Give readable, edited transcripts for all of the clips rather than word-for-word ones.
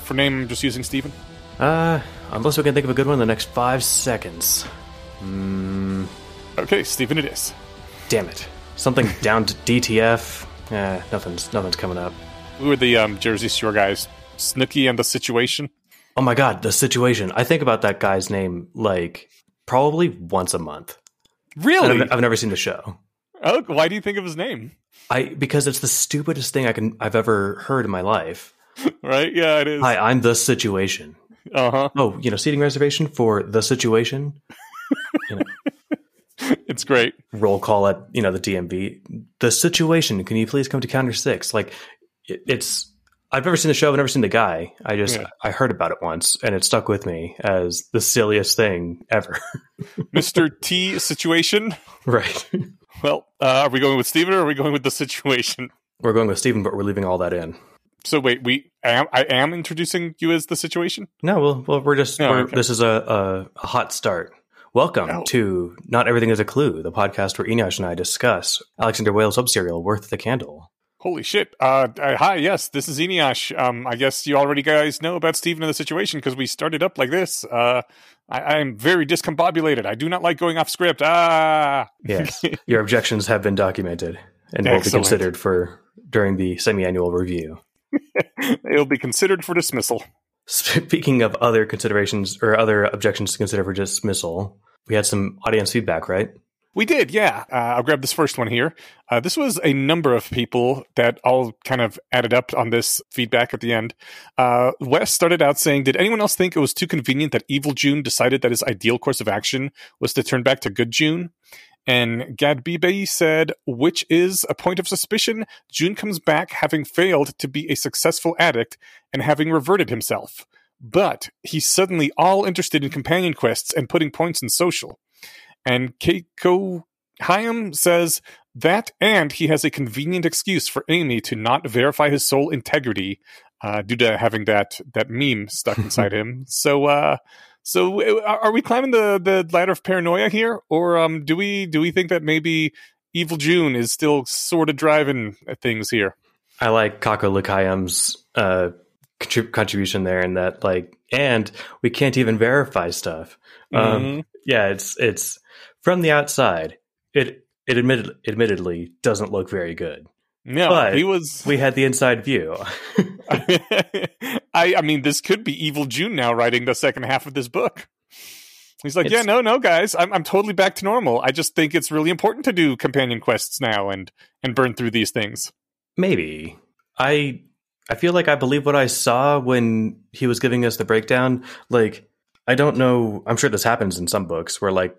For name, I'm just using Stephen. Unless we can think of a good one in the next 5 seconds. Okay, Stephen it is. Damn it. Something down to DTF. Nothing's coming up. Who are the Jersey Shore guys? Snooki and The Situation? Oh my god, The Situation. I think about that guy's name, like, probably once a month. Really? I've never seen the show. Oh, why do you think of his name? Because it's the stupidest thing I've ever heard in my life. Right? Yeah, it is. Hi, I'm The Situation. Uh-huh. Oh, seating reservation for The Situation? It's great. Roll call at, the DMV. The Situation, can you please come to counter 6? Like, it's... I've never seen the show. I've never seen the guy. I heard about it once, and it stuck with me as the silliest thing ever. Mr. T Situation? Right. Well, are we going with Steven, or are we going with The Situation? We're going with Steven, but we're leaving all that in. So wait, I am introducing you as The Situation? No, well, we're just... Oh, okay. This is a hot start. Welcome to Not Everything is a Clue, the podcast where Enosh and I discuss Alexander Wales' subserial Worth the Candle. Holy shit. Hi, yes, this is Enosh. I guess you already guys know about Steven and The Situation because we started up like this. I'm very discombobulated. I do not like going off script. Yes, your objections have been documented and will be considered for during the semi-annual review. It'll be considered for dismissal. Speaking of other considerations or other objections to consider for dismissal, we had some audience feedback, right? We did, yeah. I'll grab this first one here. This was a number of people that all kind of added up on this feedback at the end. Wes started out saying, did anyone else think it was too convenient that Evil June decided that his ideal course of action was to turn back to Good June? And Gadbibei said, which is a point of suspicion. June comes back having failed to be a successful addict and having reverted himself. But he's suddenly all interested in companion quests and putting points in social. And Keiko Hyam says that, and he has a convenient excuse for Amy to not verify his soul integrity due to having that meme stuck inside him. So are we climbing the ladder of paranoia here, or do we think that maybe Evil June is still sort of driving things here? I like Keiko Hyam's contribution there, in that, like, and we can't even verify stuff. Mm-hmm. Yeah, it's from the outside. It admittedly doesn't look very good. No, but we had the inside view. I mean, this could be Evil June now writing the second half of this book. He's like, no, guys, I'm totally back to normal. I just think it's really important to do companion quests now and burn through these things. Maybe. I feel like I believe what I saw when he was giving us the breakdown. Like, I don't know. I'm sure this happens in some books where, like,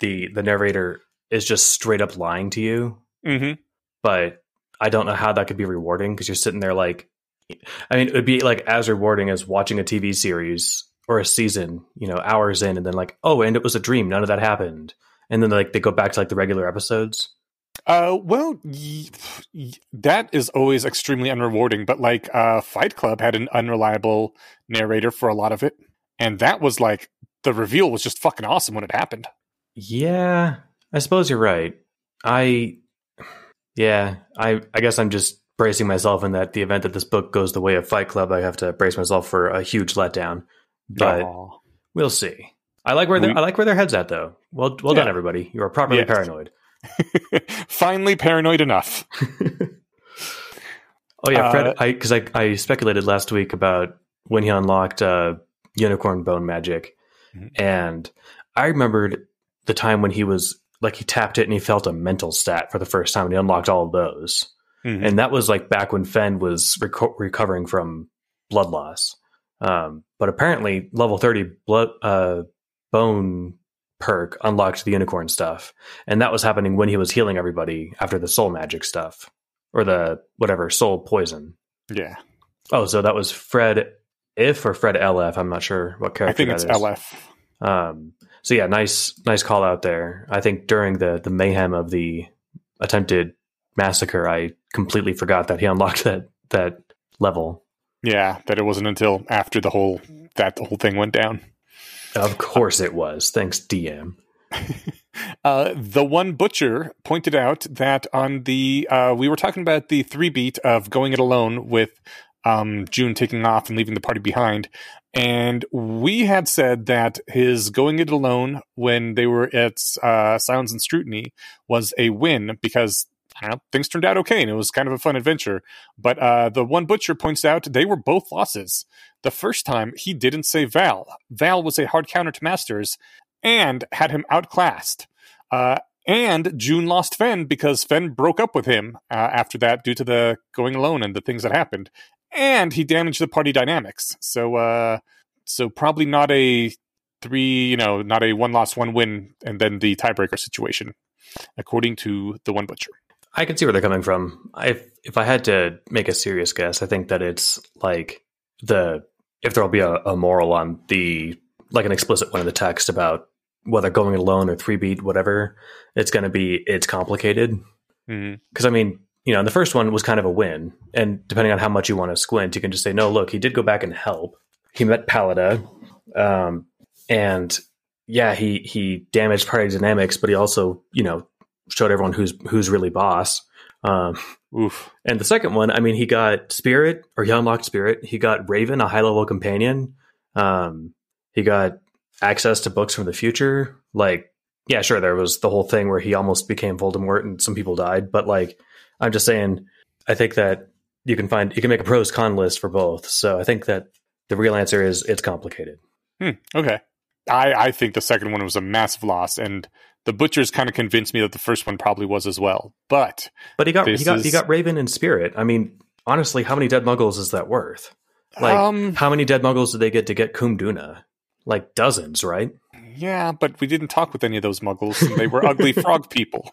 the narrator is just straight up lying to you. Mm-hmm. But I don't know how that could be rewarding, because you're sitting there like, I mean, it would be like as rewarding as watching a TV series or a season, hours in, and then like, oh, and it was a dream. None of that happened. And then like they go back to like the regular episodes. Well, that is always extremely unrewarding. But like Fight Club had an unreliable narrator for a lot of it. And that was like, the reveal was just fucking awesome when it happened. Yeah, I suppose you're right. I guess I'm just bracing myself in that the event that this book goes the way of Fight Club, I have to brace myself for a huge letdown. But aww, we'll see. I like where their head's at, though. Well done, everybody. You are properly paranoid. Finally paranoid enough. Oh yeah, Fred. Because I speculated last week about when he unlocked unicorn bone magic, mm-hmm. and I remembered the time when he was like, he tapped it and he felt a mental stat for the first time, and he unlocked all of those. Mm-hmm. And that was like back when Fenn was recovering from blood loss. But apparently level 30 bone perk unlocked the unicorn stuff. And that was happening when he was healing everybody after the soul magic stuff, or the whatever soul poison. Yeah. Oh, so that was Fred If or Fred LF. I'm not sure what character. I think it's LF. So yeah, nice call out there. I think during the mayhem of the attempted massacre, I completely forgot that he unlocked that level. Yeah, that it wasn't until after the whole thing went down. Of course it was. Thanks, DM. The One Butcher pointed out that we were talking about the 3-beat of going it alone with June taking off and leaving the party behind. And we had said that his going it alone when they were at Silence and Scrutiny was a win because things turned out okay and it was kind of a fun adventure. But the one butcher points out they were both losses. The first time, he didn't say Val. Val was a hard counter to Masters and had him outclassed. And June lost Fenn because Fenn broke up with him after that due to the going alone and the things that happened. And he damaged the party dynamics. So so probably not a not a one loss, one win, and then the tiebreaker situation, according to the one butcher. I can see where they're coming from. If I had to make a serious guess, I think that it's like if there'll be a moral on the, like an explicit one in the text about whether going alone or 3-beat, whatever, it's going to be, it's complicated. Mm-hmm. Because I mean, the first one was kind of a win. And depending on how much you want to squint, you can just say, no, look, he did go back and help. He met Palada. And yeah, he damaged party dynamics, but he also, showed everyone who's really boss. And the second one, I mean, he got Spirit, or he unlocked Spirit. He got Raven, a high-level companion. He got access to books from the future. Like, yeah, sure, there was the whole thing where he almost became Voldemort and some people died. But like, I'm just saying, I think that you can make a pros-con list for both. So I think that the real answer is it's complicated. Okay. I think the second one was a massive loss, and the butchers kind of convinced me that the first one probably was as well. But he got Raven and Spirit. I mean, honestly, how many dead muggles is that worth? Like, how many dead muggles did they get to get Kuum Doona? Like dozens, right? Yeah, but we didn't talk with any of those muggles, and they were ugly frog people.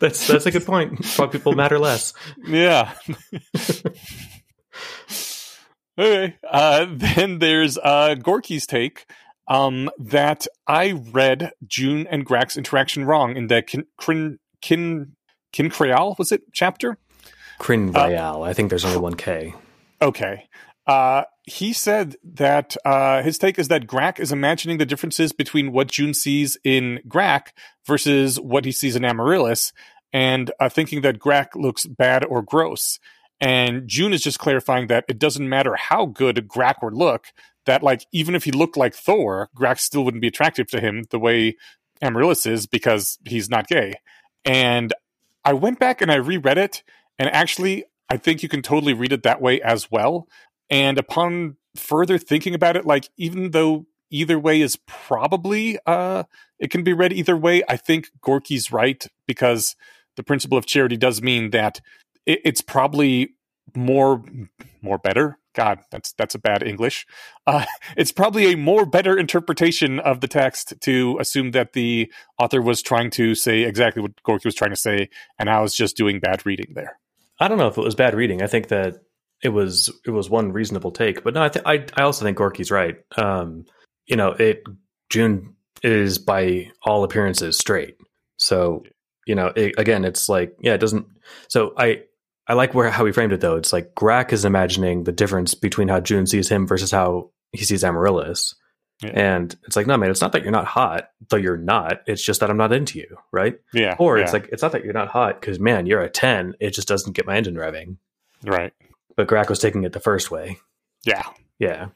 That's a good point. Frog people matter less. Yeah. Okay. Then there's Gorky's take. That I read June and Grak's interaction wrong in the Kryn-Kryal, was it, chapter? Kryn-Kryal. I think there's only one K. Okay. He said that his take is that Grak is imagining the differences between what June sees in Grak versus what he sees in Amaryllis, and thinking that Grak looks bad or gross. And June is just clarifying that it doesn't matter how good Grak would look, that like even if he looked like Thor, Grak still wouldn't be attractive to him the way Amaryllis is because he's not gay. And I went back and I reread it, and actually I think you can totally read it that way as well. And upon further thinking about it, like even though either way is probably, it can be read either way, I think Gorky's right, because the principle of charity does mean that it's probably more better. God, that's a bad English. It's probably a more better interpretation of the text to assume that the author was trying to say exactly what Gorky was trying to say, and I was just doing bad reading there. I don't know if it was bad reading. I think that it was one reasonable take, but no, I also think Gorky's right. June is by all appearances straight, so again, it's like it doesn't. So I like how he framed it, though. It's like Grak is imagining the difference between how June sees him versus how he sees Amaryllis. Yeah. And it's like, no, man, it's not that you're not hot, though you're not. It's just that I'm not into you, right? Yeah. Or it's like, it's not that you're not hot because, man, you're a 10. It just doesn't get my engine revving. Right. But Grak was taking it the first way. Yeah. Yeah.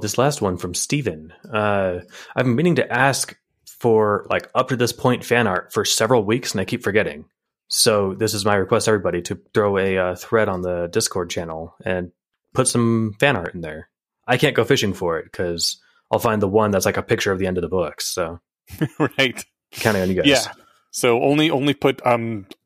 This last one from Steven. I've been meaning to ask for, like, up to this point fan art for several weeks, and I keep forgetting. So this is my request, everybody, to throw a thread on the Discord channel and put some fan art in there. I can't go fishing for it because I'll find the one that's like a picture of the end of the book. So right, counting on you guys. Yeah. So only put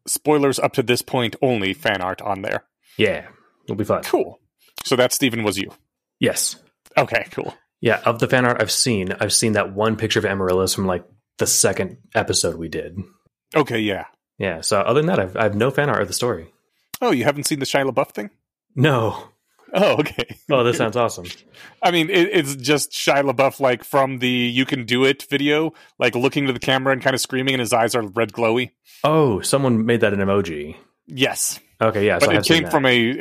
spoilers up to this point only fan art on there. Yeah, it'll be fun. Cool. So that Steven was you. Yes. Okay. Cool. Yeah. Of the fan art I've seen that one picture of Amaryllis from like the second episode we did. Okay. Yeah. Yeah, so other than that, I have no fan art of the story. Oh, you haven't seen the Shia LaBeouf thing? No. Oh, okay. Oh, this sounds awesome. I mean, it's just Shia LaBeouf, like, from the You Can Do It video, like, looking to the camera and kind of screaming, and his eyes are red glowy. Oh, someone made that an emoji. Yes. Okay, yeah. But so it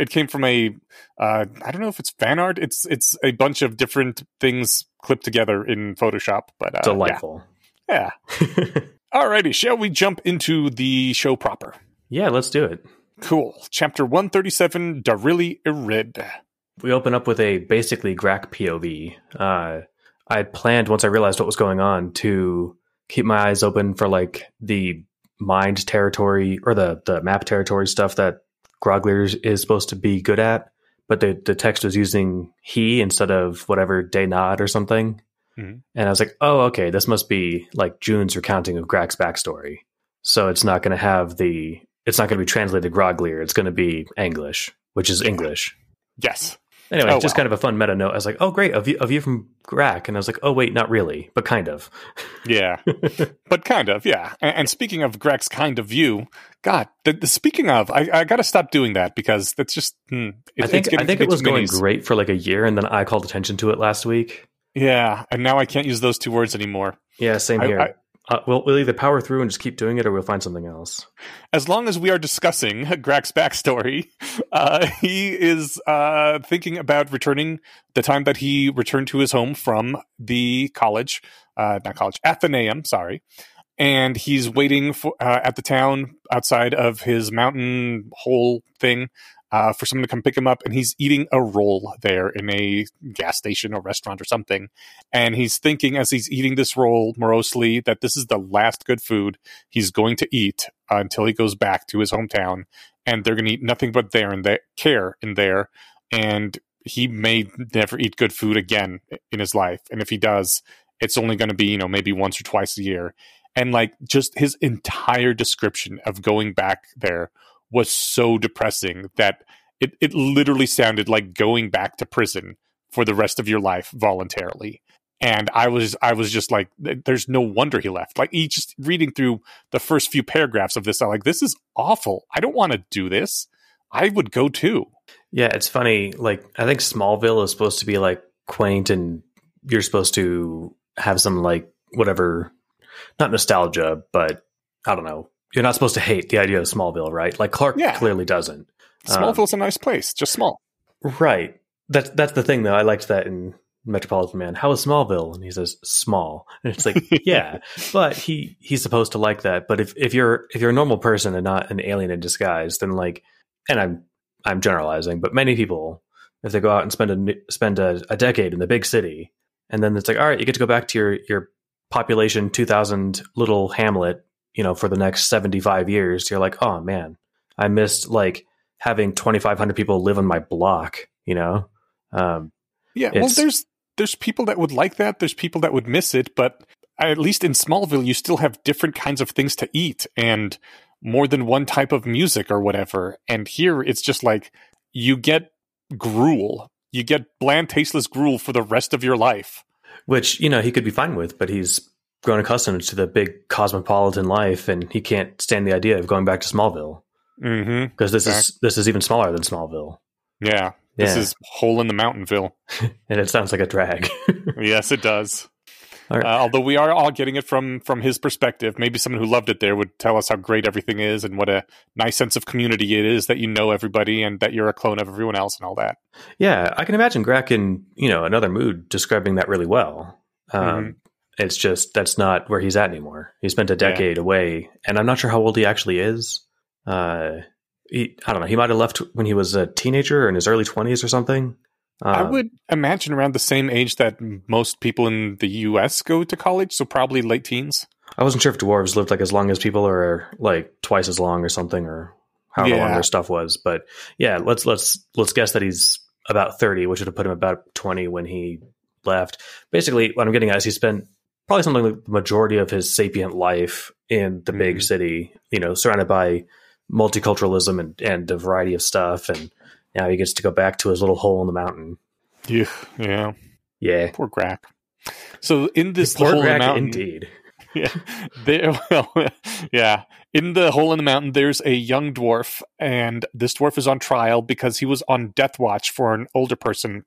came from a I don't know if it's fan art. It's a bunch of different things clipped together in Photoshop. But delightful. Yeah. Alrighty, shall we jump into the show proper? Yeah, let's do it. Cool. Chapter 137, Darili Irid. We open up with a basically Grak POV. I had planned, once I realized what was going on, to keep my eyes open for like the mind territory or the map territory stuff that Groglir is supposed to be good at. But the text was using he instead of whatever Daynod or something. Mm-hmm. And I was like, oh, okay, this must be like June's recounting of Grak's backstory. So it's not going to have the... It's not going to be translated Groglir. It's going to be English, which is English. Yes. Anyway, just kind of a fun meta note. I was like, oh, great, a view from Grak. And I was like, oh, wait, not really, but kind of. Yeah, but kind of, yeah. And speaking of Grak's kind of view, God, speaking of, I got to stop doing that because that's just... I think it was going great for like a year, and then I called attention to it last week. Yeah, and now I can't use those two words anymore. Yeah, same here. We'll either power through and just keep doing it, or we'll find something else. As long as we are discussing Grak's backstory, he is thinking about returning the time that he returned to his home from the college, Athenaeum, sorry. And he's waiting for at the town outside of his mountain hole thing for someone to come pick him up. And he's eating a roll there in a gas station or restaurant or something. And he's thinking as he's eating this roll morosely that this is the last good food he's going to eat until he goes back to his hometown. And they're going to eat nothing but care in there. And he may never eat good food again in his life. And if he does, it's only going to be, maybe once or twice a year. And like just his entire description of going back there was so depressing that it literally sounded like going back to prison for the rest of your life voluntarily. And I was just like, there's no wonder he left. Like, just reading through the first few paragraphs of this, I'm like, this is awful. I don't want to do this. I would go too. Yeah, it's funny. Like, I think Smallville is supposed to be like quaint, and you're supposed to have some like whatever, not nostalgia, but I don't know. You're not supposed to hate the idea of Smallville, right? Like Clark clearly doesn't. Smallville's a nice place, just small. Right. That's the thing, though. I liked that in Metropolitan Man. How is Smallville? And he says, small. And it's like, yeah. But he's supposed to like that. But if you're a normal person and not an alien in disguise, then like, and I'm generalizing, but many people, if they go out and spend a decade in the big city, and then it's like, all right, you get to go back to your population 2,000 little hamlet, for the next 75 years, you're like, oh man, I missed like having 2,500 people live on my block, Yeah. Well, there's people that would like that. There's people that would miss it, but at least in Smallville, you still have different kinds of things to eat and more than one type of music or whatever. And here it's just like, you get gruel, you get bland, tasteless gruel for the rest of your life. Which, he could be fine with, but he's grown accustomed to the big cosmopolitan life, and he can't stand the idea of going back to Smallville because this is even smaller than Smallville. Yeah, this is hole in the Mountainville, and it sounds like a drag. Yes, it does. Right. Although we are all getting it from his perspective, maybe someone who loved it there would tell us how great everything is and what a nice sense of community it is that everybody and that you're a clone of everyone else and all that. Yeah, I can imagine Grak in another mood describing that really well. It's just that's not where he's at anymore. He spent a decade away, and I'm not sure how old he actually is. I don't know. He might have left when he was a teenager or in his early 20s or something. I would imagine around the same age that most people in the U.S. go to college, so probably late teens. I wasn't sure if dwarves lived like as long as people or like twice as long or something, or however long their stuff was. But yeah, let's guess that he's about 30, which would have put him about 20 when he left. Basically, what I'm getting at is he spent probably something like the majority of his sapient life in the big city, surrounded by multiculturalism and a variety of stuff. And now he gets to go back to his little hole in the mountain. Yeah. Poor Grak. So in this hole in the mountain, indeed. Yeah. In the hole in the mountain, there's a young dwarf, and this dwarf is on trial because he was on death watch for an older person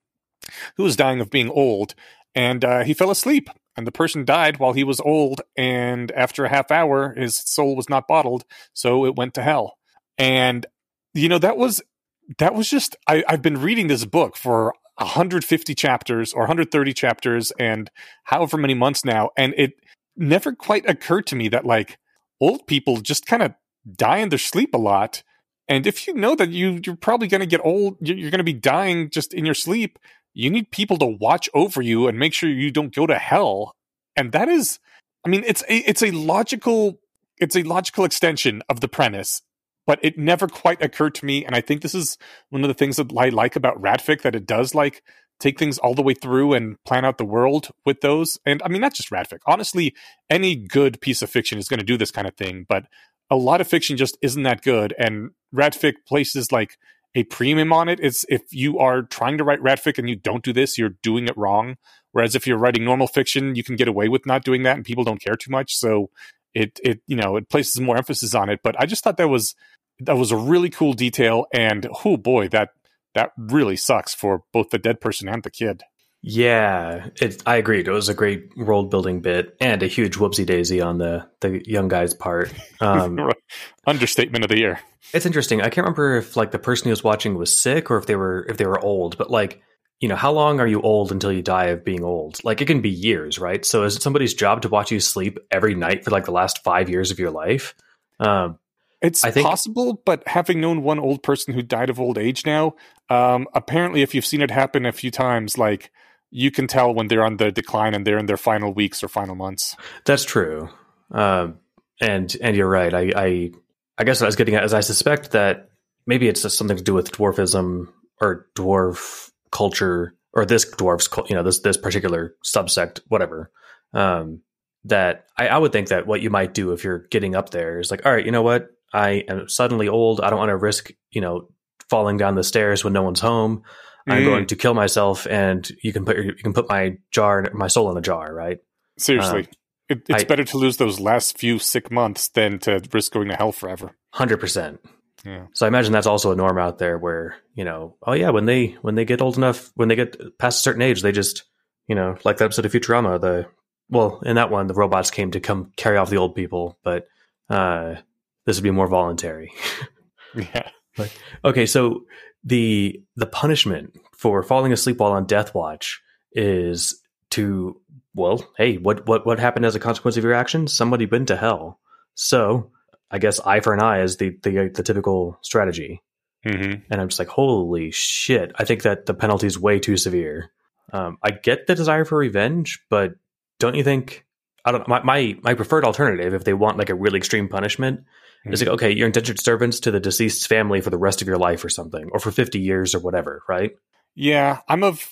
who was dying of being old, and he fell asleep. And the person died while he was old, and after a half hour, his soul was not bottled, so it went to hell. And, that was just... I've been reading this book for 150 chapters or 130 chapters and however many months now, and it never quite occurred to me that, like, old people just kind of die in their sleep a lot, And if you know that you're probably going to get old, you're going to be dying just in your sleep, you need people to watch over you and make sure you don't go to hell. And that is, I mean, it's a logical extension of the premise, but it never quite occurred to me. And I think this is one of the things that I like about Radfic, that it does like take things all the way through and plan out the world with those. And I mean, not just Radfic. Honestly, any good piece of fiction is going to do this kind of thing, but a lot of fiction just isn't that good. And Radfic places like a premium on it. It's if you are trying to write Radfic and you don't do this, you're doing it wrong. Whereas if you're writing normal fiction, you can get away with not doing that and people don't care too much. So it places more emphasis on it. But I just thought that was a really cool detail, and oh boy, that really sucks for both the dead person and the kid. Yeah, I agreed. It was a great world building bit and a huge whoopsie daisy on the young guy's part. Understatement of the year. It's interesting. I can't remember if like the person who was watching was sick or if they were old, but like, you know, how long are you old until you die of being old? Like, it can be years, right? So is it somebody's job to watch you sleep every night for like the last 5 years of your life? I think possible, but having known one old person who died of old age now, apparently if you've seen it happen a few times, like you can tell when they're on the decline and they're in their final weeks or final months. That's true. And you're right. I guess what I was getting at is I suspect that maybe it's just something to do with dwarfism or dwarf culture, or this dwarf's, you know, this particular subsect, whatever, that I would think that what you might do if you're getting up there is like, all right, you know what, I am suddenly old. I don't want to risk, you know, falling down the stairs when no one's home. I'm going to kill myself, and you can put my soul in a jar, right? Seriously. It's better to lose those last few sick months than to risk going to hell forever. 100%. Yeah. So I imagine that's also a norm out there where, you know, oh yeah, when they get old enough, when they get past a certain age, they just, you know, like the episode of Futurama, in that one, the robots came to come carry off the old people, but this would be more voluntary. Yeah. Like, okay, so the punishment for falling asleep while on Death Watch is to, well, hey, what happened as a consequence of your actions? Somebody been to hell. So I guess eye for an eye is the typical strategy. Mm-hmm. And I'm just like, holy shit. I think that the penalty is way too severe. I get the desire for revenge, but don't you think, my preferred alternative, if they want like a really extreme punishment, mm-hmm. is like, okay, you're indentured servants to the deceased's family for the rest of your life or something, or for 50 years or whatever, right? Yeah, I'm of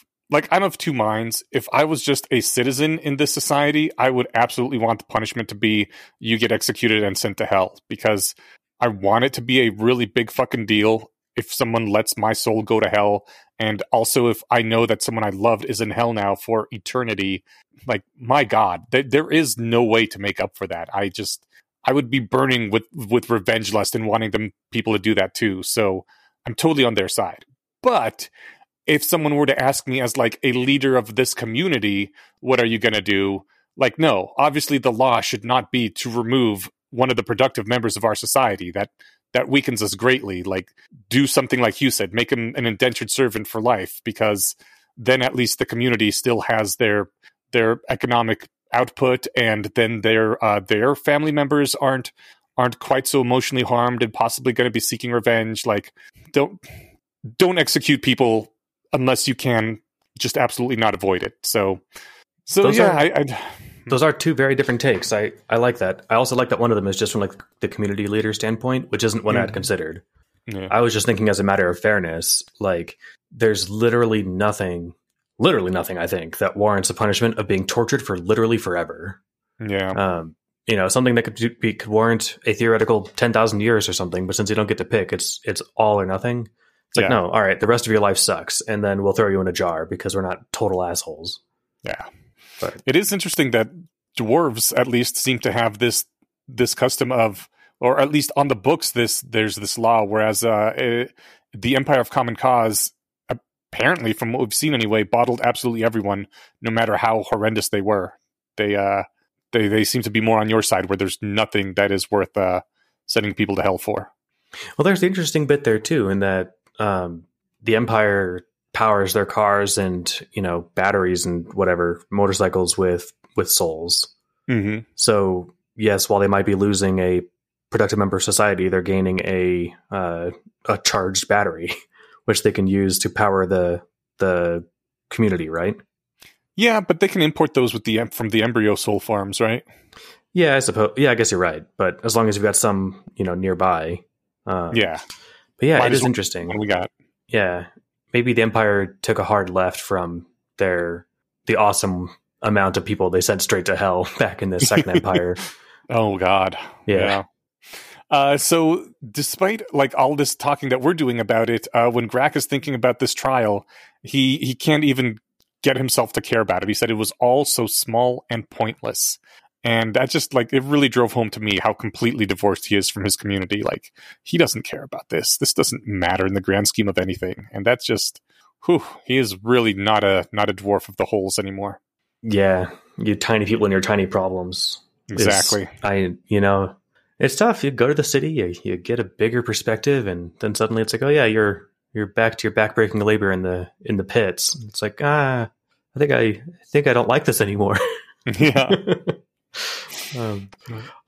two minds. If I was just a citizen in this society, I would absolutely want the punishment to be you get executed and sent to hell, because I want it to be a really big fucking deal if someone lets my soul go to hell. And also if I know that someone I loved is in hell now for eternity, like, my God, there is no way to make up for that. I would be burning with revenge lust and wanting people to do that too. So I'm totally on their side. But if someone were to ask me as like a leader of this community, what are you going to do? Like, no, obviously the law should not be to remove one of the productive members of our society. That weakens us greatly. Like, do something like you said, make him an indentured servant for life, because then at least the community still has their economic output, and then their family members aren't quite so emotionally harmed and possibly going to be seeking revenge. Like, don't execute people unless you can just absolutely not avoid it. So those, yeah, those are two very different takes. I like that. I also like that one of them is just from like the community leader standpoint, which isn't one I'd considered. Yeah. I was just thinking as a matter of fairness, like, there's literally nothing, I think, that warrants a punishment of being tortured for literally forever. Yeah. You know, something that could warrant a theoretical 10,000 years or something, but since you don't get to pick, it's all or nothing. It's like, no, all right, the rest of your life sucks, and then we'll throw you in a jar because we're not total assholes. Yeah. But it is interesting that dwarves at least seem to have this custom of, or at least on the books, there's this law, whereas the Empire of Common Cause, apparently, from what we've seen anyway, bottled absolutely everyone, no matter how horrendous they were. They seem to be more on your side, where there's nothing that is worth sending people to hell for. Well, there's the interesting bit there too, in that the Empire powers their cars and, you know, batteries and whatever, motorcycles with souls. Mm-hmm. So yes, while they might be losing a productive member of society, they're gaining a charged battery, which they can use to power the community, right? Yeah, but they can import those with from the embryo soul farms, right? Yeah, I suppose. Yeah, I guess you're right. But as long as you've got some, nearby. Yeah. But yeah, it is interesting. What we got. Yeah, maybe the Empire took a hard left from the awesome amount of people they sent straight to hell back in the Second Empire. Oh God. Yeah. So despite all this talking that we're doing about it, when Grak is thinking about this trial, he can't even get himself to care about it. He said it was all so small and pointless. And that just it really drove home to me how completely divorced he is from his community. He doesn't care about this. This doesn't matter in the grand scheme of anything. And that's just, he is really not a dwarf of the holes anymore. Yeah. You tiny people and your tiny problems. Exactly. It's tough. You go to the city, you get a bigger perspective, and then suddenly it's you're back to your backbreaking labor in the pits. It's I think I don't like this anymore. Yeah.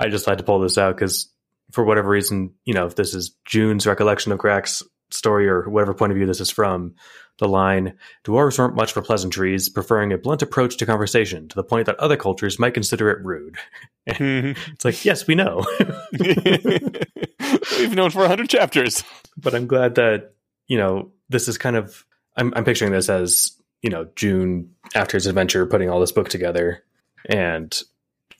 I just had to pull this out because for whatever reason, if this is June's recollection of Grak's story or whatever point of view this is from, the line, "Dwarves weren't much for pleasantries, preferring a blunt approach to conversation to the point that other cultures might consider it rude." It's yes, we know. We've known for 100 chapters. But I'm glad that, this is kind of, I'm picturing this as, June after his adventure, putting all this book together, and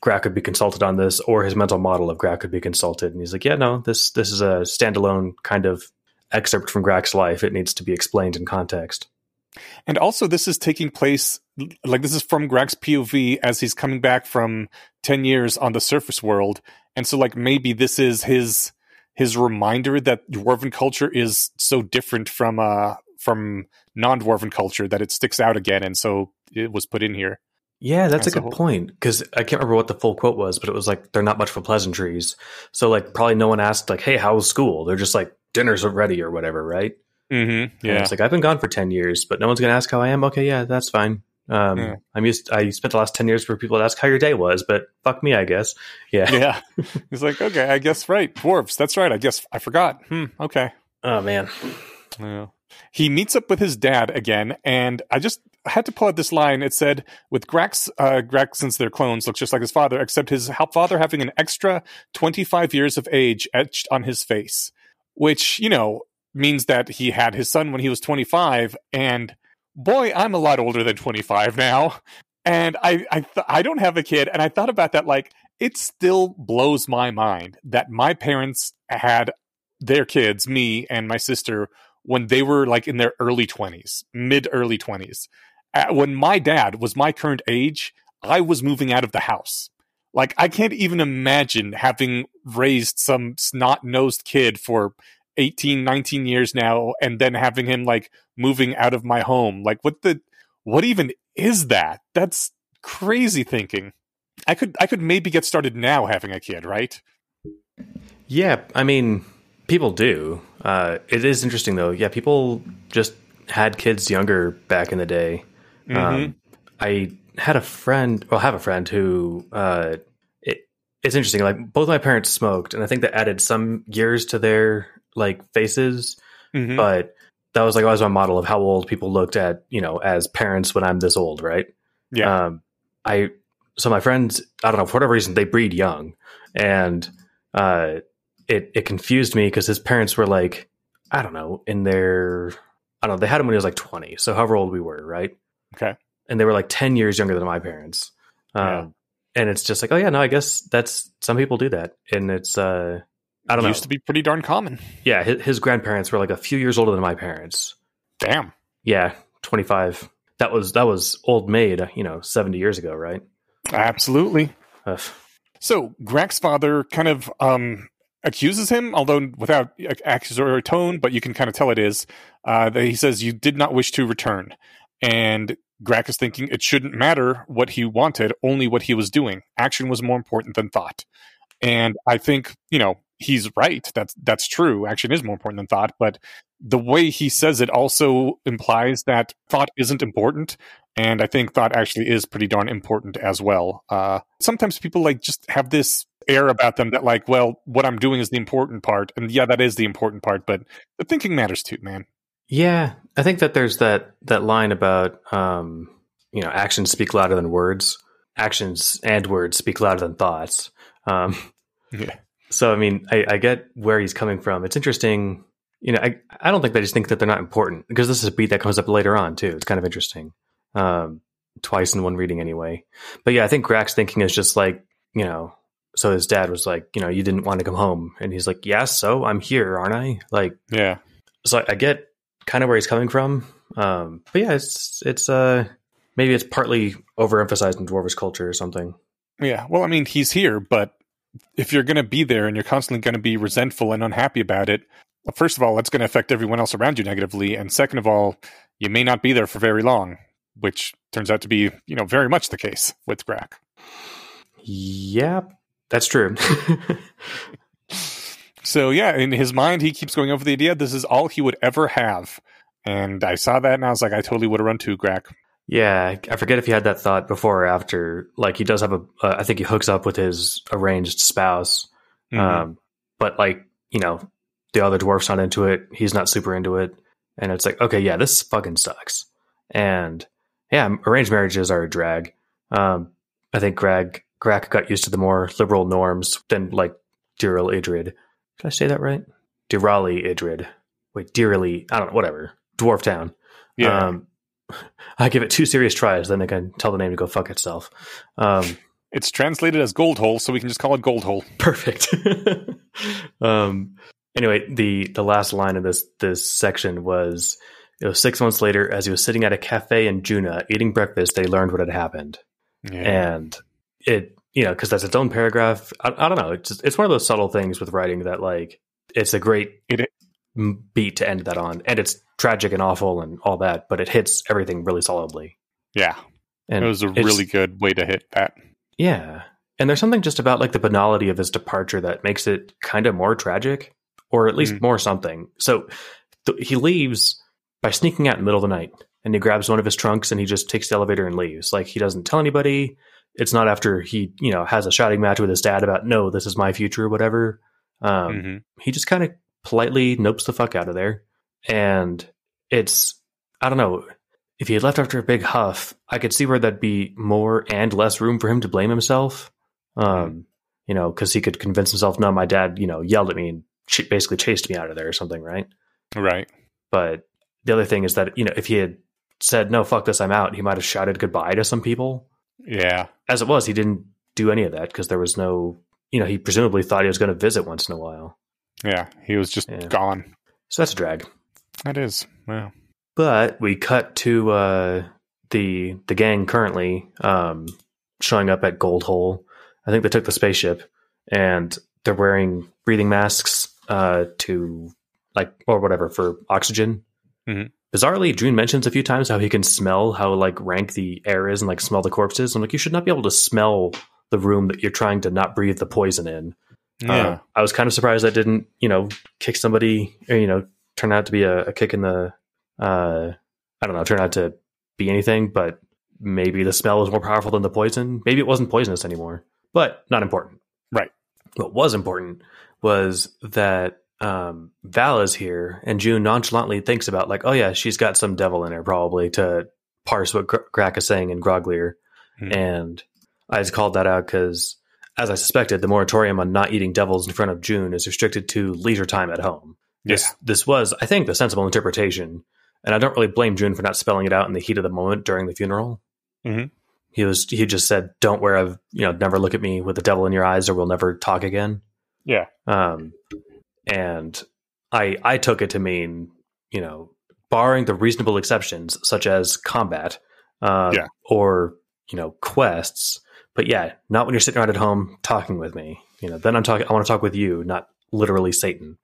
Grak could be consulted on this, or his mental model of Grak could be consulted. And he's this is a standalone kind of excerpt from Grak's life. It needs to be explained in context. And also this is taking place, this is from Grak's POV as he's coming back from 10 years on the surface world. And so maybe this is his reminder that dwarven culture is so different from non-dwarven culture that it sticks out again. And so it was put in here. Yeah, that's a good point, because I can't remember what the full quote was, but it was they're not much for pleasantries. So probably no one asked hey, how was school? They're just dinner's ready or whatever, right? Mm-hmm. Yeah. And it's I've been gone for 10 years, but no one's going to ask how I am. Okay, yeah, that's fine. Yeah. I spent the last 10 years for people to ask how your day was, but fuck me, I guess. Yeah. Yeah. It's okay, I guess, right. Dwarves, that's right. I guess I forgot. Okay. Oh, man. Yeah. He meets up with his dad again, and I had to pull out this line. It said, with Grak, since they're clones, looks just like his father, except his father having an extra 25 years of age etched on his face, which, means that he had his son when he was 25. And boy, I'm a lot older than 25 now. And I don't have a kid. And I thought about that, it still blows my mind that my parents had their kids, me and my sister, when they were in their early 20s, mid-early 20s. When my dad was my current age, I was moving out of the house. I can't even imagine having raised some snot-nosed kid for 18, 19 years now, and then having him, moving out of my home. What even is that? That's crazy thinking. I could maybe get started now having a kid, right? Yeah, I mean, people do. It is interesting, though. Yeah, people just had kids younger back in the day. Mm-hmm. I have a friend who, it's interesting. Both my parents smoked, and I think that added some years to their, faces. Mm-hmm. But that was, always my model of how old people looked at, as parents when I'm this old, right? Yeah. So my friends, I don't know, for whatever reason, they breed young. And, It confused me because his parents were they had him when he was 20. So however old we were, right? Okay. And they were 10 years younger than my parents. And it's just oh yeah, no, I guess that's, some people do that. And it's, I don't know. It used to be pretty darn common. Yeah. His grandparents were a few years older than my parents. Damn. Yeah. 25. That was old maid, 70 years ago, right? Absolutely. Ugh. So Grak's father kind of, accuses him, although without accusatory tone, but you can kind of tell it is, that he says, "You did not wish to return." And Grak is thinking it shouldn't matter what he wanted, only what he was doing. Action was more important than thought. And I think, he's right. That's true. Action is more important than thought. But the way he says it also implies that thought isn't important. And I think thought actually is pretty darn important as well. Sometimes people just have this air about them that like, well, what I'm doing is the important part. And yeah, that is the important part, but the thinking matters too, man. Yeah. I think that there's that line about, you know, actions speak louder than words. Actions and words speak louder than thoughts. Yeah. So, I mean, I get where he's coming from. It's interesting. You know, I don't think they just think that they're not important, because this is a beat that comes up later on too. It's kind of interesting. Twice in one reading anyway. But yeah, I think Grak's thinking is just like, you know, so his dad was like, you know, you didn't want to come home. And he's like, yeah, so I'm here, aren't I? Like, yeah. So I get kind of where he's coming from. But yeah, it's maybe it's partly overemphasized in Dwarvish culture or something. Yeah. Well, I mean, he's here, but if you're going to be there and you're constantly going to be resentful and unhappy about it, well, first of all, that's going to affect everyone else around you negatively. And second of all, you may not be there for very long, which turns out to be, you know, very much the case with Grak. Yeah, that's true. So yeah, in his mind, he keeps going over the idea this is all he would ever have. And I saw that and I was like, I totally would have run to Grak. Yeah, I forget if he had that thought before or after. Like, he does have I think he hooks up with his arranged spouse. Mm-hmm. But like, you know, the other dwarf's not into it. He's not super into it. And it's like, okay, yeah, this fucking sucks. And yeah, arranged marriages are a drag. I think Grak got used to the more liberal norms than like Darili Irid. Did I say that right? Darili Irid. Wait, Darili, I don't know, whatever. Dwarf town. Yeah. I give it 2 serious tries, then I can tell the name to go fuck itself. It's translated as Gold Hole, so we can just call it Gold Hole. Perfect. Anyway, the last line of this section was, it was 6 months later, as he was sitting at a cafe in Juna eating breakfast, they learned what had happened. Yeah. And it, you know, because that's its own paragraph. I don't know. It's one of those subtle things with writing that, like, it's a great beat to end that on, and it's tragic and awful and all that, but it hits everything really solidly. Yeah, and it was a really good way to hit that. Yeah, and there's something just about like the banality of his departure that makes it kind of more tragic, or at least more something. So he leaves by sneaking out in the middle of the night, and he grabs one of his trunks and he just takes the elevator and leaves. Like, he doesn't tell anybody. It's not after he, you know, has a shouting match with his dad about, no, this is my future or whatever. He just kind of politely nopes the fuck out of there. And it's, I don't know, if he had left after a big huff, I could see where that'd be more and less room for him to blame himself. You know, because he could convince himself, no, my dad, you know, yelled at me and basically chased me out of there or something, right? Right. But the other thing is that, you know, if he had said, no, fuck this, I'm out, he might have shouted goodbye to some people. Yeah. As it was, he didn't do any of that because there was no, you know, he presumably thought he was going to visit once in a while. Yeah, he was just gone. So that's a drag. That is. Wow. But we cut to the gang currently showing up at Gold Hole. I think they took the spaceship, and they're wearing breathing masks to, like, or whatever, for oxygen. Mm-hmm. Bizarrely, June mentions a few times how he can smell how, like, rank the air is and, like, smell the corpses. I'm like, you should not be able to smell the room that you're trying to not breathe the poison in. Yeah. I was kind of surprised I didn't, you know, kick somebody, or, you know, turn out to be a kick in the, I don't know, turn out to be anything, but maybe the smell was more powerful than the poison. Maybe it wasn't poisonous anymore, but not important. Right. What was important was that Val is here, and June nonchalantly thinks about, like, oh yeah, she's got some devil in her probably to parse what Grak is saying in Groglir. And I just called that out because, as I suspected, the moratorium on not eating devils in front of June is restricted to leisure time at home. This was, I think, the sensible interpretation, and I don't really blame June for not spelling it out in the heat of the moment during the funeral. Mm-hmm. He just said, "Don't wear a, you know, never look at me with the devil in your eyes, or we'll never talk again." Yeah. And I took it to mean, you know, barring the reasonable exceptions such as combat, or, you know, quests. But yeah, not when you're sitting around at home talking with me. You know, then I'm talking. I want to talk with you, not literally Satan.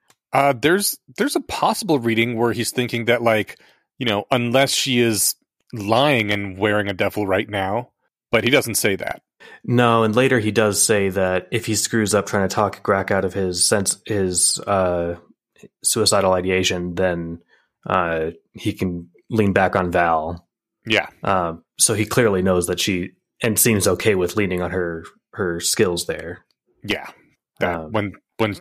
There's a possible reading where he's thinking that, like, you know, unless she is lying and wearing a devil right now, but he doesn't say that. No, and later he does say that if he screws up trying to talk Grak out of his suicidal ideation, then he can lean back on Val. Yeah. So he clearly knows that she. And seems okay with leaning on her skills there. Yeah. That when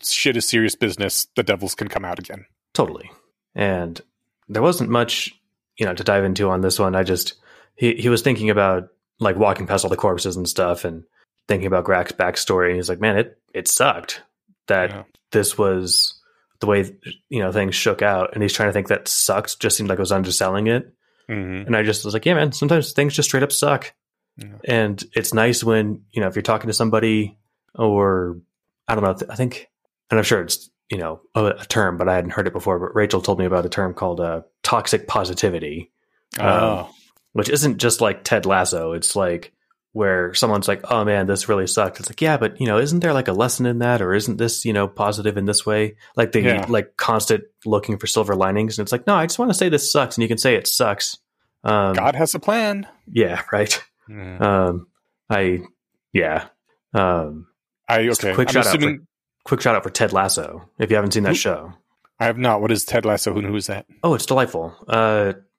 shit is serious business, the devils can come out again. Totally. And there wasn't much, to dive into on this one. I just, he was thinking about like walking past all the corpses and stuff and thinking about Grak's backstory. And he's like, man, it sucked that this was the way, things shook out. And he's trying to think that sucked just seemed like it was underselling it. Mm-hmm. And I just was like, yeah, man, sometimes things just straight up suck. Yeah. And it's nice when, if you're talking to somebody or I don't know, I think, and I'm sure it's, a term, but I hadn't heard it before, but Rachel told me about a term called toxic positivity, which isn't just like Ted Lasso. It's like where someone's like, oh man, this really sucked. It's like, yeah, but isn't there like a lesson in that? Or isn't this, positive in this way? Like the constant looking for silver linings. And it's like, no, I just want to say this sucks. And you can say it sucks. God has a plan. Yeah. Right. Mm. Quick shout out for Ted Lasso. If you haven't seen that show, I have not. What is Ted Lasso? Who is that? Oh, it's delightful.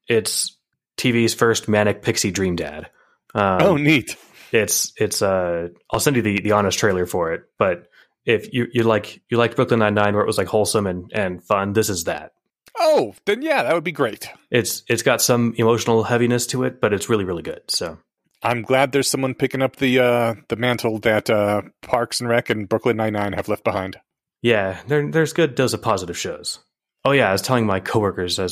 It's TV's first manic pixie dream dad. Neat. It's I'll send you the honest trailer for it, but if you like Brooklyn Nine-Nine where it was like wholesome and fun, this is that. Oh, then yeah, that would be great. It's got some emotional heaviness to it, but it's really, really good. So I'm glad there's someone picking up the mantle that Parks and Rec and Brooklyn Nine-Nine have left behind. Yeah, there's good dose of positive shows. Oh yeah, I was telling my coworkers I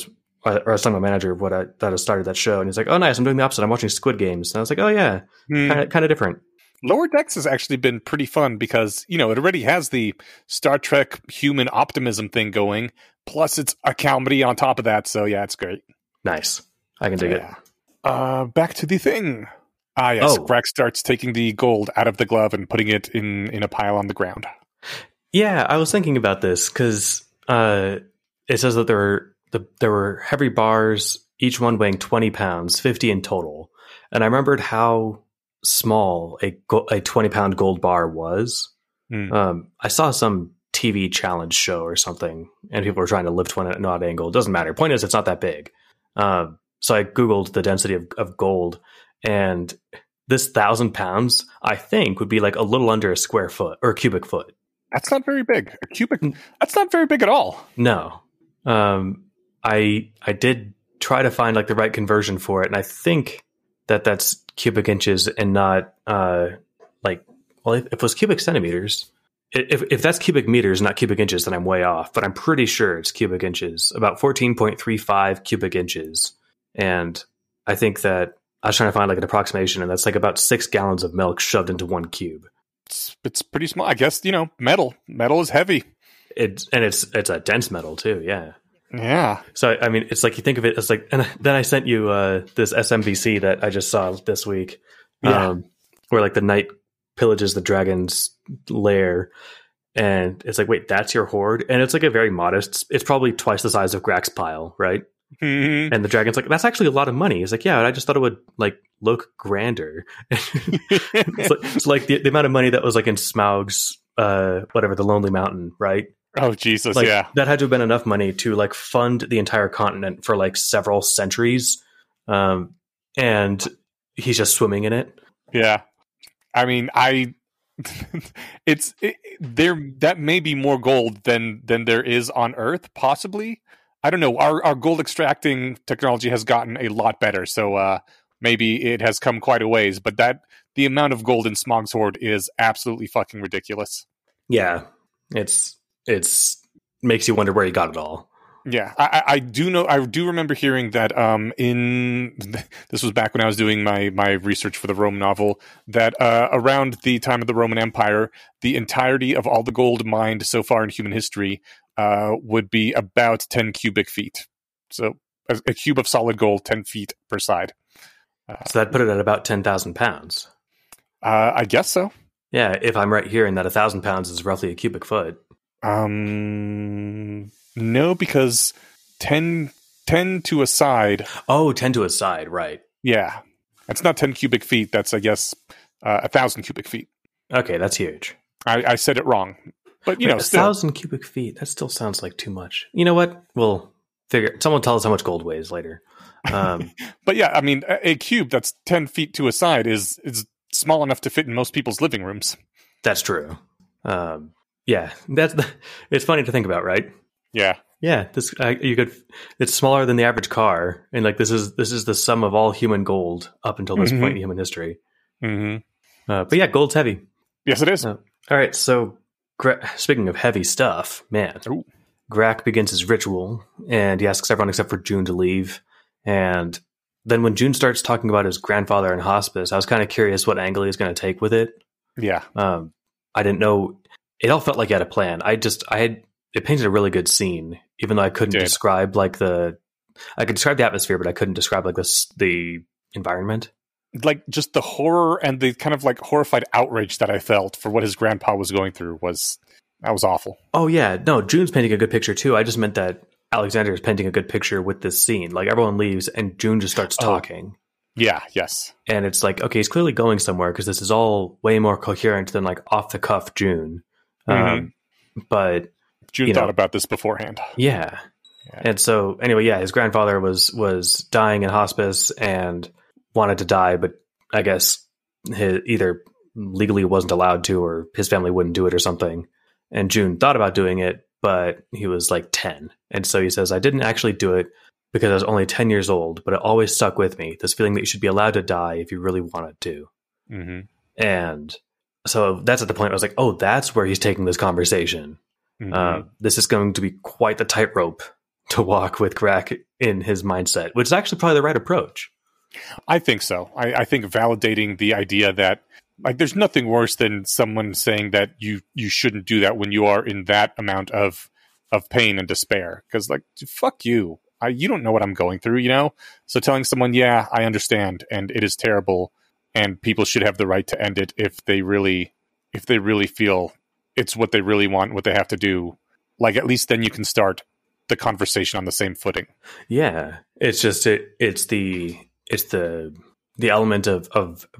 was telling my manager of what that I started that show, and he's like, "Oh, nice! I'm doing the opposite. I'm watching Squid Games." And I was like, "Oh yeah, kind of different." Lower Decks has actually been pretty fun because it already has the Star Trek human optimism thing going. Plus, it's a comedy on top of that, so yeah, it's great. Nice, I can dig it. Back to the thing. Ah, yes. Grak starts taking the gold out of the glove and putting it in a pile on the ground. Yeah, I was thinking about this because it says that there were heavy bars, each one weighing 20 pounds, 50 in total. And I remembered how small a 20-pound gold bar was. Mm. I saw some TV challenge show or something, and people were trying to lift one at an odd angle. It doesn't matter. Point is, it's not that big. So I Googled the density of gold, and this 1,000 pounds, I think, would be like a little under a square foot or a cubic foot. That's not very big. A cubic, that's not very big at all. No. I did try to find like the right conversion for it, and I think that's cubic inches and not if it was cubic centimeters, if that's cubic meters, not cubic inches, then I'm way off. But I'm pretty sure it's cubic inches, about 14.35 cubic inches, and I think that I was trying to find like an approximation, and that's like about 6 gallons of milk shoved into one cube. It's pretty small, I guess. Metal is heavy. It's a dense metal too. Yeah. Yeah. So, I mean, it's like you think of it as like, and then I sent you this SMVC that I just saw this week, where like the knight pillages the dragon's lair, and it's like, wait, that's your hoard? And it's like a very modest, it's probably twice the size of Grak's pile, right? Mm-hmm. And the dragon's like, that's actually a lot of money. He's like, yeah, I just thought it would like look grander. it's like the amount of money that was like in Smaug's, the Lonely Mountain, right? Oh, Jesus, like, yeah. That had to have been enough money to, like, fund the entire continent for, like, several centuries. And he's just swimming in it. Yeah. I mean, that may be more gold than there is on Earth, possibly. I don't know. Our gold extracting technology has gotten a lot better, so maybe it has come quite a ways. But the amount of gold in Smaug's hoard is absolutely fucking ridiculous. Yeah. It makes you wonder where he got it all. Yeah, I do know. I do remember hearing that this was back when I was doing my research for the Rome novel, that around the time of the Roman Empire, the entirety of all the gold mined so far in human history would be about 10 cubic feet. So a cube of solid gold, 10 feet per side. So that put it at about 10,000 pounds. I guess so. Yeah, if I'm right hearing that 1,000 pounds is roughly a cubic foot. No, because 10 to a side. Oh, 10 to a side, right. Yeah. That's not 10 cubic feet. That's, I guess, 1,000 cubic feet. Okay, that's huge. I said it wrong. But, Wait, 1,000 cubic feet, that still sounds like too much. You know what? We'll figure it. Someone tell us how much gold weighs later. But yeah, I mean, a cube that's 10 feet to a side is small enough to fit in most people's living rooms. That's true. Yeah, it's funny to think about, right? Yeah. Yeah, this you could. It's smaller than the average car, and like this is the sum of all human gold up until this point in human history. Mm-hmm. But yeah, gold's heavy. Yes, it is. All right, so speaking of heavy stuff, man, ooh. Grak begins his ritual, and he asks everyone except for June to leave. And then when June starts talking about his grandfather in hospice, I was kind of curious what angle he's going to take with it. Yeah, I didn't know. It all felt like he had a plan. It painted a really good scene, even though I couldn't describe I could describe the atmosphere, but I couldn't describe the environment. Like just the horror and the kind of like horrified outrage that I felt for what his grandpa was going through was awful. Oh yeah. No, June's painting a good picture too. I just meant that Alexander is painting a good picture with this scene. Like everyone leaves and June just starts talking. Yeah. Yes. And it's like, okay, he's clearly going somewhere because this is all way more coherent than like off the cuff June. But June thought about this beforehand. Yeah. And so anyway, yeah, his grandfather was dying in hospice and wanted to die, but I guess he either legally wasn't allowed to or his family wouldn't do it or something. And June thought about doing it, but he was like 10. And so he says, I didn't actually do it because I was only 10 years old, but it always stuck with me, this feeling that you should be allowed to die if you really wanted to. Mm-hmm. And so that's at the point I was like, oh, that's where he's taking this conversation. Mm-hmm. This is going to be quite the tightrope to walk with Grak in his mindset, which is actually probably the right approach. I think so. I think validating the idea that like there's nothing worse than someone saying that you shouldn't do that when you are in that amount of pain and despair. Because like, fuck you. You don't know what I'm going through, you know? So telling someone, yeah, I understand, and it is terrible, and people should have the right to end it if they really feel it's what they really want, what they have to do. Like, at least then you can start the conversation on the same footing. Yeah. It's just, it's the element of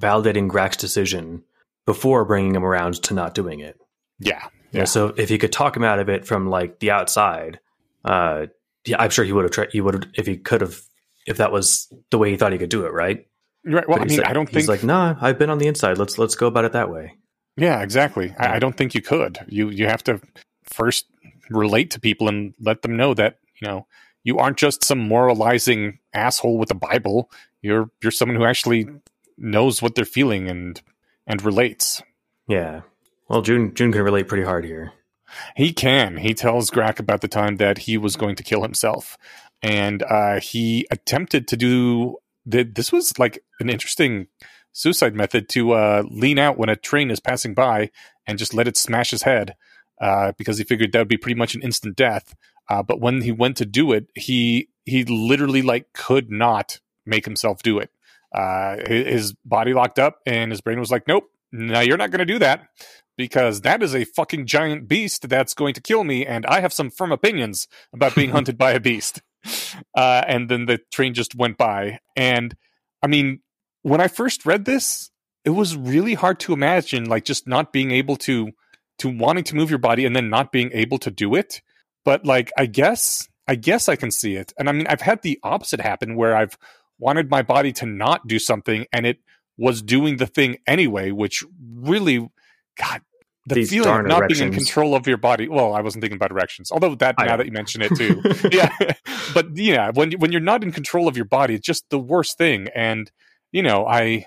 validating Grak's decision before bringing him around to not doing it. Yeah. So if you could talk him out of it from like the outside, I'm sure he would have tried, if that was the way he thought he could do it. Right. Well, I don't think he's like, nah, I've been on the inside. Let's go about it that way. Yeah, exactly. I don't think you could. You have to first relate to people and let them know that, you aren't just some moralizing asshole with a Bible. You're someone who actually knows what they're feeling and relates. Yeah. Well, June can relate pretty hard here. He can. He tells Grak about the time that he was going to kill himself. And he attempted to do... This was like an interesting... suicide method to lean out when a train is passing by and just let it smash his head because he figured that would be pretty much an instant death. But when he went to do it, he literally like could not make himself do it. His body locked up and his brain was like, nope, no, you're not going to do that because that is a fucking giant beast that's going to kill me. And I have some firm opinions about being hunted by a beast. And then the train just went by. And I mean, when I first read this, it was really hard to imagine, like just not being able to wanting to move your body and then not being able to do it. But like, I guess I can see it. And I mean, I've had the opposite happen where I've wanted my body to not do something and it was doing the thing anyway, which really, God, the feeling of not being in control of your body. Well, I wasn't thinking about erections, although now that you mention it too. Yeah. But yeah, when you're not in control of your body, it's just the worst thing. And I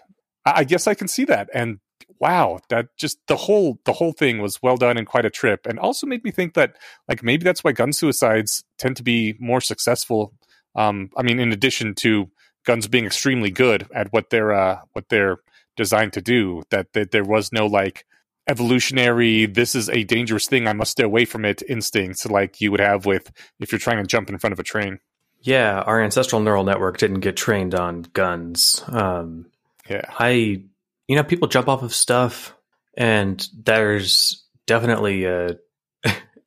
guess I can see that. And wow, that just the whole thing was well done and quite a trip. And also made me think that like maybe that's why gun suicides tend to be more successful. I mean, in addition to guns being extremely good at what they're designed to do, that there was no like evolutionary, this is a dangerous thing, I must stay away from it instincts like you would have with if you're trying to jump in front of a train. Yeah, our ancestral neural network didn't get trained on guns. People jump off of stuff, and there's definitely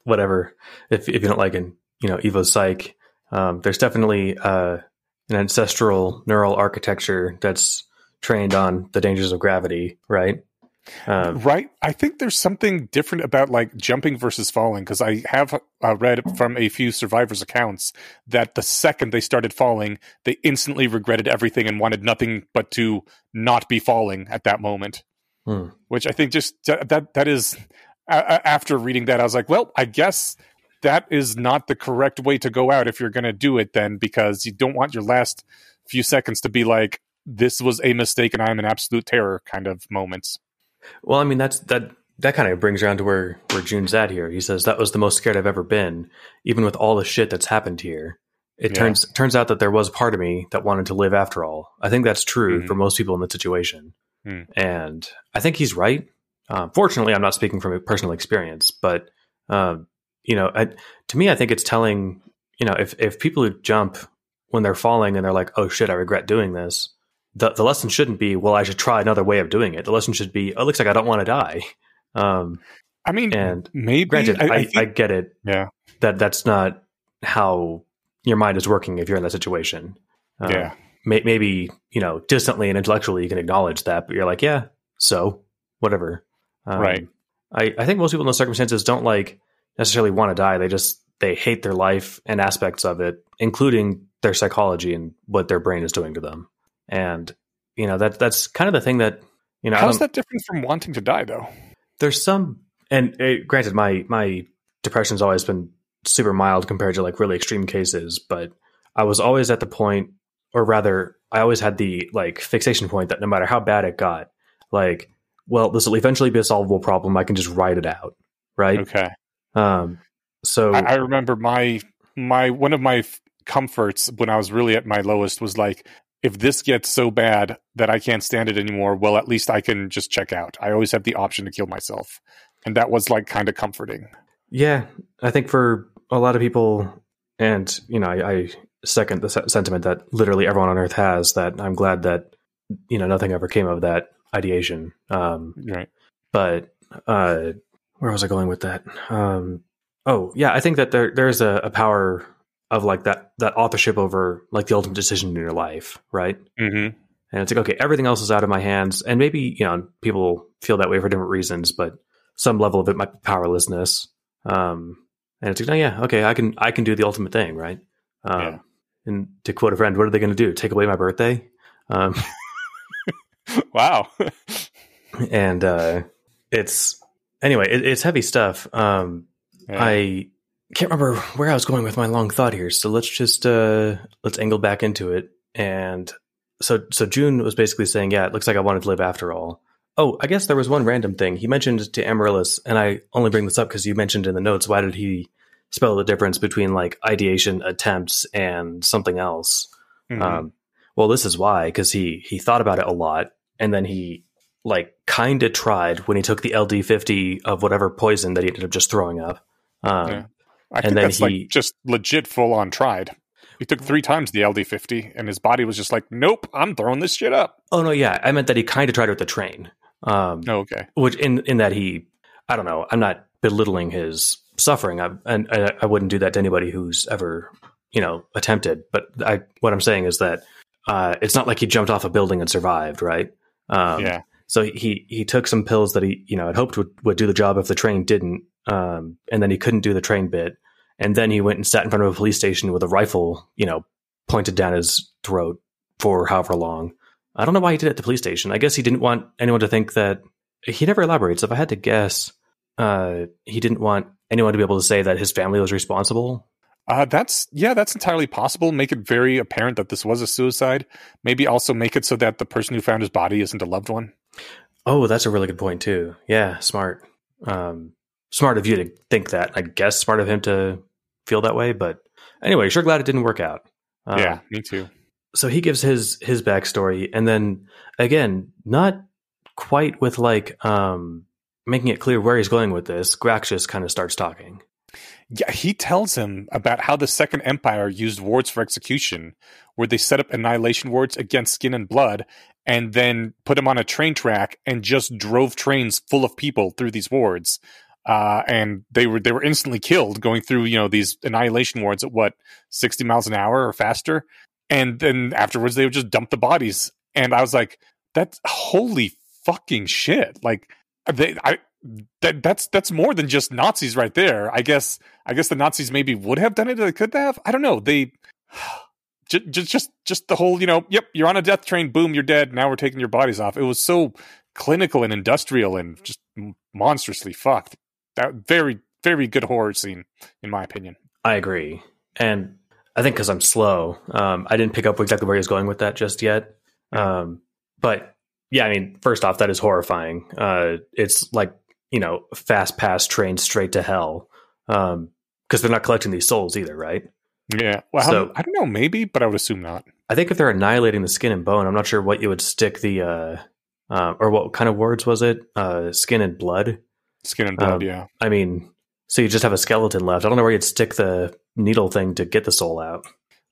whatever. If you don't like an Evo Psych, there's definitely an ancestral neural architecture that's trained on the dangers of gravity, right? Right. I think there's something different about like jumping versus falling, because I have read from a few survivors' accounts that the second they started falling, they instantly regretted everything and wanted nothing but to not be falling at that moment. Which I think just that is after reading that, I was like, well, I guess that is not the correct way to go out if you're going to do it then, because you don't want your last few seconds to be like, this was a mistake and I'm an absolute terror kind of moments. Well, I mean, that kind of brings around to where June's at here. He says, that was the most scared I've ever been, even with all the shit that's happened here. It turns out that there was part of me that wanted to live after all. I think that's true for most people in the situation. And I think he's right. Fortunately, I'm not speaking from a personal experience, but, to me, I think it's telling, if people who jump when they're falling and they're like, oh shit, I regret doing this. The lesson shouldn't be, well, I should try another way of doing it. The lesson should be, oh, it looks like I don't want to die. Maybe. Granted, I get it. Yeah. That's not how your mind is working if you're in that situation. Maybe, distantly and intellectually you can acknowledge that, but you're like, yeah, so whatever. Right. I think most people in those circumstances don't necessarily want to die. They hate their life and aspects of it, including their psychology and what their brain is doing to them. And, that's kind of the thing that, how's that different from wanting to die though? There's some, and granted, my depression's always been super mild compared to really extreme cases, but I was always at the point, or rather I always had the fixation point that no matter how bad it got, well, this will eventually be a solvable problem. I can just write it out. Right. Okay. So I remember my, one of my comforts when I was really at my lowest was if this gets so bad that I can't stand it anymore, well, at least I can just check out. I always have the option to kill myself. And that was kind of comforting. Yeah. I think for a lot of people, and, I second the sentiment that literally everyone on earth has, that I'm glad that, nothing ever came of that ideation. Right. But where was I going with that? I think that there's a power of that authorship over the ultimate decision in your life. Right. Mm-hmm. And it's okay, everything else is out of my hands. And maybe, people feel that way for different reasons, but some level of it might be powerlessness. And it's I can do the ultimate thing. Right. And to quote a friend, what are they going to do? Take away my birthday? Wow. And, it's heavy stuff. I can't remember where I was going with my long thought here. So let's just, let's angle back into it. And so June was basically saying, yeah, it looks like I wanted to live after all. Oh, I guess there was one random thing he mentioned to Amaryllis. And I only bring this up because you mentioned in the notes, why did he spell the difference between ideation, attempts, and something else? Mm-hmm. Well, this is why, because he thought about it a lot. And then he kind of tried when he took the LD50 of whatever poison that he ended up just throwing up. I think that's just legit full on tried. He took 3 times the LD50 and his body was just like, nope, I'm throwing this shit up. Oh no. Yeah. I meant that he kind of tried it with the train. Okay. Which in that I don't know, I'm not belittling his suffering. I wouldn't do that to anybody who's ever, attempted, but what I'm saying is that, it's not like he jumped off a building and survived. Right. So he took some pills that he, had hoped would do the job if the train didn't. And then he couldn't do the train bit. And then he went and sat in front of a police station with a rifle, pointed down his throat for however long. I don't know why he did it at the police station. I guess he didn't want anyone to think that he never elaborates. If I had to guess, he didn't want anyone to be able to say that his family was responsible. That's entirely possible. Make it very apparent that this was a suicide. Maybe also make it so that the person who found his body isn't a loved one. Oh, that's a really good point too. Yeah, smart. Smart of you to think that. I guess smart of him to feel that way. But anyway, sure glad it didn't work out. Yeah, me too. So he gives his backstory, and then again, not quite with making it clear where he's going with this. Grak just kind of starts talking. Yeah, he tells him about how the Second Empire used wards for execution, where they set up annihilation wards against skin and blood, and then put them on a train track and just drove trains full of people through these wards. And they were instantly killed going through, these annihilation wards at 60 miles an hour or faster. And then afterwards they would just dump the bodies. And I was like, that's holy fucking shit. That's more than just Nazis right there. I guess the Nazis maybe would have done it. Or they could have. I don't know. They just the whole, yep, you're on a death train. Boom, you're dead. Now we're taking your bodies off. It was so clinical and industrial and just monstrously fucked. that very, very good horror scene, in my opinion. I agree. And I think because I'm slow, I didn't pick up exactly where he was going with that just yet. But yeah, I mean, first off, that is horrifying. It's like, you know, fast pass train straight to hell. Because they're not collecting these souls either, right? Yeah. Well, so, I don't know, maybe, but I would assume not. I think if they're annihilating the skin and bone, I'm not sure what you would stick the, or what kind of words was it? Skin and blood. Skin and blood, yeah. I mean, so you just have a skeleton left. I don't know where you'd stick the needle thing to get the soul out.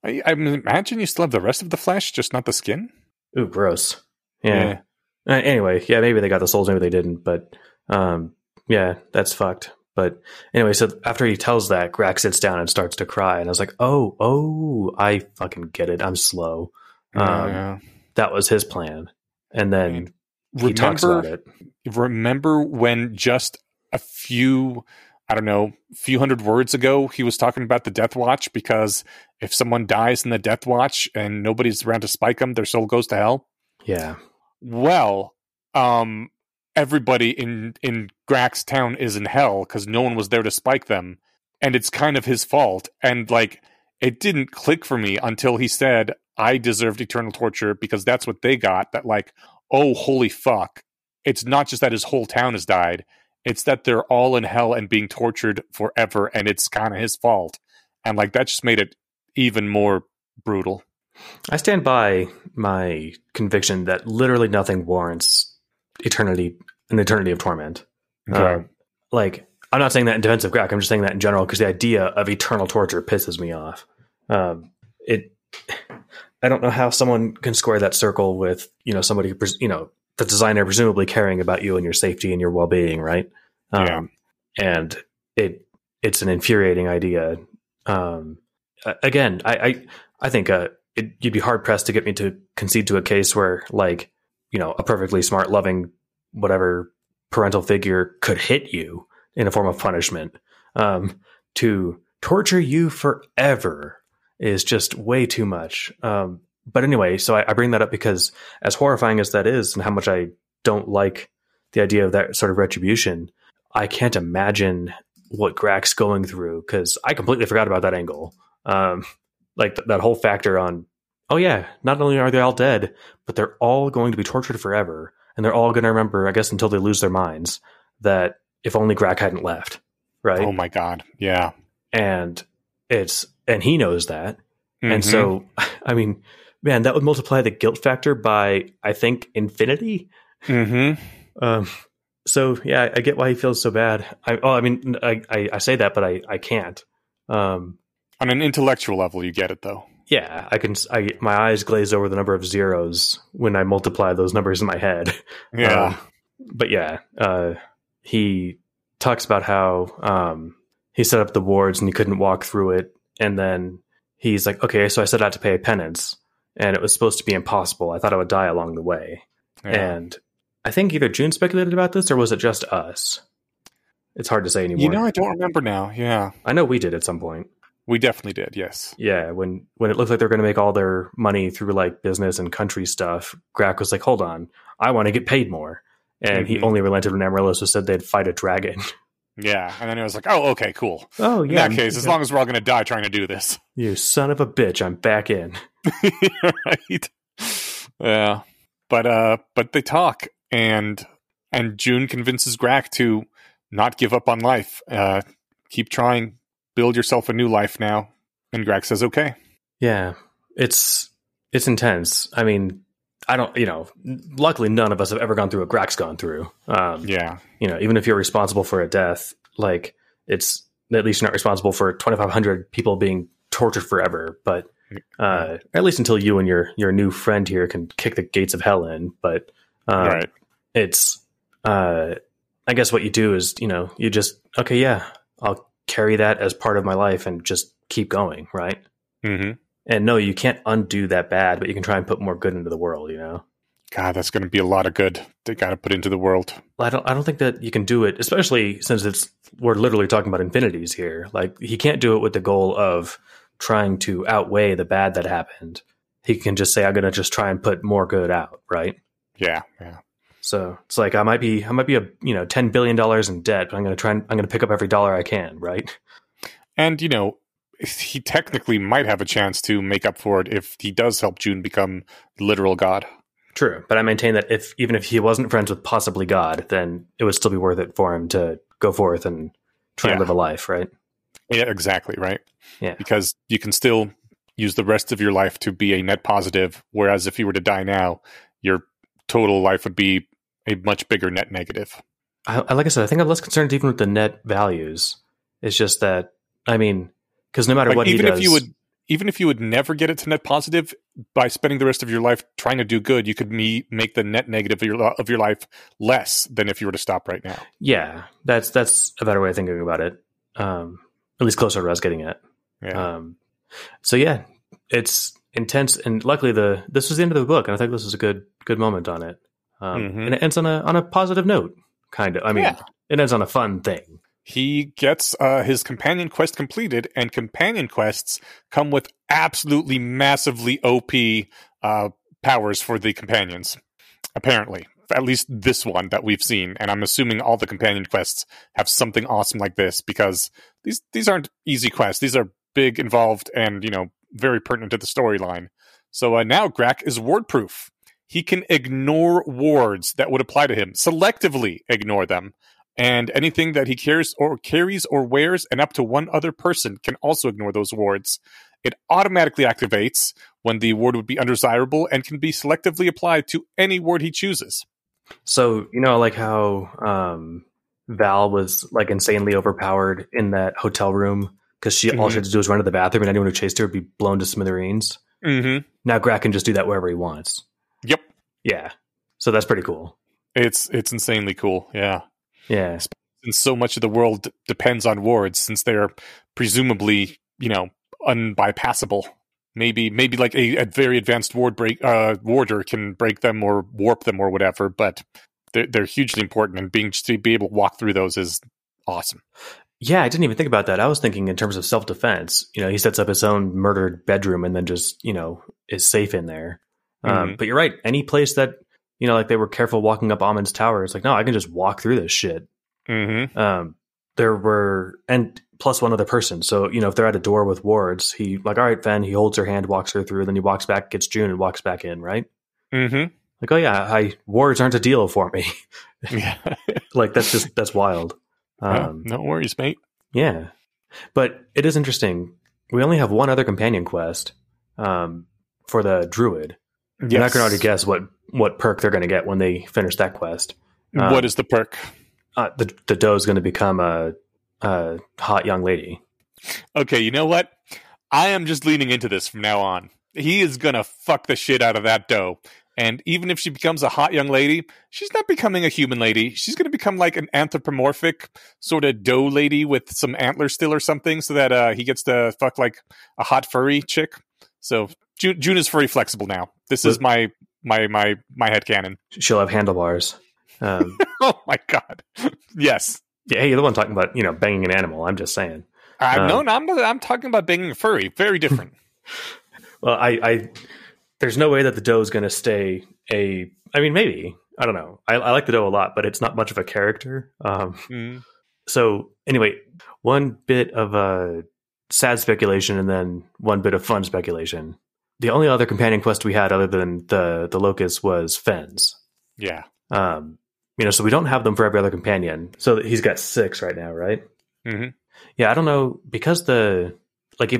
I imagine you still have the rest of the flesh, just not the skin. Ooh, gross. Yeah. Anyway, yeah, maybe they got the souls, maybe they didn't, but yeah, that's fucked. But anyway, so after he tells that, Grak sits down and starts to cry. And I was like, oh, I fucking get it. I'm slow. Yeah. That was his plan. And then he talks about it. Remember when just a few hundred words ago, he was talking about the Death Watch? Because if someone dies in the Death Watch and nobody's around to spike them, their soul goes to hell. Yeah. Well, everybody in Grak's town is in hell because no one was there to spike them, and it's kind of his fault. And like, it didn't click for me until he said, I deserved eternal torture because that's what they got. That like, oh, holy fuck. It's not just that his whole town has died. It's that they're all in hell and being tortured forever. And it's kind of his fault. And like, that just made it even more brutal. I stand by my conviction that literally nothing warrants an eternity of torment. Okay. Like, I'm not saying that in defense of Grak. I'm just saying that in general, because the idea of eternal torture pisses me off. I don't know how someone can square that circle with, you know, somebody, you know, the designer presumably caring about you and your safety and your well-being, right? Yeah. And it's an infuriating idea. Again, I think you'd be hard-pressed to get me to concede to a case where, like, you know, a perfectly smart, loving, whatever parental figure could hit you in a form of punishment. To torture you forever is just way too much. But anyway, so I bring that up because as horrifying as that is and how much I don't like the idea of that sort of retribution, I can't imagine what Grak's going through, because I completely forgot about that angle. Like that whole factor on, oh yeah, not only are they all dead, but they're all going to be tortured forever. And they're all going to remember, I guess, until they lose their minds, that if only Grak hadn't left, right? Oh my God, yeah. And he knows that. Mm-hmm. And so, I mean, man, that would multiply the guilt factor by, I think, infinity. Mm-hmm. So yeah, I get why he feels so bad. I say that, but I can't. On an intellectual level, you get it though. Yeah, my eyes glaze over the number of zeros when I multiply those numbers in my head. Yeah. But yeah, he talks about how he set up the wards and he couldn't walk through it. And then he's like, okay, so I set out to pay a penance and it was supposed to be impossible. I thought I would die along the way. Yeah. And I think either June speculated about this or was it just us? It's hard to say anymore. You know, I don't remember now. Yeah. I know we did at some point. We definitely did, yes. Yeah, when it looked like they were going to make all their money through like business and country stuff, Grak was like, hold on, I want to get paid more. And He only relented when Amaryllis said they'd fight a dragon. Yeah, and then it was like, oh, okay, cool. Oh, yeah. In that case, as long as we're all going to die trying to do this. You son of a bitch, I'm back in. Right. Yeah. But they talk, and June convinces Grak to not give up on life. Keep trying. Build yourself a new life now. And Grak says, okay. Yeah, it's intense. I mean, I don't, you know, luckily none of us have ever gone through what Grak's gone through. Yeah. You know, even if you're responsible for a death, like it's, at least you're not responsible for 2,500 people being tortured forever, but at least until you and your new friend here can kick the gates of hell in. But right. It's, I guess what you do is, you know, you just, okay, yeah, I'll carry that as part of my life and just keep going, right? Mm-hmm. And no, you can't undo that bad, but you can try and put more good into the world, you know? God, that's going to be a lot of good they got to put into the world. I don't think that you can do it, especially since we're literally talking about infinities here. Like, he can't do it with the goal of trying to outweigh the bad that happened. He can just say, I'm going to just try and put more good out, right? Yeah. So it's like I might be a $10 billion in debt, but I'm going to pick up every dollar I can, right? And he technically might have a chance to make up for it if he does help June become the literal god. True, but I maintain that even if he wasn't friends with possibly God, then it would still be worth it for him to go forth and try and live a life, right? Yeah, exactly, right? Yeah. Because you can still use the rest of your life to be a net positive, whereas if you were to die now, your total life would be a much bigger net negative. Like I said, I think I'm less concerned even with the net values. It's just that, because no matter what he does... Even if you would never get it to net positive, by spending the rest of your life trying to do good, you could make the net negative of your life less than if you were to stop right now. Yeah, that's a better way of thinking about it. At least closer to what I was getting at. Yeah. So it's intense, and luckily this was the end of the book, and I think this was a good moment on it. And it ends on a positive note, kind of. It ends on a fun thing. He gets his companion quest completed, and companion quests come with absolutely massively OP powers for the companions, apparently. At least this one that we've seen, and I'm assuming all the companion quests have something awesome like this, because these aren't easy quests. These are big, involved, and very pertinent to the storyline. So now Grak is wordproof. He can ignore wards that would apply to him, selectively ignore them. And anything that he carries or wears, and up to one other person can also ignore those wards. It automatically activates when the ward would be undesirable and can be selectively applied to any ward he chooses. So, like how Val was like insanely overpowered in that hotel room because all she had to do was run to the bathroom and anyone who chased her would be blown to smithereens. Mm-hmm. Now Grak can just do that wherever he wants. Yep. Yeah. So that's pretty cool. It's insanely cool. Yeah. Yeah, since so much of the world depends on wards, since they're presumably, unbypassable. Maybe like a very advanced warder can break them or warp them or whatever. But they're hugely important, and to be able to walk through those is awesome. Yeah, I didn't even think about that. I was thinking in terms of self-defense. He sets up his own murdered bedroom and then just is safe in there. But you're right. Any place that. Like they were careful walking up Amin's tower. It's like, no, I can just walk through this shit. Mm-hmm. And plus one other person. So, if they're at a door with wards, he like, all right, Fenn, he holds her hand, walks her through. Then he walks back, gets June and walks back in. Right. Mm-hmm. Like, oh yeah, wards aren't a deal for me. Yeah. Like that's wild. No worries, mate. Yeah. But it is interesting. We only have one other companion quest for the druid. Yes. And I can already guess what perk they're going to get when they finish that quest. What is the perk? The doe's going to become a hot young lady. Okay, you know what? I am just leaning into this from now on. He is going to fuck the shit out of that doe. And even if she becomes a hot young lady, she's not becoming a human lady. She's going to become like an anthropomorphic sort of doe lady with some antlers still or something, so that he gets to fuck like a hot furry chick. So June is furry flexible now. This is my headcanon. She'll have handlebars. Oh my god! Yes. Yeah, you're the one talking about banging an animal. I'm just saying. No, I'm talking about banging a furry. Very different. Well, I there's no way that the doe is going to stay a. I mean, maybe I don't know. I like the doe a lot, but it's not much of a character. So anyway, one bit of a sad speculation, and then one bit of fun speculation. The only other companion quest we had other than the locust was Fenn's. Yeah. So we don't have them for every other companion. So he's got 6 right now, right? Mm-hmm. Yeah, I don't know. Because even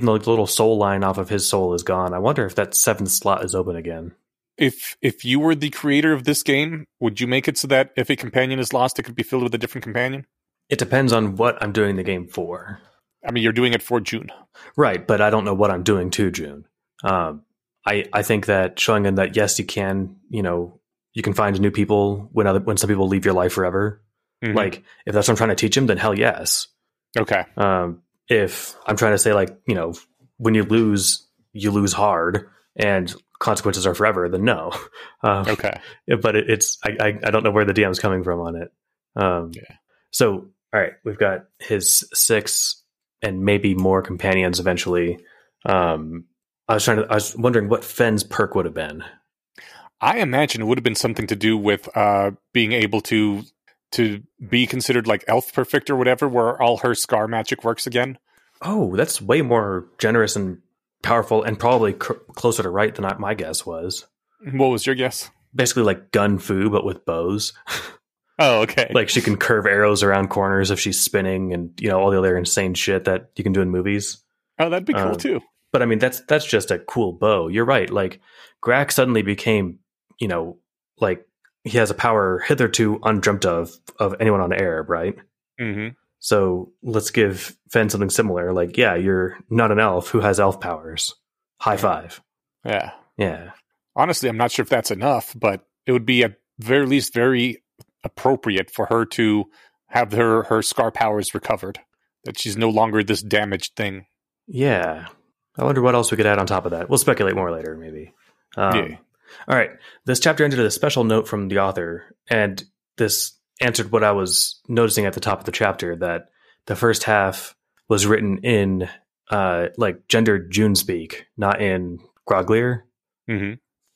the little soul line off of his soul is gone, I wonder if that 7th slot is open again. If you were the creator of this game, would you make it so that if a companion is lost, it could be filled with a different companion? It depends on what I'm doing the game for. I mean, you're doing it for June. Right, but I don't know what I'm doing to June. I think that showing him that, yes, you can, you can find new people when some people leave your life forever. Mm-hmm. Like if that's what I'm trying to teach him, then hell yes. Okay. If I'm trying to say like, when you lose hard and consequences are forever, then no. Okay. But I don't know where the DM's coming from on it. So, all right, we've got his 6 and maybe more companions eventually. I was wondering what Fenn's perk would have been. I imagine it would have been something to do with being able to be considered like elf perfect or whatever, where all her scar magic works again. Oh, that's way more generous and powerful and probably closer to right than my guess was. What was your guess? Basically like Gun Fu, but with bows. Oh, okay. Like she can curve arrows around corners if she's spinning and, you know, all the other insane shit that you can do in movies. Oh, that'd be cool too. But I mean, that's just a cool bow. You're right. Like Grak suddenly became, you know, like he has a power hitherto undreamt of anyone on Aerb, right? Mm-hmm. So let's give Fenn something similar. Like, yeah, you're not an elf who has elf powers. High five. Yeah. Yeah. Honestly, I'm not sure if that's enough, but it would be at very least very appropriate for her to have her scar powers recovered. That she's no longer this damaged thing. Yeah. I wonder what else we could add on top of that. We'll speculate more later, maybe. Yeah. All right. This chapter ended with a special note from the author, and this answered what I was noticing at the top of the chapter, that the first half was written in like gendered June speak, not in Groglir. Mm-hmm.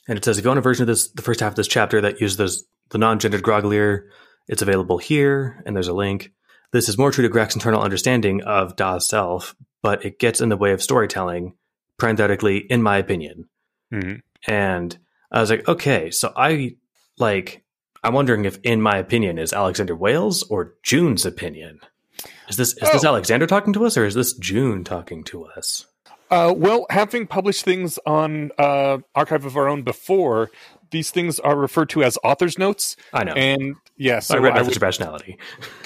And it says if you want a version of this, the first half of this chapter that uses the non-gendered Groglir, it's available here, and there's a link. This is more true to Grak's internal understanding of Da's self, but it gets in the way of storytelling, parenthetically, in my opinion. Mm-hmm. And I was like, okay, so I'm wondering if in my opinion is Alexander Wales or June's opinion. Is this Alexander talking to us or is this June talking to us? Well, having published things on Archive of Our Own before, these things are referred to as author's notes. I know. And yeah, so I read nothing to rationality.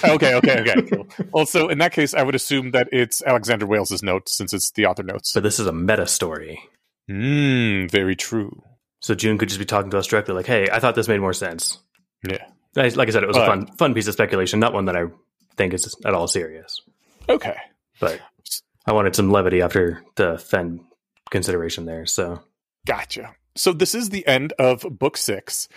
Okay. Cool. Also, in that case, I would assume that it's Alexander Wales's notes since it's the author notes. But this is a meta story. Very true. So June could just be talking to us directly like, hey, I thought this made more sense. Yeah. Like I said, it was a fun piece of speculation, not one that I think is at all serious. Okay. But I wanted some levity after the Fenn consideration there, so. Gotcha. So this is the end of Book 6.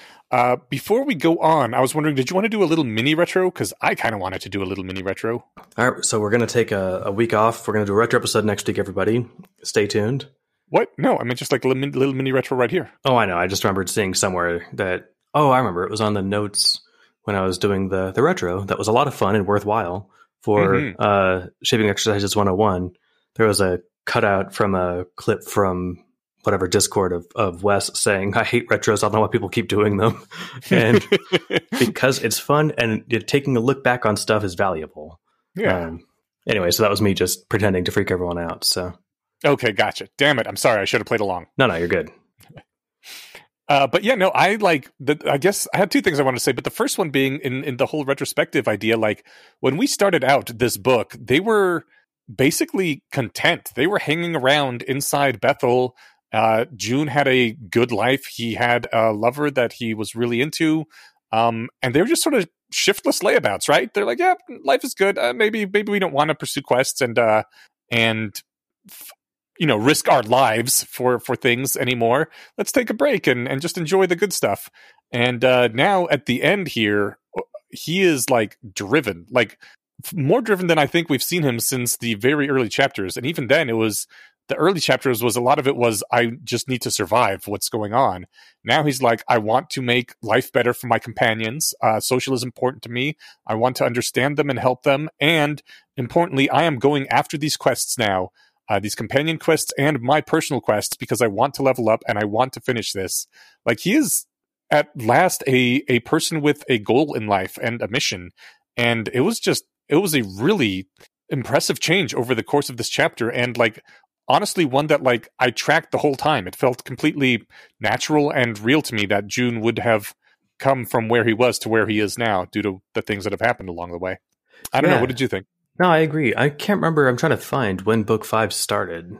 Before we go on, I was wondering, did you want to do a little mini retro? Because I kind of wanted to do a little mini retro. All right, so we're going to take a week off. We're going to do a retro episode next week, everybody. Stay tuned. What? No, I mean just like a little mini retro right here. Oh, I know. I just remembered seeing somewhere that... Oh, I remember. It was on the notes when I was doing the retro. That was a lot of fun and worthwhile for Shaping Exercises 101. There was a cutout from a clip from whatever Discord of Wes saying, I hate retros. I don't know why people keep doing them. And because it's fun and taking a look back on stuff is valuable. Yeah. Anyway, so that was me just pretending to freak everyone out. So okay, gotcha. Damn it. I'm sorry. I should have played along. No, you're good. But yeah, no, I guess I had two things I wanted to say, but the first one being in the whole retrospective idea, like when we started out this book, they were basically content. They were hanging around inside Bethel. June had a good life. He had a lover that he was really into. And they were just sort of shiftless layabouts, right? They're like, yeah, life is good. Maybe we don't want to pursue quests and you know, risk our lives for things anymore. Let's take a break and just enjoy the good stuff. And now at the end here, he is like driven, like more driven than I think we've seen him since the very early chapters. And even then, it was the early chapters was a lot of it was I just need to survive what's going on. Now he's like, I want to make life better for my companions. Social is important to me. I want to understand them and help them. And importantly, I am going after these quests now. These companion quests and my personal quests because I want to level up and I want to finish this. Like he is at last a person with a goal in life and a mission. And it was a really impressive change over the course of this chapter. And like, honestly, one that like I tracked the whole time. It felt completely natural and real to me that June would have come from where he was to where he is now due to the things that have happened along the way. I don't know. What did you think? No, I agree. I can't remember. I'm trying to find when Book 5 started.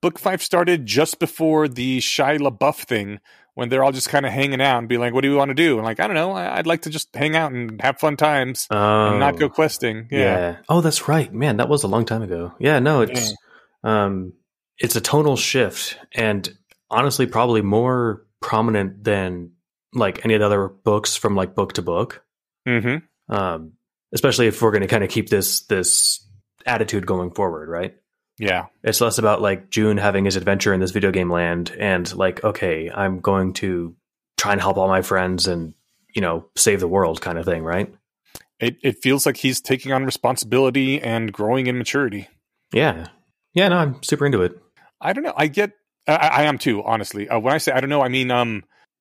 Book 5 started just before the Shia LaBeouf thing, when they're all just kind of hanging out and be like, what do you want to do? And like, I don't know. I'd like to just hang out and have fun times and not go questing. Yeah. Oh, that's right. Man, that was a long time ago. Yeah, no, it's a tonal shift and honestly probably more prominent than like any of the other books from like book to book. Mm-hmm. Especially if we're going to kind of keep this attitude going forward, right? Yeah. It's less about like June having his adventure in this video game land and like, okay, I'm going to try and help all my friends and, you know, save the world kind of thing, right? It feels like he's taking on responsibility and growing in maturity. Yeah. Yeah, no, I'm super into it. I don't know. I am too, honestly. When I say I don't know, I mean,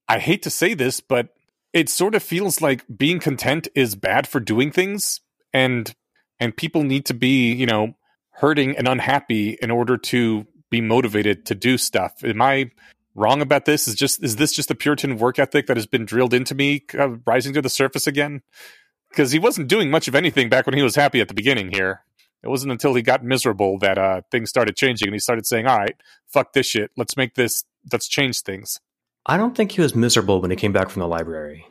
I hate to say this, but it sort of feels like being content is bad for doing things, and people need to be, you know, hurting and unhappy in order to be motivated to do stuff. Am I wrong about this? Is this just the Puritan work ethic that has been drilled into me, rising to the surface again? Because he wasn't doing much of anything back when he was happy at the beginning here. It wasn't until he got miserable that things started changing, and he started saying, all right, fuck this shit. Let's make this, let's change things. I don't think he was miserable when he came back from the library.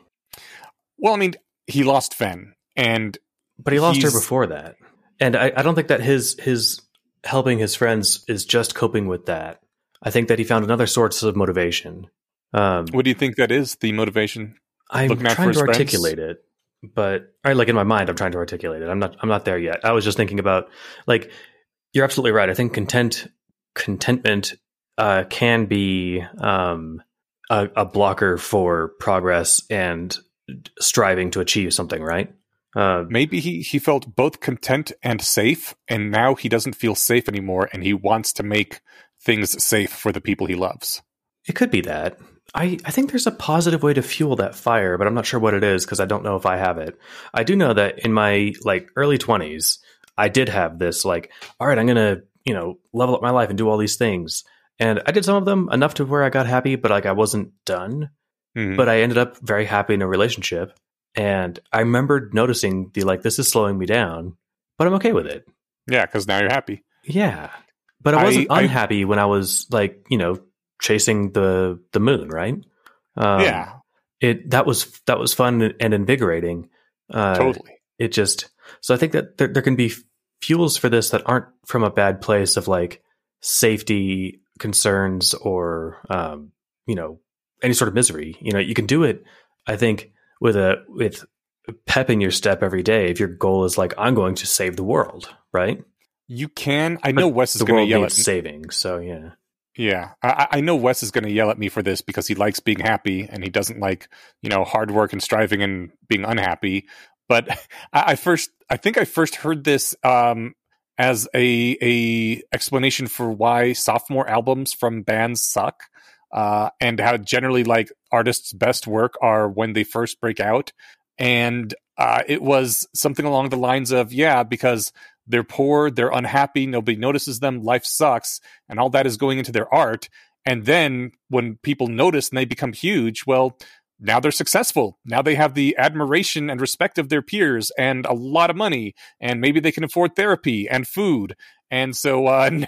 Well, I mean, he lost Fenn. But he lost her before that. And I don't think that his helping his friends is just coping with that. I think that he found another source of motivation. What do you think that is, the motivation? I'm trying to articulate it. But like in my mind, I'm trying to articulate it. I'm not there yet. I was just thinking about, like, you're absolutely right. I think contentment can be a blocker for progress and striving to achieve something, right? Maybe he felt both content and safe, and now he doesn't feel safe anymore, and he wants to make things safe for the people he loves. It could be that. I think there's a positive way to fuel that fire, but I'm not sure what it is because I don't know if I have it. I do know that in my like early 20s, I did have this like, all right, I'm going to, you know, level up my life and do all these things. And I did some of them enough to where I got happy, but like I wasn't done. Mm-hmm. But I ended up very happy in a relationship. And I remembered noticing this is slowing me down, but I'm okay with it. Yeah, because now you're happy. Yeah. But I wasn't unhappy when I was like, you know, chasing the moon, right? Yeah, that was fun and invigorating. Totally. It just so I think that there can be fuels for this that aren't from a bad place of like safety concerns or you know, any sort of misery. You know, you can do it. I think with pep in your step every day if your goal is like I'm going to save the world, right? You can. I know Wes is going to yell at saving. So yeah. Yeah, I know Wes is going to yell at me for this because he likes being happy and he doesn't like, you know, hard work and striving and being unhappy. But I think I first heard this as a explanation for why sophomore albums from bands suck and how generally like artists' best work are when they first break out. And it was something along the lines of, yeah, because they're poor, they're unhappy, nobody notices them, life sucks, and all that is going into their art. And then when people notice and they become huge, well, now they're successful. Now they have the admiration and respect of their peers and a lot of money, and maybe they can afford therapy and food. And so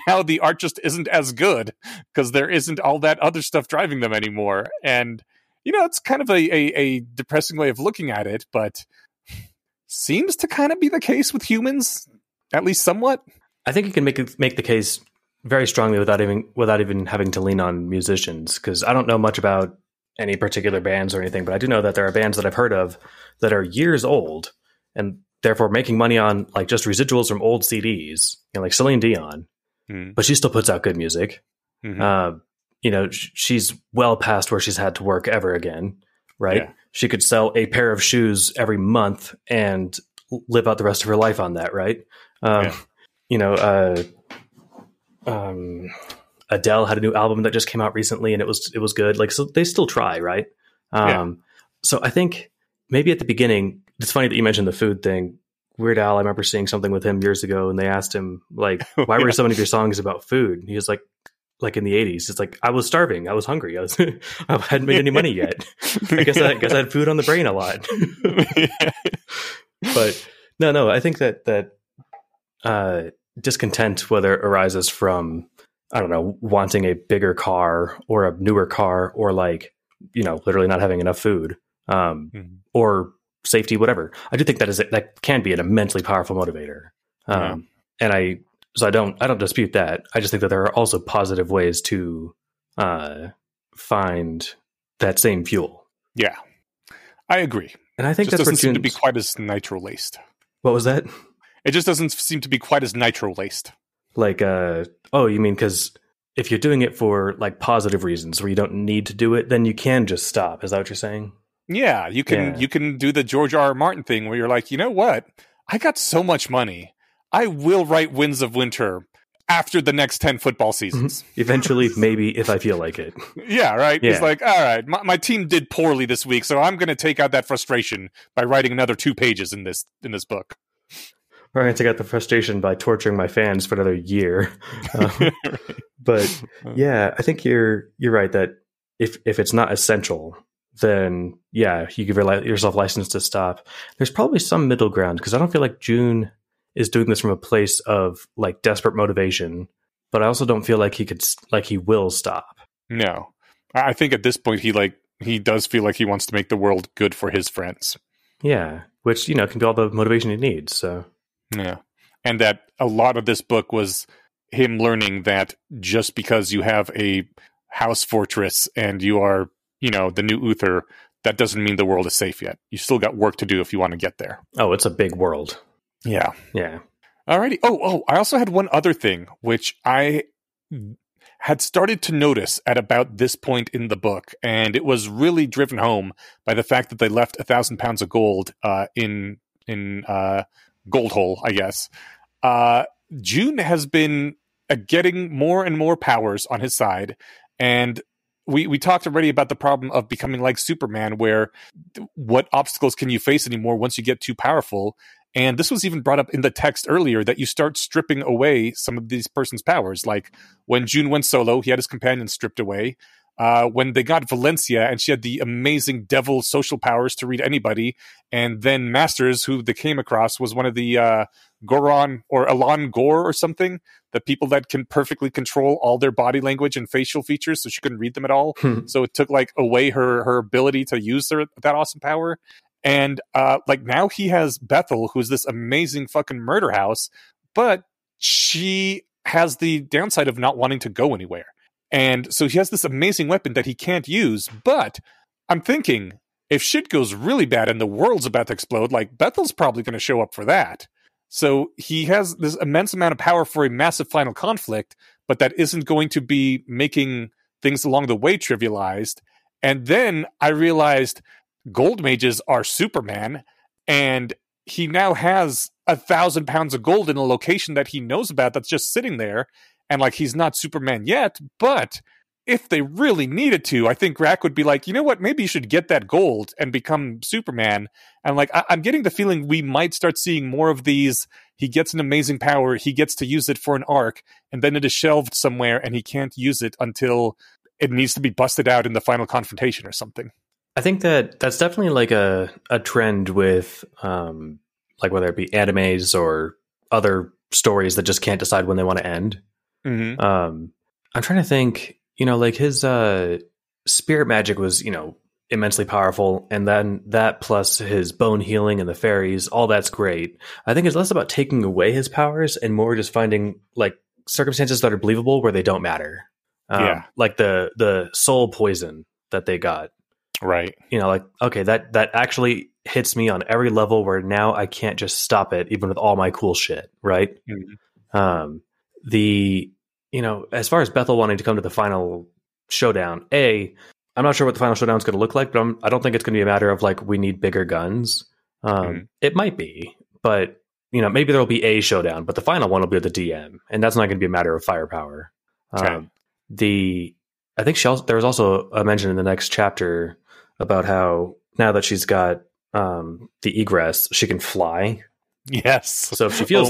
now the art just isn't as good because there isn't all that other stuff driving them anymore. And, you know, it's kind of a depressing way of looking at it, but seems to kind of be the case with humans. At least somewhat. I think you can make the case very strongly without even having to lean on musicians, because I don't know much about any particular bands or anything, but I do know that there are bands that I've heard of that are years old and therefore making money on like just residuals from old CDs, you know, like Celine Dion, but she still puts out good music. Mm-hmm. You know, she's well past where she's had to work ever again, right? Yeah. She could sell a pair of shoes every month and live out the rest of her life on that, right? Yeah. You know, Adele had a new album that just came out recently and it was good. Like, so they still try, right? So I think maybe at the beginning, it's funny that you mentioned the food thing. Weird Al, I remember seeing something with him years ago and they asked him like, why were so many of your songs about food? And he was like in the 80s, it's like, I was starving. I was hungry. I hadn't made any money yet. I guess I had food on the brain a lot, but no, I think that discontent, whether it arises from, I don't know, wanting a bigger car or a newer car or like, you know, literally not having enough food or safety, whatever. I do think that can be an immensely powerful motivator. And I don't dispute that. I just think that there are also positive ways to find that same fuel. Yeah, I agree. And I think that doesn't seem to be quite as nitro-laced. What was that? It just doesn't seem to be quite as nitro-laced. Like, you mean because if you're doing it for like positive reasons where you don't need to do it, then you can just stop. Is that what you're saying? Yeah, you can. Yeah. You can do the George R. R. Martin thing where you're like, you know what? I got so much money. I will write Winds of Winter after the next 10 football seasons. Eventually, maybe, if I feel like it. Yeah, right? Yeah. It's like, all right, my team did poorly this week, so I'm going to take out that frustration by writing another 2 pages in this book. Or I'm going to take out the frustration by torturing my fans for another year. Right. But, yeah, I think you're right that if it's not essential, then, yeah, you give yourself license to stop. There's probably some middle ground, because I don't feel like June is doing this from a place of like desperate motivation, but I also don't feel like he will stop. No, I think at this point he does feel like he wants to make the world good for his friends. Yeah. Which, you know, can be all the motivation he needs. So yeah. And that a lot of this book was him learning that just because you have a house fortress and you are, you know, the new Uther, that doesn't mean the world is safe yet. You still got work to do if you want to get there. Oh, it's a big world. Yeah. Yeah. Alrighty. Oh, I also had one other thing, which I had started to notice at about this point in the book, and it was really driven home by the fact that they left 1,000 pounds of gold in Goldhole, I guess. June has been getting more and more powers on his side, and we talked already about the problem of becoming like Superman, where what obstacles can you face anymore once you get too powerful? And this was even brought up in the text earlier, that you start stripping away some of these person's powers. Like when June went solo, he had his companion stripped away. When they got Valencia, and she had the amazing devil social powers to read anybody. And then Masters, who they came across, was one of the Goron or Elan Gore or something, the people that can perfectly control all their body language and facial features, so she couldn't read them at all. So it took like away her ability to use that awesome power. And like now he has Bethel, who's this amazing fucking murder house, but she has the downside of not wanting to go anywhere. And so he has this amazing weapon that he can't use. But I'm thinking, if shit goes really bad and the world's about to explode, like Bethel's probably going to show up for that. So he has this immense amount of power for a massive final conflict, but that isn't going to be making things along the way trivialized. And then I realized gold mages are Superman, and he now has 1,000 pounds of gold in a location that he knows about that's just sitting there, and like he's not Superman yet, but if they really needed to, I think Grak would be like, you know what, maybe you should get that gold and become Superman. And like I'm getting the feeling we might start seeing more of these. He gets an amazing power, he gets to use it for an arc, and then it is shelved somewhere and he can't use it until it needs to be busted out in the final confrontation or something. I think that's definitely like a trend with like whether it be animes or other stories that just can't decide when they want to end. Mm-hmm. I'm trying to think, you know, like his spirit magic was, you know, immensely powerful. And then that plus his bone healing and the fairies, all that's great. I think it's less about taking away his powers and more just finding like circumstances that are believable where they don't matter. Yeah. Like the soul poison that they got. Right. You know, like, okay, that actually hits me on every level where now I can't just stop it, even with all my cool shit. Right. Mm-hmm. You know, as far as Bethel wanting to come to the final showdown, I'm not sure what the final showdown is going to look like, but I don't think it's going to be a matter of like, we need bigger guns. It might be, but you know, maybe there'll be a showdown, but the final one will be the DM, and that's not going to be a matter of firepower. Okay. I think there was also a mention in the next chapter about how now that she's got the egress, she can fly. Yes. So if she feels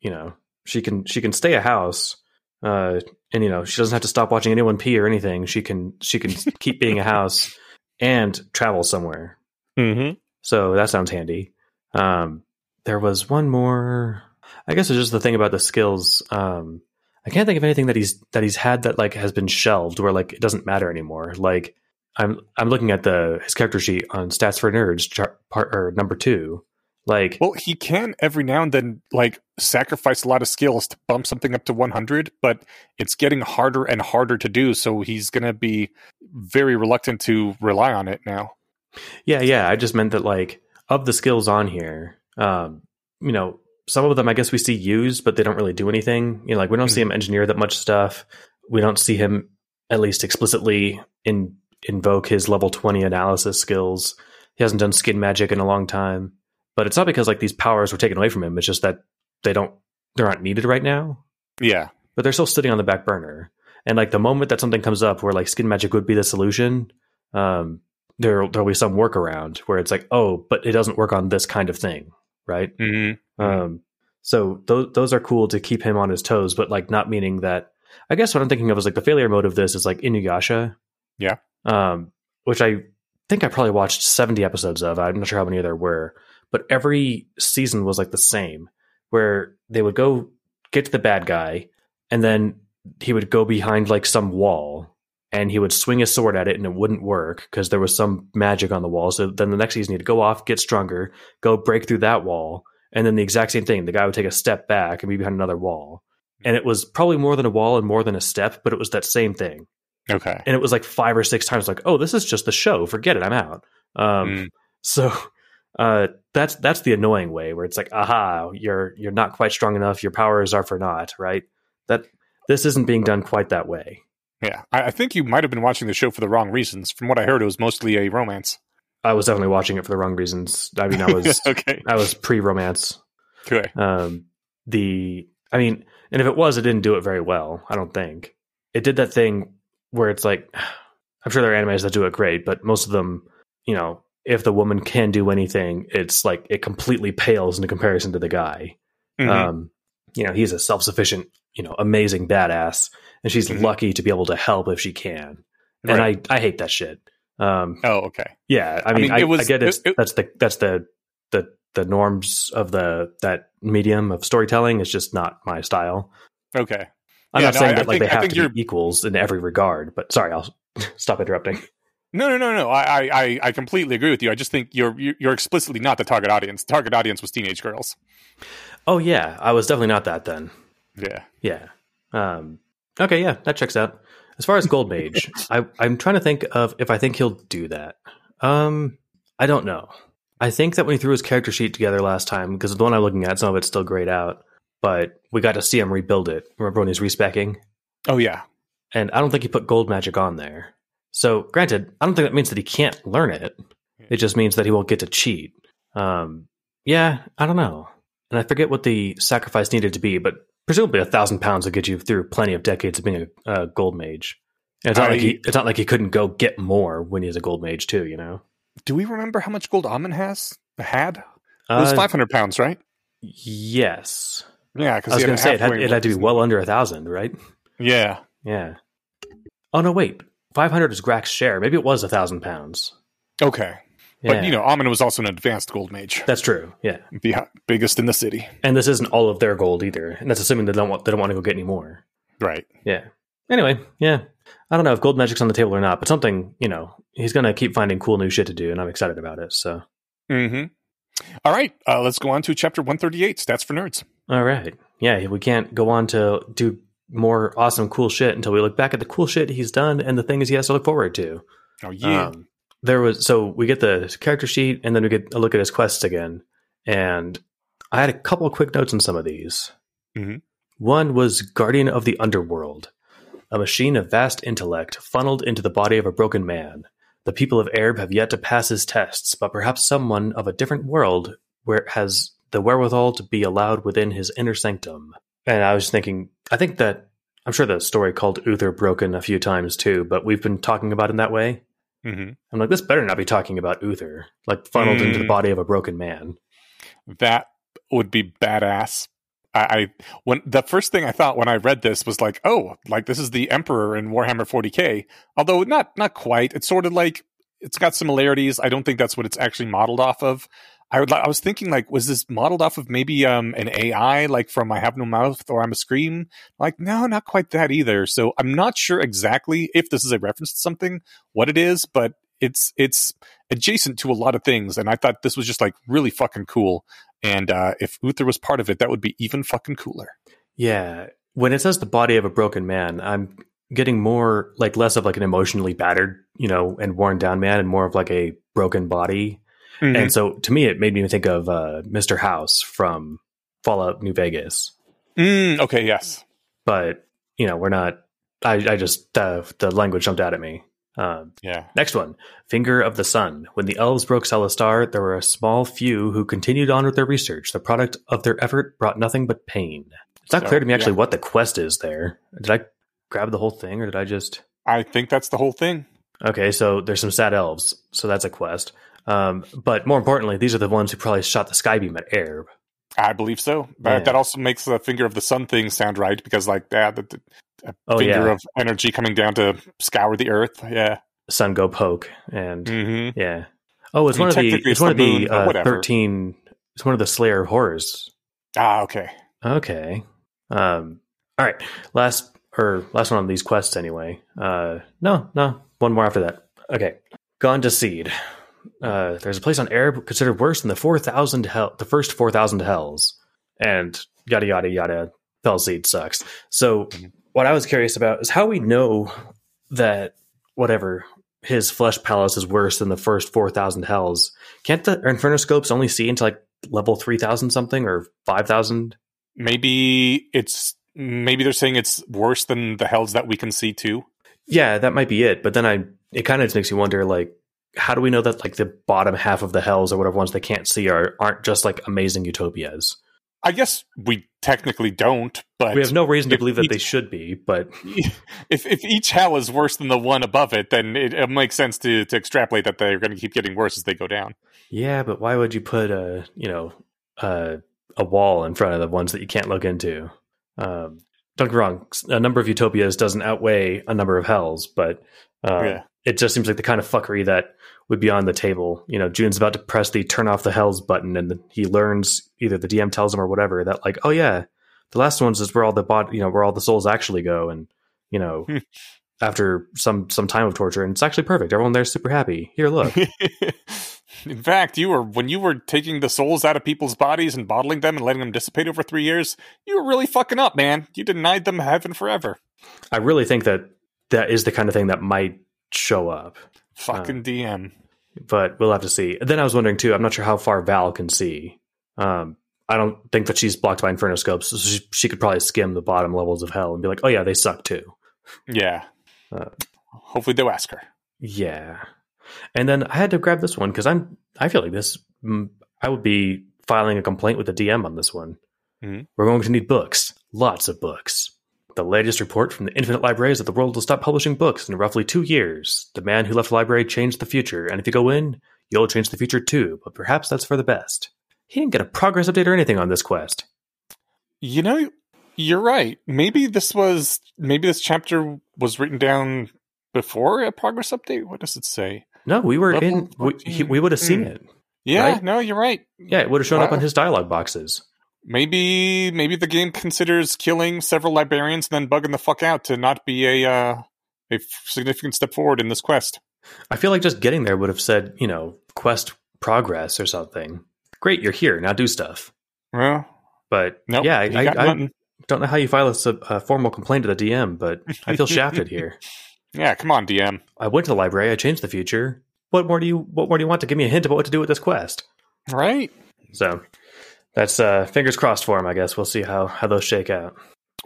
you know, she can stay a house, and you know, she doesn't have to stop watching anyone pee or anything. She can keep being a house and travel somewhere. Mm-hmm. So that sounds handy. There was one more. I guess it's just the thing about the skills. I can't think of anything that he's had that like has been shelved where like it doesn't matter anymore. Like I'm looking at his character sheet on Stats for Nerds number 2. Like, well, he can every now and then like sacrifice a lot of skills to bump something up to 100, but it's getting harder and harder to do. So he's going to be very reluctant to rely on it now. Yeah. I just meant that like of the skills on here, you know. Some of them, I guess, we see used, but they don't really do anything. You know, like we don't see them engineer that much stuff. we don't see him at least explicitly invoke his level 20 analysis skills. He hasn't done skin magic in a long time, but it's not because like these powers were taken away from him. It's just that they aren't needed right now. Yeah. But they're still sitting on the back burner. And like the moment that something comes up where like skin magic would be the solution, there'll be some workaround where it's like, oh, but it doesn't work on this kind of thing. Right. Mm-hmm. So those are cool to keep him on his toes, but like not meaning that, I guess what I'm thinking of is like the failure mode of this is like Inuyasha. Yeah. Which I think I probably watched 70 episodes of. I'm not sure how many there were, but every season was like the same, where they would go get to the bad guy and then he would go behind like some wall and he would swing his sword at it and it wouldn't work because there was some magic on the wall. So then the next season he'd go off, get stronger, go break through that wall. And then the exact same thing. The guy would take a step back and be behind another wall. And it was probably more than a wall and more than a step, but it was that same thing. Okay. And it was like 5 or 6 times like, oh, this is just the show. Forget it. I'm out. So that's the annoying way where it's like, aha, you're not quite strong enough. Your powers are for naught, right? That this isn't being done quite that way. Yeah. I think you might have been watching the show for the wrong reasons. From what I heard, it was mostly a romance. I was definitely watching it for the wrong reasons. I mean, I was okay. I was pre-romance. Okay. And if it was, it didn't do it very well, I don't think. It did that thing where it's like, I'm sure there are animes that do it great, but most of them, you know, if the woman can do anything, it's like it completely pales in comparison to the guy. Mm-hmm. You know, he's a self-sufficient, you know, amazing badass, and she's mm-hmm. lucky to be able to help if she can. And right. I hate that shit. Okay. Yeah, I get that's the norms of that medium of storytelling is just not my style. Okay. I'm not saying they have to be equals in every regard, but sorry, I'll stop interrupting. No. I completely agree with you. I just think you're explicitly not the target audience. The target audience was teenage girls. Oh yeah, I was definitely not that then. Yeah. Okay, yeah, that checks out. As far as Gold Mage, I'm trying to think of if I think he'll do that. I don't know. I think that when he threw his character sheet together last time, because the one I'm looking at, some of it's still grayed out, but we got to see him rebuild it. Remember when he's respecking? Oh, yeah. And I don't think he put gold magic on there. So, granted, I don't think that means that he can't learn it. It just means that he won't get to cheat. Yeah, I don't know. And I forget what the sacrifice needed to be, but presumably 1,000 pounds will get you through plenty of decades of being a gold mage. And it's not like he couldn't go get more when he's a gold mage too, you know? Do we remember how much gold Amin had? It was 500 pounds, right? Yes. Yeah, because I was going to say it had to be well under 1,000, right? Yeah. Oh, no, wait. 500 is Grak's share. Maybe it was 1,000 pounds. Okay. Yeah. But, you know, Amin was also an advanced gold mage. That's true, yeah. The biggest in the city. And this isn't all of their gold either. And that's assuming they don't want to go get any more. Right. Yeah. Anyway, yeah. I don't know if gold magic's on the table or not, but something, you know, he's going to keep finding cool new shit to do, and I'm excited about it, so. Mm-hmm. All right. Let's go on to Chapter 138, Stats for Nerds. All right. Yeah, we can't go on to do more awesome cool shit until we look back at the cool shit he's done and the things he has to look forward to. Oh, yeah. So we get the character sheet and then we get a look at his quests again. And I had a couple of quick notes on some of these. Mm-hmm. One was Guardian of the Underworld, a machine of vast intellect funneled into the body of a broken man. The people of Aerb have yet to pass his tests, but perhaps someone of a different world where has the wherewithal to be allowed within his inner sanctum. And I was thinking, I'm sure the story called Uther Broken a few times too, but we've been talking about it in that way. Mm-hmm. I'm like, this better not be talking about Uther, like funneled into the body of a broken man. That would be badass. When the first thing I thought when I read this was like, oh, like this is the Emperor in Warhammer 40K, although not quite. It's sort of like it's got similarities. I don't think that's what it's actually modeled off of. I was thinking like, was this modeled off of maybe an AI like from I Have No Mouth or I'm a Scream? Like, no, not quite that either. So I'm not sure exactly if this is a reference to something, what it is, but it's adjacent to a lot of things. And I thought this was just like really fucking cool. And if Uther was part of it, that would be even fucking cooler. Yeah. When it says the body of a broken man, I'm getting more like less of like an emotionally battered, you know, and worn down man and more of like a broken body. Mm-hmm. And so, to me, it made me think of Mr. House from Fallout New Vegas. Okay, yes. But, you know, we're not I just the language jumped out at me. Yeah. Next one, Finger of the Sun. When the elves broke Celestar, there were a small few who continued on with their research. The product of their effort brought nothing but pain. It's not clear to me actually what the quest is there. Did I grab the whole thing, or did I just... I think that's the whole thing. Okay, so there's some sad elves, so that's a quest. But more importantly, these are the ones who probably shot the skybeam at Aerb. I believe so. But that also makes the Finger of the Sun thing sound right, because like a finger of energy coming down to scour the earth. Yeah. Sun go poke. And yeah. Oh, it's one of the 13, it's one of the Slayer of Horrors. Ah, okay. Okay. All right. Last one on these quests anyway. No, one more after that. Okay. Gone to Seed. There's a place on Aerb considered worse than the first 4,000 hells, and yada yada yada. Felseed sucks. So what I was curious about is how we know that whatever his flesh palace is worse than the first 4,000 hells. Can't the infernoscopes only see into like level 3,000 something or 5,000? Maybe they're saying it's worse than the hells that we can see too. Yeah, that might be it. But then it kind of makes you wonder, like, how do we know that like the bottom half of the hells or whatever ones they can't see aren't just like amazing utopias? I guess we technically don't, but we have no reason to believe that they should be. But if each hell is worse than the one above it, then it makes sense to extrapolate that they're going to keep getting worse as they go down. Yeah, but why would you put a wall in front of the ones that you can't look into? Don't get me wrong, a number of utopias doesn't outweigh a number of hells, but it just seems like the kind of fuckery that would be on the table. You know, June's about to press the turn off the hells button, and he learns, either the DM tells him or whatever, that like, oh yeah, the last ones is where all the where all the souls actually go, and you know, after some time of torture, and it's actually perfect. Everyone there's super happy. Here, look. In fact, when you were taking the souls out of people's bodies and bottling them and letting them dissipate over 3 years, you were really fucking up, man. You denied them heaven forever. I really think that is the kind of thing that might show up. Fucking DM. But we'll have to see. Then I was wondering too, I'm not sure how far Val can see. I don't think that she's blocked by infernoscopes, so she could probably skim the bottom levels of hell and be like, oh yeah, they suck too. Yeah. Hopefully they'll ask her. Yeah. And then I had to grab this one because I feel like this. I would be filing a complaint with the DM on this one. Mm-hmm. We're going to need books. Lots of books. The latest report from the Infinite Library is that the world will stop publishing books in roughly 2 years. The man who left the library changed the future. And if you go in, you'll change the future too. But perhaps that's for the best. He didn't get a progress update or anything on this quest. You know, you're right. Maybe this chapter was written down before a progress update. What does it say? No, we were in. We would have seen it. Yeah, right? No, you're right. Yeah, it would have shown up on his dialogue boxes. Maybe the game considers killing several librarians and then bugging the fuck out to not be a significant step forward in this quest. I feel like just getting there would have said, you know, quest progress or something. Great, you're here now. Do stuff. Well, but nope, yeah, I don't know how you file a formal complaint to the DM, but I feel shafted here. Yeah, come on, DM. I went to the library. I changed the future. What more do you want to give me a hint about what to do with this quest? Right. So that's fingers crossed for him, I guess. We'll see how those shake out.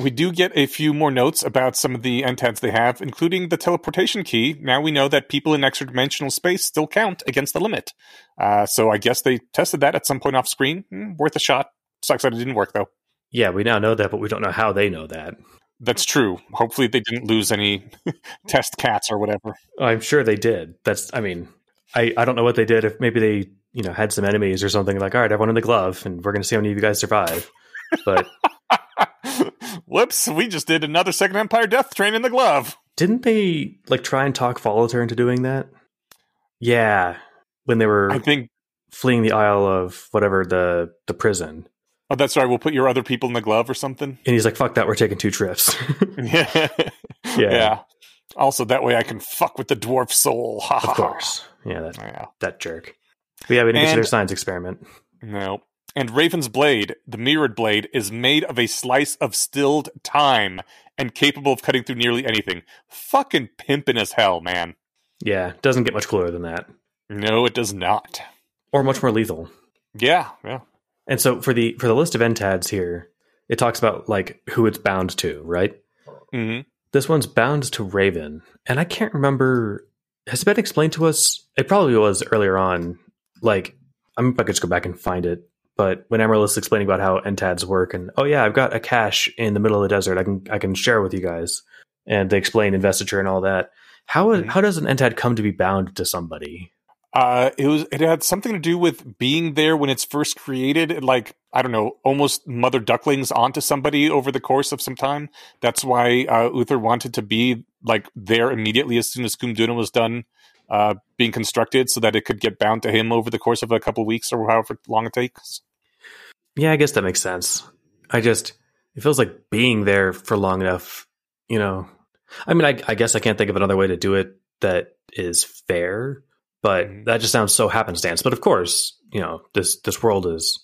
We do get a few more notes about some of the enteds they have, including the teleportation key. Now we know that people in extra-dimensional space still count against the limit. So I guess they tested that at some point off screen. Worth a shot. Sucks that it didn't work, though. Yeah, we now know that, but we don't know how they know that. That's true. Hopefully they didn't lose any test cats or whatever. I'm sure they did. I don't know what they did. If maybe they, you know, had some enemies or something, like, all right, everyone in the glove and we're going to see how many of you guys survive. But whoops, we just did another Second Empire death train in the glove. Didn't they like try and talk Volitor into doing that? Yeah. When they were, I think, fleeing the Isle of whatever, the prison. Oh, that's right. We'll put your other people in the glove or something. And he's like, fuck that. We're taking 2 trips. Yeah. Also, that way I can fuck with the dwarf soul. Of course. Yeah, that jerk. But yeah, we didn't consider science experiment. No. And Raven's blade, the mirrored blade, is made of a slice of stilled time and capable of cutting through nearly anything. Fucking pimping as hell, man. Yeah, doesn't get much cooler than that. No, it does not. Or much more lethal. Yeah. And so for the list of entads here, it talks about like who it's bound to, right? Mm-hmm. This one's bound to Raven. And I can't remember, has it been explained to us? It probably was earlier on. Like, I'm about to just go back and find it. But when Amaryllis is explaining about how NTADs work and, oh yeah, I've got a cache in the middle of the desert I can share with you guys. And they explain investiture and all that. How does an NTAD come to be bound to somebody? It had something to do with being there when it's first created, like, I don't know, almost mother ducklings onto somebody over the course of some time. That's why Uther wanted to be like there immediately as soon as Kuum Doona was done being constructed, so that it could get bound to him over the course of a couple weeks or however long it takes. Yeah, I guess that makes sense. It feels like being there for long enough, you know. I mean, I guess I can't think of another way to do it that is fair, but that just sounds so happenstance. But of course, you know, this world is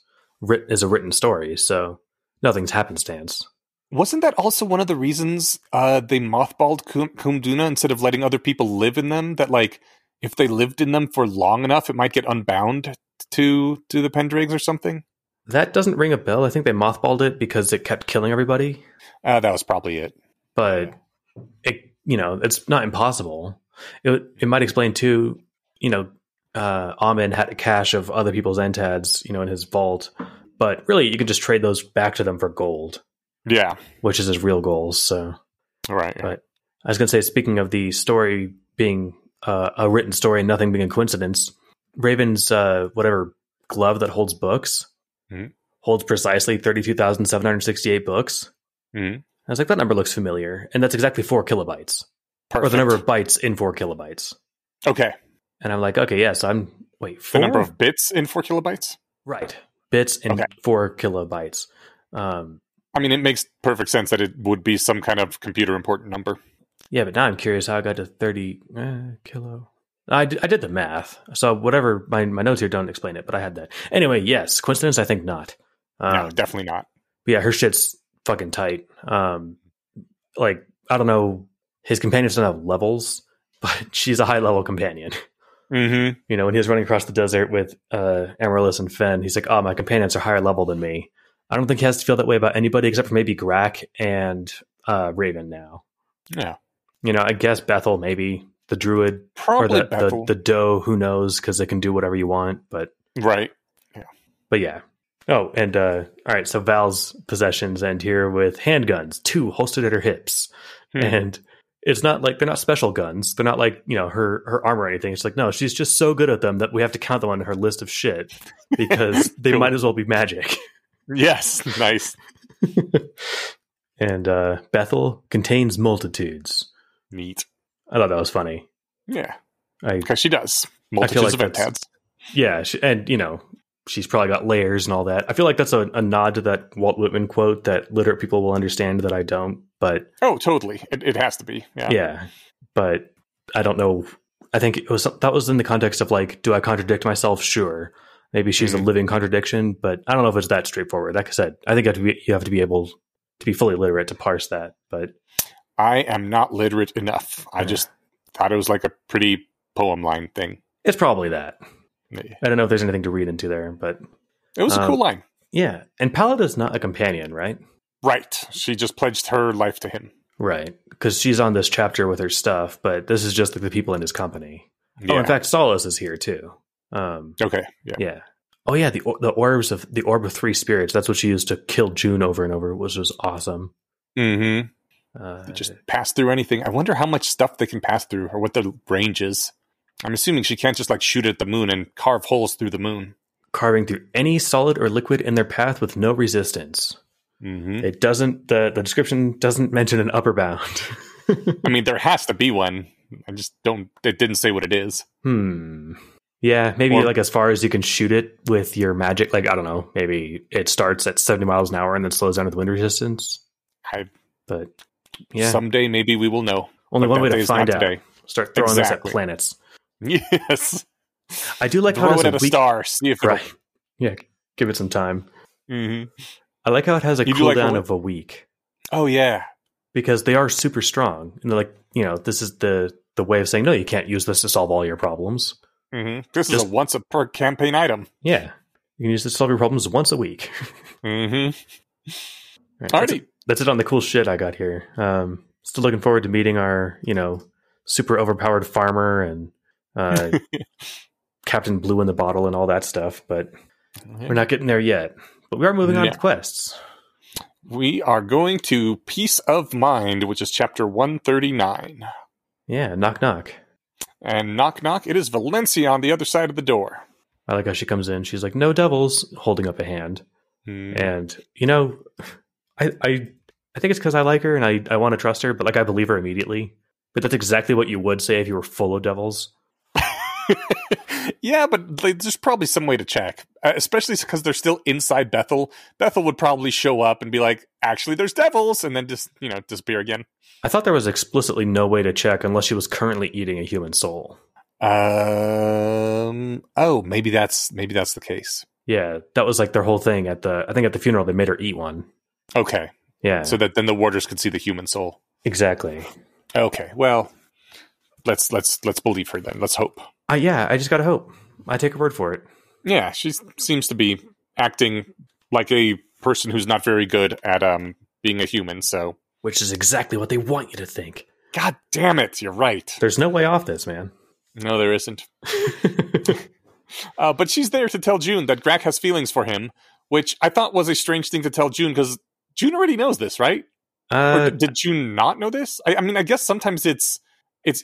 a written story, so nothing's happenstance. Wasn't that also one of the reasons they mothballed Kuum Doona instead of letting other people live in them? That, like, if they lived in them for long enough, it might get unbound to the Pendraigs or something? That doesn't ring a bell. I think they mothballed it because it kept killing everybody. That was probably it. But... yeah. It's not impossible. It might explain too, Amin had a cache of other people's NTADs, in his vault, but really you can just trade those back to them for gold. Yeah. Which is his real goals. So, all right. Yeah. But I was going to say, speaking of the story being a written story and nothing being a coincidence, Raven's whatever glove that holds books holds precisely 32,768 books. Mm-hmm. I was like, that number looks familiar. And that's exactly 4 kilobytes. Perfect. Or the number of bytes in 4 kilobytes. Okay. And I'm like, okay, yeah, so four? The number of bits in 4 kilobytes? Right. Bits in 4 kilobytes. It makes perfect sense that it would be some kind of computer important number. Yeah, but now I'm curious how I got to 30 kilo. I did the math. So whatever, my notes here don't explain it, but I had that. Anyway, yes. Coincidence? I think not. No, definitely not. But yeah, her shit's fucking tight. I don't know, his companions don't have levels, but she's a high level companion. Mm-hmm. When he was running across the desert with Amaryllis and Fenn, he's like, oh, my companions are higher level than me. I don't think he has to feel that way about anybody except for maybe Grak and Raven now. Yeah. I guess Bethel, maybe the druid, probably, or the doe, who knows, because they can do whatever you want. But right. Yeah. But yeah. Oh, and all right, so Val's possessions end here with handguns, 2 holstered at her hips. And it's not like they're not special guns. They're not like, her armor or anything. It's like, no, she's just so good at them that we have to count them on her list of shit because they might as well be magic. Yes, nice. And Bethel contains multitudes. Neat. I thought that was funny. Yeah, because she does. Multitudes of pads. Yeah, she's probably got layers and all that. I feel like that's a nod to that Walt Whitman quote that literate people will understand that I don't, but... Oh, totally. It has to be. Yeah. Yeah. But I don't know. I think that was in the context of like, do I contradict myself? Sure. Maybe she's a living contradiction, but I don't know if it's that straightforward. Like I said, I think you have to be able to be fully literate to parse that, but... I am not literate enough. I just thought it was like a pretty poem line thing. It's probably that. I don't know if there's anything to read into there, but... It was a cool line. Yeah. And Pallada's not a companion, right? Right. She just pledged her life to him. Right. Because she's on this chapter with her stuff, but this is just like the people in his company. Yeah. Oh, in fact, Solas is here, too. Okay. Yeah. Yeah. Oh, yeah. The Aerb of 3 spirits. That's what she used to kill June over and over, which was awesome. Mm-hmm. Just pass through anything. I wonder how much stuff they can pass through or what the range is. I'm assuming she can't just like shoot at the moon and carve holes through the moon. Carving through any solid or liquid in their path with no resistance. Mm-hmm. It doesn't, the description doesn't mention an upper bound. There has to be one. It didn't say what it is. Yeah, maybe like as far as you can shoot it with your magic. Like, I don't know, maybe it starts at 70 miles an hour and then slows down with wind resistance. But yeah. Someday maybe we will know. Only one way to find out. Today. Start throwing this at planets. Yes, I do like how it has a star. See if right. Yeah, give it some time. Mm-hmm. I like how it has a cooldown of a week. Oh yeah, because they are super strong, and they're like, this is the way of saying no, you can't use this to solve all your problems. Mm-hmm. This is a once per campaign item. Yeah, you can use this to solve your problems once a week. Mm-hmm. All right, that's it on the cool shit I got here. still looking forward to meeting our, you know, super overpowered farmer and Captain Blue in the Bottle and all that stuff, but we're not getting there yet. But we are moving on to quests. We are going to Peace of Mind, which is chapter 139. Yeah, knock, knock. And knock, knock, it is Valencia on the other side of the door. I like how she comes in. She's like, no doubles, holding up a hand. Mm. And, you know, I think it's because I like her and I want to trust her, but like I believe her immediately. But that's exactly what you would say if you were full of devils. Yeah, but like, there's probably some way to check, especially because they're still inside Bethel. Bethel would probably show up and be like, actually, there's devils, and then just, you know, disappear again. I thought there was explicitly no way to check unless she was currently eating a human soul. Oh, maybe that's the case. Yeah, that was like their whole thing at the, I think at the funeral, they made her eat one. Okay. Yeah. So that then the warders could see the human soul. Exactly. Okay. Well, let's believe her then. Let's hope. Yeah, I just gotta hope. I take her word for it. Yeah, she seems to be acting like a person who's not very good at being a human, so... Which is exactly what they want you to think. God damn it, you're right. There's no way off this, man. No, there isn't. But she's there to tell June that Grak has feelings for him, which I thought was a strange thing to tell June, because June already knows this, right? Or did June not know this? I mean, I guess sometimes it's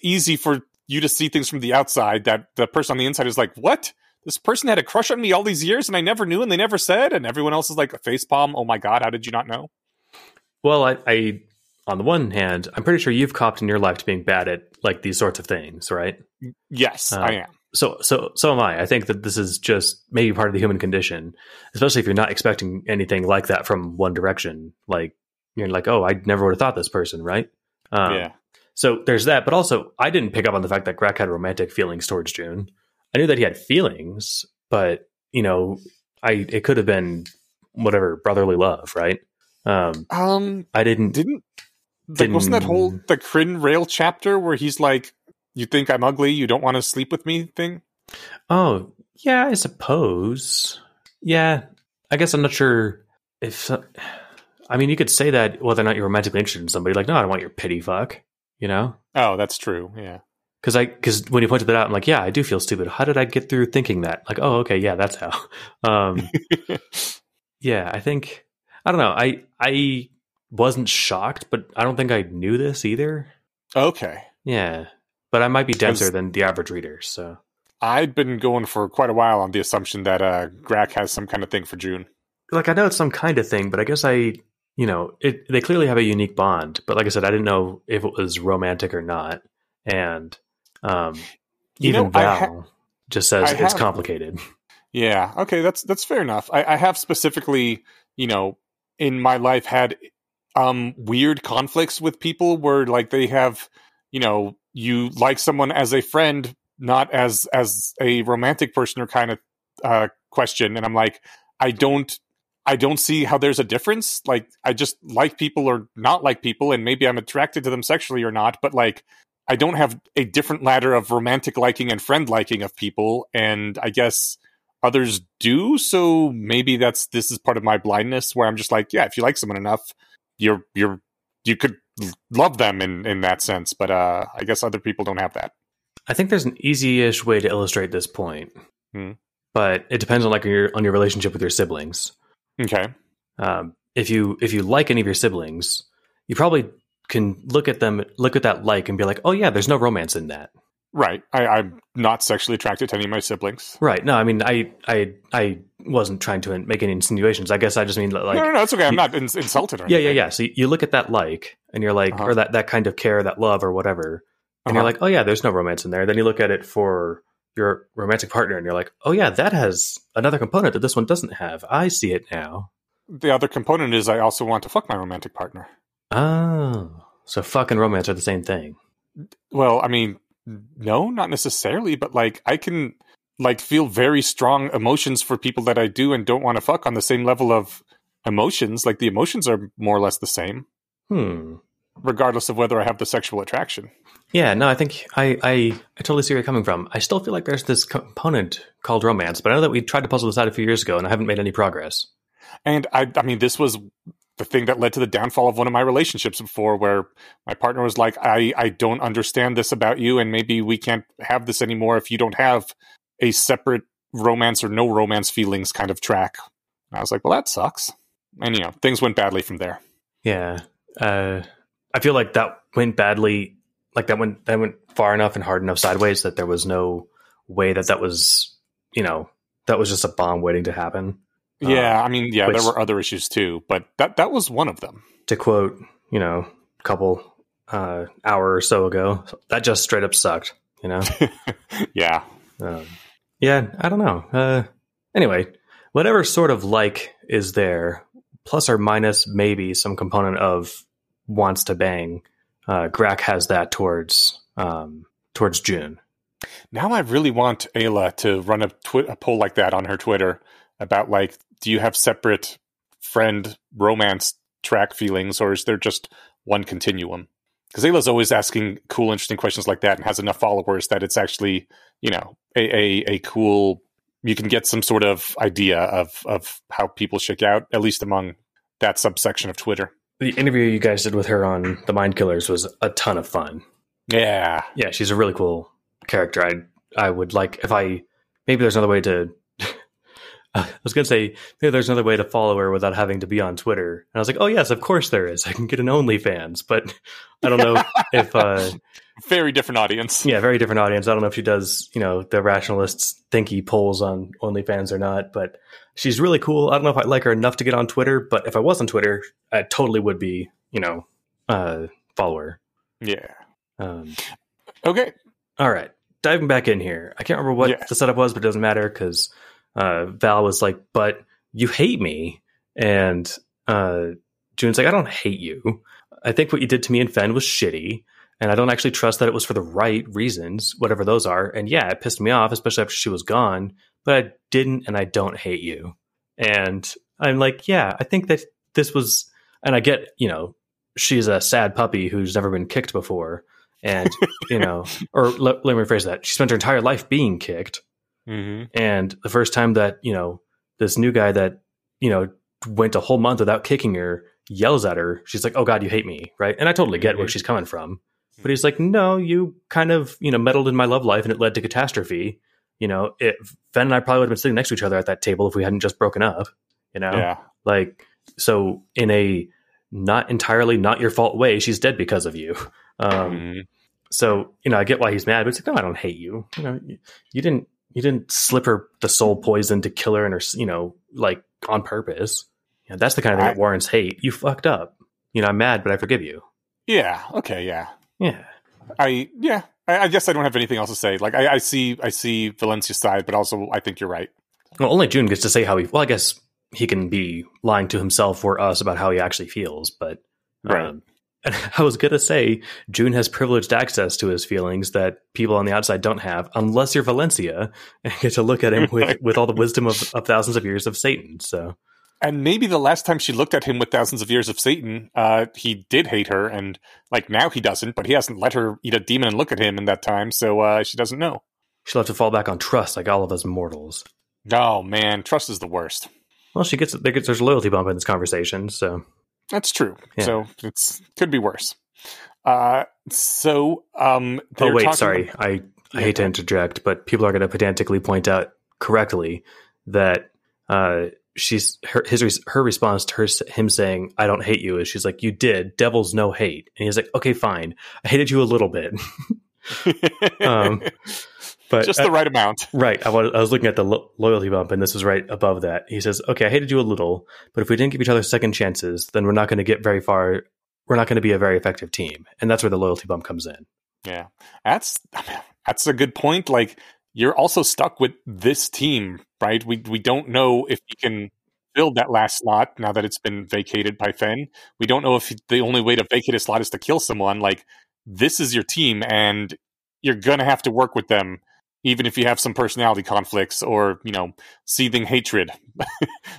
easy for... you just see things from the outside that the person on the inside is like, what? This person had a crush on me all these years and I never knew and they never said. And everyone else is like a facepalm. Oh my God, how did you not know? Well, I on the one hand, I'm pretty sure you've copped in your life to being bad at like these sorts of things, right? Yes, I am. So am I. I think that this is just maybe part of the human condition, especially if you're not expecting anything like that from one direction. Like you're like, oh, I never would have thought this person, right? Yeah. So there's that, but also I didn't pick up on the fact that Grak had romantic feelings towards June. I knew that he had feelings, but you know, it could have been whatever brotherly love, right? Wasn't that whole the Kryn-Rail chapter where he's like, "You think I'm ugly? You don't want to sleep with me?" thing. Oh yeah, I suppose. Yeah, I guess I'm not sure if. I mean, you could say that whether or not you're romantically interested in somebody, like, no, I don't want your pity fuck. You know? Oh, that's true. Yeah. Because when you pointed that out, I'm like, yeah, I do feel stupid. How did I get through thinking that? Like, oh, okay. Yeah, that's how. Yeah, I think, I don't know. I wasn't shocked, but I don't think I knew this either. Okay. Yeah. But I might be denser than the average reader. So I'd been going for quite a while on the assumption that Grak has some kind of thing for June. Like, I know it's some kind of thing, but I guess you know, they clearly have a unique bond, but like I said, I didn't know if it was romantic or not. And Val just says it's complicated. Yeah, okay, that's fair enough. I have specifically, you know, in my life had weird conflicts with people where like they have, you know, you like someone as a friend, not as a romantic person or kind of question. And I'm like, I don't see how there's a difference. Like, I just like people or not like people, and maybe I'm attracted to them sexually or not, but like, I don't have a different ladder of romantic liking and friend liking of people, and I guess others do, so maybe this is part of my blindness, where I'm just like, yeah, if you like someone enough, you could love them in that sense, but I guess other people don't have that. I think there's an easy-ish way to illustrate this point, but it depends on like your relationship with your siblings. Okay. If you like any of your siblings, you probably can look at that like and be like, oh yeah, there's no romance in that. Right. I'm not sexually attracted to any of my siblings. Right. No, I mean, I wasn't trying to make any insinuations. I guess I just mean like... No, it's okay. I'm not insulted or anything. Yeah. So you look at that like, and you're like, or that kind of care, that love or whatever, and you're like, oh yeah, there's no romance in there. Then you look at it for... your romantic partner, and you're like, oh yeah, that has another component that this one doesn't have. I see it now. The other component is I also want to fuck my romantic partner. Oh, so fuck and romance are the same thing. Well, I mean, no, not necessarily, but like I can like feel very strong emotions for people that I do and don't want to fuck on the same level of emotions. Like the emotions are more or less the same. Regardless of whether I have the sexual attraction. Yeah, no, I think I totally see where you're coming from. I still feel like there's this component called romance, but I know that we tried to puzzle this out a few years ago, and I haven't made any progress. And I mean, this was the thing that led to the downfall of one of my relationships before, where my partner was like, I don't understand this about you, and maybe we can't have this anymore if you don't have a separate romance or no romance feelings kind of track. And I was like, well, that sucks. And, you know, things went badly from there. Yeah. I feel like that went badly. Like that went far enough and hard enough sideways that there was no way that was, you know, that was just a bomb waiting to happen. Yeah, I mean, yeah, which, there were other issues too, but that was one of them. To quote, you know, a couple hour or so ago, that just straight up sucked, you know? Yeah. Yeah, I don't know. Anyway, whatever sort of like is there, plus or minus maybe some component of wants to bang, Grak has that towards June. Now I really want Ayla to run a poll like that on her Twitter about, like, do you have separate friend romance track feelings, or is there just one continuum? Because Ayla's always asking cool, interesting questions like that and has enough followers that it's actually, you know, a cool, you can get some sort of idea of how people shake out, at least among that subsection of Twitter. The interview you guys did with her on The Mind Killers was a ton of fun. Yeah. Yeah, she's a really cool character. I would like, if I, maybe there's another way to, I was going to say, maybe there's another way to follow her without having to be on Twitter. And I was like, oh, yes, of course there is. I can get an OnlyFans. But I don't know if... very different audience. Yeah, very different audience. I don't know if she does, you know, the rationalists thinky polls on OnlyFans or not. But she's really cool. I don't know if I like her enough to get on Twitter. But if I was on Twitter, I totally would be, you know, follower. Yeah. Okay. All right. Diving back in here. I can't remember what the setup was, but it doesn't matter because... Val was like, but you hate me. And June's like, I don't hate you. I think what you did to me and Fenn was shitty. And I don't actually trust that it was for the right reasons, whatever those are. And yeah, it pissed me off, especially after she was gone. But I didn't, and I don't hate you. And I'm like, yeah, I think that this was... And I get, you know, she's a sad puppy who's never been kicked before. And, you know, or let me rephrase that. She spent her entire life being kicked. Mm-hmm. And the first time that, you know, this new guy that, you know, went a whole month without kicking her, yells at her, she's like, oh, God, you hate me, right? And I totally get where she's coming from. But he's like, no, you kind of, you know, meddled in my love life and it led to catastrophe. You know, Fenn and I probably would have been sitting next to each other at that table if we hadn't just broken up, you know? Yeah. Like, so in a not entirely not your fault way, she's dead because of you. So, you know, I get why he's mad, but it's like, no, I don't hate you. You know, you didn't slip her the soul poison to kill her and her, you know, like on purpose. You know, that's the kind of thing that warrants hate. You fucked up. You know, I'm mad, but I forgive you. Yeah. Okay. Yeah. Yeah. I guess I don't have anything else to say. Like I see Valencia's side, but also I think you're right. Well, only June gets to say how he, well, I guess he can be lying to himself or us about how he actually feels, but right. And I was going to say, June has privileged access to his feelings that people on the outside don't have, unless you're Valencia and get to look at him with all the wisdom of thousands of years of Satan. So, and maybe the last time she looked at him with thousands of years of Satan, he did hate her. And like now he doesn't, but he hasn't let her eat a demon and look at him in that time. So she doesn't know. She'll have to fall back on trust like all of us mortals. Oh, man. Trust is the worst. Well, there's a loyalty bump in this conversation, so... That's true. Yeah. So it could be worse. Oh, wait, sorry. I hate to interject, but people are going to pedantically point out correctly that her response to him saying, I don't hate you, is she's like, you did. Devil's no hate. And he's like, okay, fine. I hated you a little bit. But just the right amount. Right. I was looking at the loyalty bump, and this was right above that. He says, okay, I hated you a little, but if we didn't give each other second chances, then we're not going to get very far. We're not going to be a very effective team. And that's where the loyalty bump comes in. Yeah. That's a good point. Like, you're also stuck with this team, right? We don't know if you can build that last slot now that it's been vacated by Fenn. We don't know if the only way to vacate a slot is to kill someone. Like, this is your team, and you're going to have to work with them. Even if you have some personality conflicts or, you know, seething hatred.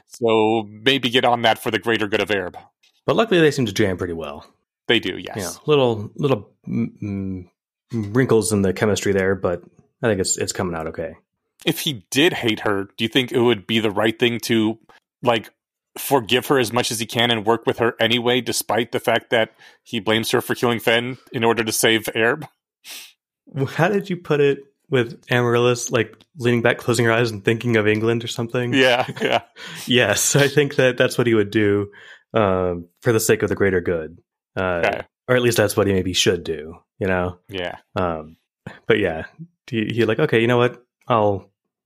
So maybe get on that for the greater good of Aerb. But luckily they seem to jam pretty well. They do, yes. Yeah, little wrinkles in the chemistry there, but I think it's coming out okay. If he did hate her, do you think it would be the right thing to, like, forgive her as much as he can and work with her anyway, despite the fact that he blames her for killing Fenn in order to save Aerb? How did you put it with Amaryllis, like, leaning back, closing her eyes and thinking of England or something? Yeah. Yes, I think that's what he would do for the sake of the greater good. Okay. Or at least that's what he maybe should do, you know? Yeah. But yeah, he like, okay, you know what?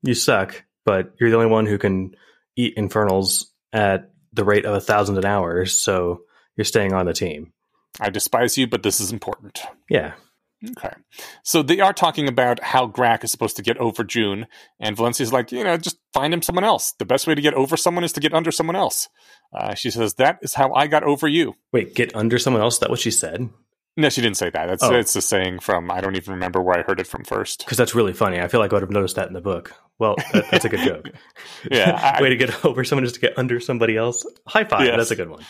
You suck, but you're the only one who can eat infernals at the rate of 1,000 an hour, so you're staying on the team. I despise you, but this is important. Yeah. Okay. So they are talking about how Grak is supposed to get over June, and Valencia's like, you know, just find him someone else. The best way to get over someone is to get under someone else. She says, that is how I got over you. Wait, get under someone else? Is that what she said? No, she didn't say that. That's a saying from, I don't even remember where I heard it from first. Because that's really funny. I feel like I would have noticed that in the book. Well, that's a good joke. Yeah. Way to get over someone is to get under somebody else. High five. Yes. That's a good one.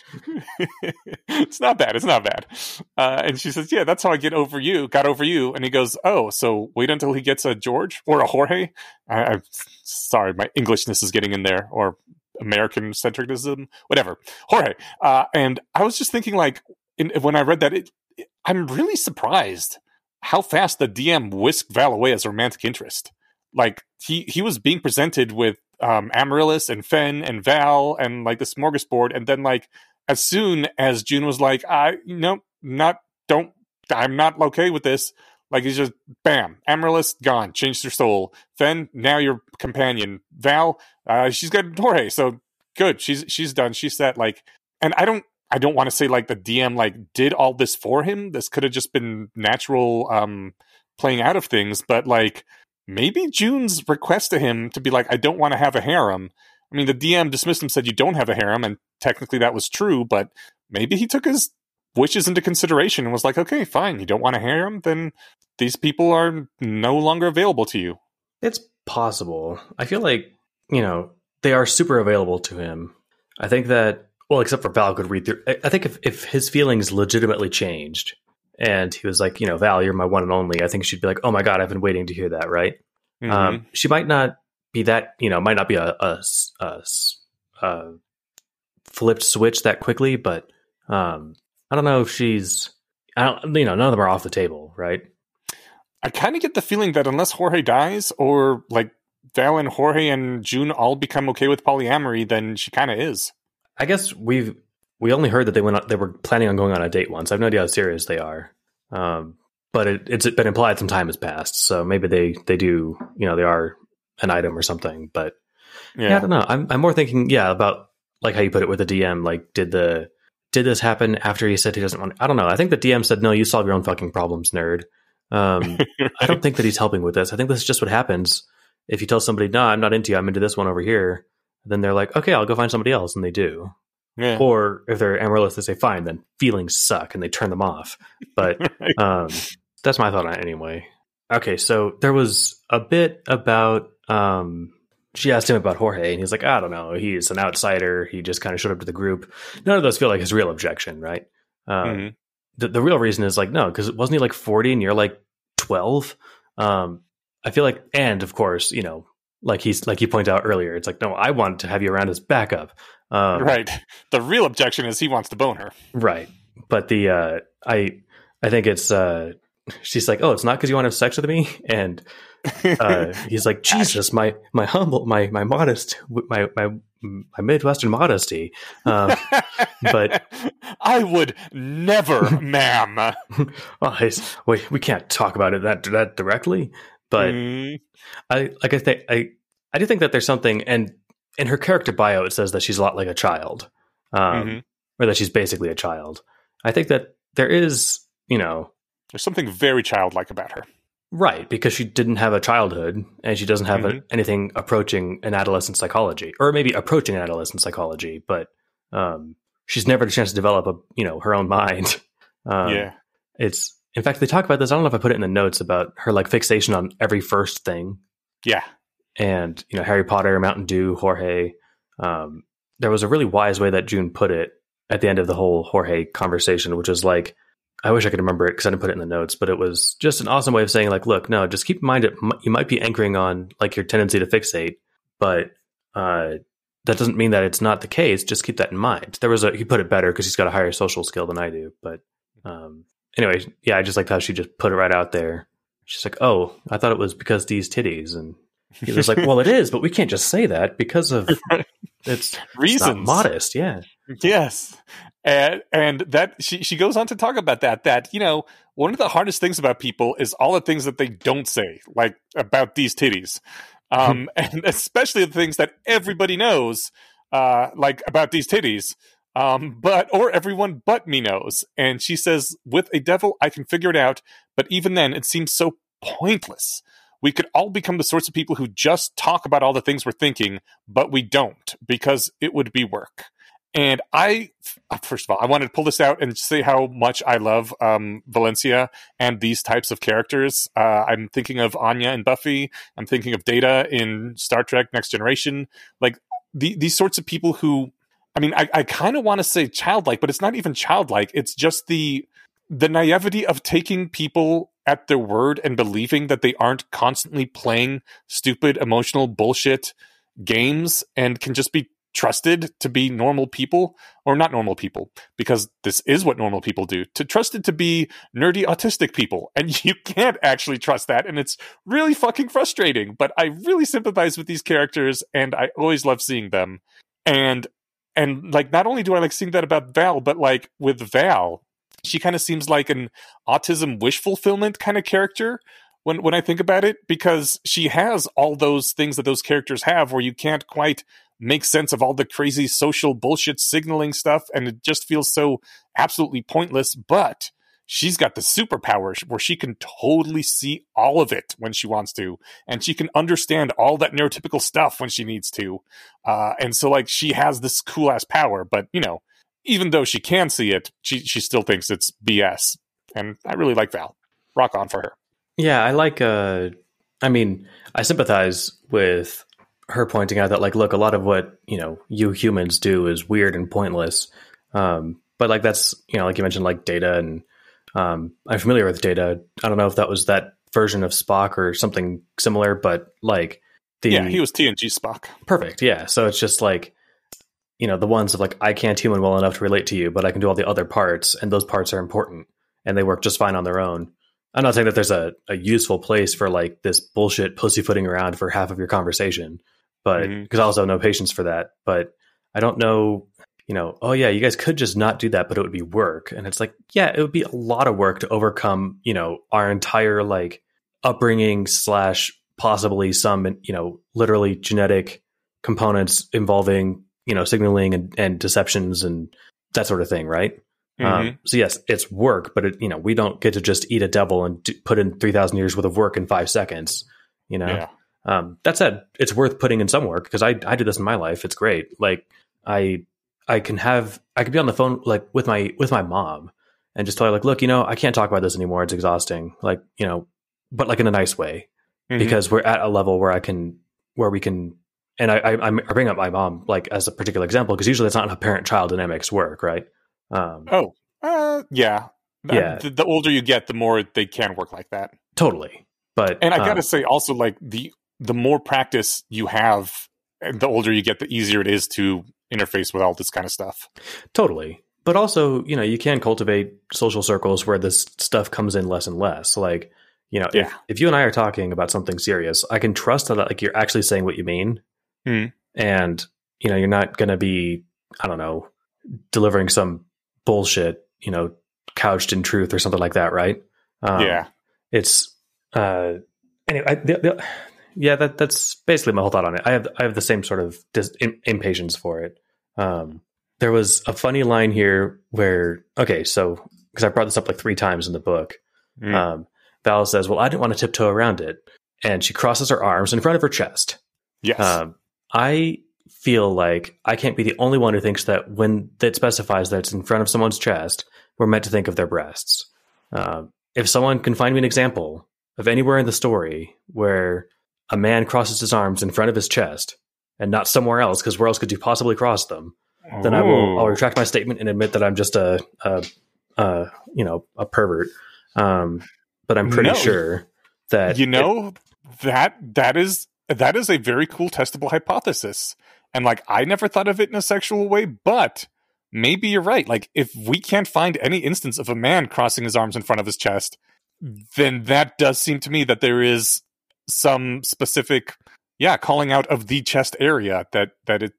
It's not bad. And she says, yeah, that's how I got over you. And he goes, oh, so wait until he gets a George or a Jorge. I'm sorry, my Englishness is getting in there, or American centricism, whatever. Jorge. And I was just thinking, like, when I read that, I'm really surprised how fast the DM whisked Val away as romantic interest. Like, he was being presented with Amaryllis and Fenn and Val and, like, the smorgasbord. And then, like, as soon as June was like, I'm not okay with this. Like, he's just, bam, Amaryllis, gone, changed her soul. Fenn, now your companion. Val, she's got Jorge, so good. She's done. She's set, like, and I don't want to say, like, the DM, like, did all this for him. This could have just been natural playing out of things. But, like, maybe June's request to him to be like, I don't want to have a harem. I mean, the DM dismissed him, said you don't have a harem. And technically that was true. But maybe he took his wishes into consideration and was like, okay, fine. You don't want a harem? Then these people are no longer available to you. It's possible. I feel like, you know, they are super available to him. I think that... Well, except for Val could read through. I think if his feelings legitimately changed and he was like, you know, Val, you're my one and only, I think she'd be like, oh my God, I've been waiting to hear that, right? Mm-hmm. She might not be that, you know, might not be a flipped switch that quickly, but I don't know if none of them are off the table, right? I kind of get the feeling that unless Jorge dies, or like Val and Jorge and June all become okay with polyamory, then she kind of is. I guess we only heard that they were planning on going on a date once. I have no idea how serious they are, but it's been implied some time has passed. So maybe they do, you know, they are an item or something. But yeah I don't know. I'm more thinking, yeah, about like how you put it with the DM. Like, did this happen after he said he doesn't want? I don't know. I think the DM said, "No, you solve your own fucking problems, nerd." I don't think that he's helping with this. I think this is just what happens if you tell somebody, "No, I'm not into you. I'm into this one over here." Then they're like, okay, I'll go find somebody else, and they do. Yeah. Or if they're Amaryllis, they say, fine, then feelings suck, and they turn them off. But right. That's my thought on it anyway. Okay, so there was a bit about, she asked him about Jorge, and he's like, I don't know, he's an outsider, he just kind of showed up to the group. None of those feel like his real objection, right? Mm-hmm. The real reason is like, no, because wasn't he like 40 and you're like 12? I feel like, and of course, you know, like he pointed out earlier, it's like, no, I want to have you around as backup. Right. The real objection is he wants to bone her. Right. But the I think it's she's like, oh, it's not because you want to have sex with me, and he's like, Jesus, my humble, my modest, my Midwestern modesty. But I would never, ma'am. Oh, we can't talk about it that directly. But I do think that there's something, and in her character bio, it says that she's a lot like a child, or that she's basically a child. I think that there is, you know, there's something very childlike about her, right? Because she didn't have a childhood, and she doesn't have anything approaching an adolescent psychology, or maybe approaching adolescent psychology. But she's never had a chance to develop her own mind. It's. In fact, they talk about this. I don't know if I put it in the notes about her like fixation on every first thing. Yeah. And, you know, Harry Potter, Mountain Dew, Jorge. There was a really wise way that June put it at the end of the whole Jorge conversation, which was like, I wish I could remember it because I didn't put it in the notes, but it was just an awesome way of saying like, look, no, just keep in mind that you might be anchoring on like your tendency to fixate, but that doesn't mean that it's not the case. Just keep that in mind. There was a, he put it better because he's got a higher social skill than I do. But anyway, yeah, I just liked how she just put it right out there. She's like, oh, I thought it was because these titties. And he was like, well, it is, but we can't just say that because of it's reasons. It's not modest. Yeah. Yes. And that she goes on to talk about that, you know, one of the hardest things about people is all the things that they don't say, like about these titties. And especially the things that everybody knows, like about these titties, or everyone but me knows. And she says, with a devil, I can figure it out. But even then, it seems so pointless. We could all become the sorts of people who just talk about all the things we're thinking, but we don't because it would be work. And I, first of all, I wanted to pull this out and say how much I love Valencia and these types of characters. I'm thinking of Anya and Buffy. I'm thinking of Data in Star Trek Next Generation. Like these sorts of people who, I mean, I kind of want to say childlike, but it's not even childlike. It's just the naivety of taking people at their word and believing that they aren't constantly playing stupid, emotional bullshit games and can just be trusted to be normal people, or not normal people, because this is what normal people do, to trusted to be nerdy autistic people. And you can't actually trust that. And it's really fucking frustrating, but I really sympathize with these characters and I always love seeing them. And like, not only do I like seeing that about Val, but like with Val, she kind of seems like an autism wish fulfillment kind of character when I think about it, because she has all those things that those characters have where you can't quite make sense of all the crazy social bullshit signaling stuff, and it just feels so absolutely pointless. But she's got the superpowers where she can totally see all of it when she wants to, and she can understand all that neurotypical stuff when she needs to. And so like she has this cool ass power, but you know, even though she can see it, she still thinks it's BS. And I really like Val. Rock on for her. Yeah, I like, I mean, I sympathize with her pointing out that, like, look, a lot of what, you know, you humans do is weird and pointless. But, like, that's, you know, like you mentioned, like, Data, and I'm familiar with Data. I don't know if that was that version of Spock or something similar, but, like, yeah, he was TNG Spock. Perfect, yeah. So it's just, like, you know, the ones of, like, I can't human well enough to relate to you, but I can do all the other parts, and those parts are important, and they work just fine on their own. I'm not saying that there's a useful place for like this bullshit pussyfooting around for half of your conversation, but because I also have no patience for that. But I don't know, you know, oh yeah, you guys could just not do that, but it would be work. And it's like, yeah, it would be a lot of work to overcome, you know, our entire like upbringing / possibly some, you know, literally genetic components involving, you know, signaling and deceptions and that sort of thing. Right. So yes, it's work, but it, you know, we don't get to just eat a devil and put in 3,000 years worth of work in 5 seconds, you know? Yeah. That said, it's worth putting in some work. Cause I do this in my life. It's great. Like I could be on the phone, like with my mom and just tell her like, look, you know, I can't talk about this anymore. It's exhausting. Like, you know, but like in a nice way, because we're at a level where we can, and I bring up my mom, like as a particular example, cause usually it's not how parent-child dynamics work. Right. Yeah. The older you get, the more they can work like that. Totally. And I gotta say also, like the more practice you have, the older you get, the easier it is to interface with all this kind of stuff. Totally. But also, you know, you can cultivate social circles where this stuff comes in less and less. Like, you know, if you and I are talking about something serious, I can trust that like you're actually saying what you mean, and you know, you're not gonna be, I don't know, delivering some bullshit, you know, couched in truth or something like that, right? Anyway, that's basically my whole thought on it. I have the same sort of impatience for it. There was a funny line here where, okay, so because I brought this up like 3 times in the book, Val says, well, I didn't want to tiptoe around it, and she crosses her arms in front of her chest. Yes. I feel like I can't be the only one who thinks that when it specifies that it's in front of someone's chest, we're meant to think of their breasts. If someone can find me an example of anywhere in the story where a man crosses his arms in front of his chest and not somewhere else, because where else could you possibly cross them? Then I'll retract my statement and admit that I'm just a pervert. But I'm pretty sure that that is a very cool testable hypothesis. And like, I never thought of it in a sexual way, but maybe you're right. Like, if we can't find any instance of a man crossing his arms in front of his chest, then that does seem to me that there is some specific, yeah, calling out of the chest area that it.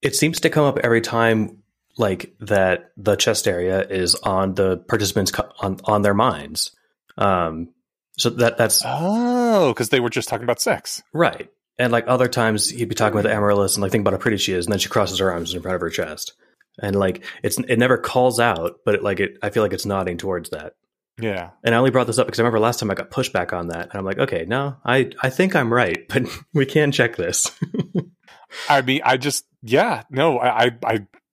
It seems to come up every time, like, that the chest area is on the participants on their minds. So that's... Oh, because they were just talking about sex. Right. And, like, other times he'd be talking about Amaryllis and, like, think about how pretty she is, and then she crosses her arms in front of her chest. And, like, it never calls out, but, I feel like it's nodding towards that. Yeah. And I only brought this up because I remember last time I got pushback on that, and I'm like, okay, no, I think I'm right, but we can check this. I mean, I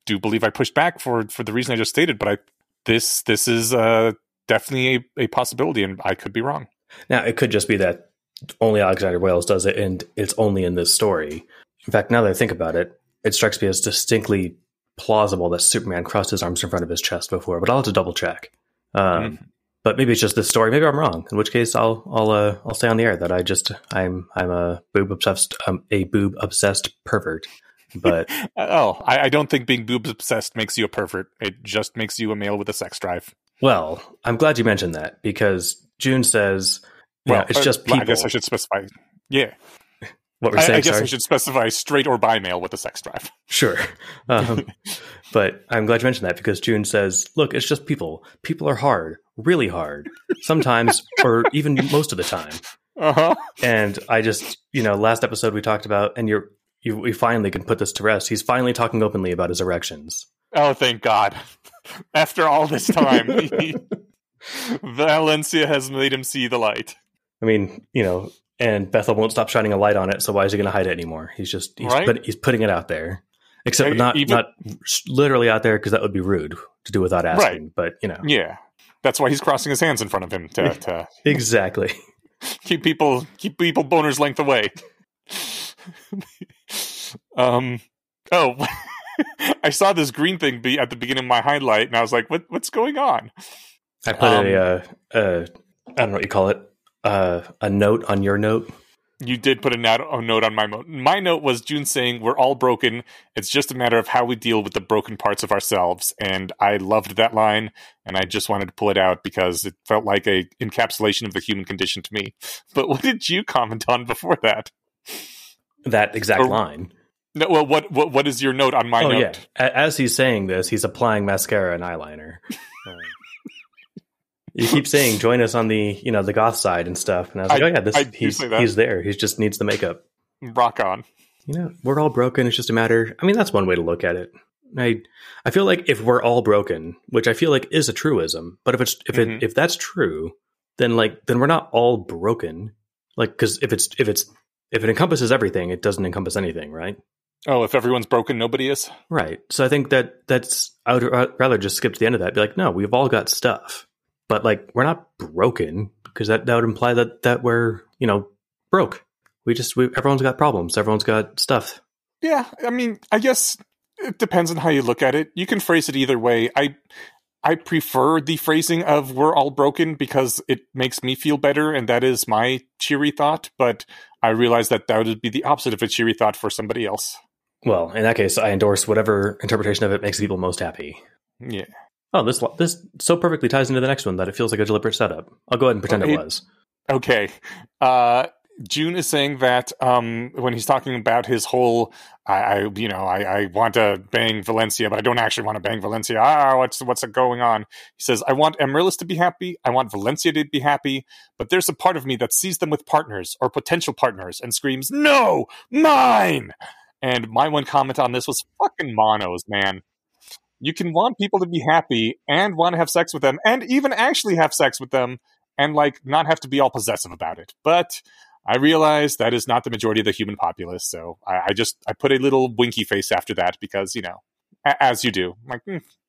do believe I pushed back for the reason I just stated, but this is definitely a possibility, and I could be wrong. Now, it could just be that only Alexander Wales does it, and it's only in this story. In fact, now that I think about it, it strikes me as distinctly plausible that Superman crossed his arms in front of his chest before, but I'll have to double check. But maybe it's just this story. Maybe I'm wrong. In which case, I'll say on the air that I'm a boob obsessed pervert. But I don't think being boob obsessed makes you a pervert. It just makes you a male with a sex drive. Well, I'm glad you mentioned that, because June says, "Well, it's just people." I guess I should specify. Yeah, what we're saying. I guess sorry. I should specify straight or bi male with a sex drive. Sure, but I'm glad you mentioned that, because June says, "Look, it's just people. People are hard, really hard, sometimes, or even most of the time." Uh-huh. And I just, last episode we talked about, and we finally can put this to rest. He's finally talking openly about his erections. Oh, thank God. After all this time, Valencia has made him see the light. I mean, and Bethel won't stop shining a light on it, so why is he going to hide it anymore? He's putting it out there. Except not literally out there, because that would be rude to do without asking. Right. But, Yeah. That's why he's crossing his hands in front of him. To exactly. Keep people boners length away. I saw this green thing at the beginning of my highlight, and I was like, "What's going on?" I put a I don't know what you call it, a note on your note. You did put a note on my note. My note was June saying, "We're all broken. It's just a matter of how we deal with the broken parts of ourselves." And I loved that line, and I just wanted to pull it out because it felt like a encapsulation of the human condition to me. But what did you comment on before that? That exact line. No, well, what is your note on my note? Yeah. As he's saying this, he's applying mascara and eyeliner. You keep saying, "Join us on the the goth side and stuff," and I was like, he's there. He just needs the makeup. Rock on. We're all broken. It's just a matter. I mean, that's one way to look at it. I feel like if we're all broken, which I feel like is a truism, but if that's true, then we're not all broken. Like, because if it encompasses everything, it doesn't encompass anything, right? Oh, if everyone's broken, nobody is? Right. So I think that's... I would rather just skip to the end of that. Be like, no, we've all got stuff. But, we're not broken, because that would imply that we're, broke. Everyone's got problems. Everyone's got stuff. Yeah. I mean, I guess it depends on how you look at it. You can phrase it either way. I prefer the phrasing of "we're all broken" because it makes me feel better, and that is my cheery thought, but I realize that would be the opposite of a cheery thought for somebody else. Well, in that case, I endorse whatever interpretation of it makes people most happy. Yeah. Oh, this so perfectly ties into the next one that it feels like a deliberate setup. I'll go ahead and pretend it was. Okay. June is saying that when he's talking about his whole, I want to bang Valencia, but I don't actually want to bang Valencia. What's going on? He says, "I want Amaryllis to be happy. I want Valencia to be happy. But there's a part of me that sees them with partners or potential partners and screams, 'No, mine!'" And my one comment on this was fucking monos, man. You can want people to be happy and want to have sex with them and even actually have sex with them and not have to be all possessive about it. But I realize that is not the majority of the human populace, so I put a little winky face after that because, as you do.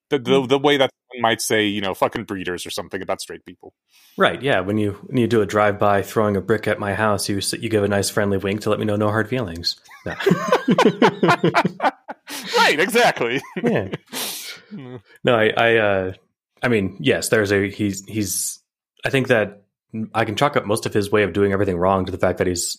The way that someone might say, fucking breeders or something about straight people. Right, yeah. When you do a drive-by throwing a brick at my house, you give a nice friendly wink to let me know no hard feelings. No. Right, exactly. Yeah. No, I mean, yes, there's a... He's I think that I can chalk up most of his way of doing everything wrong to the fact that he's,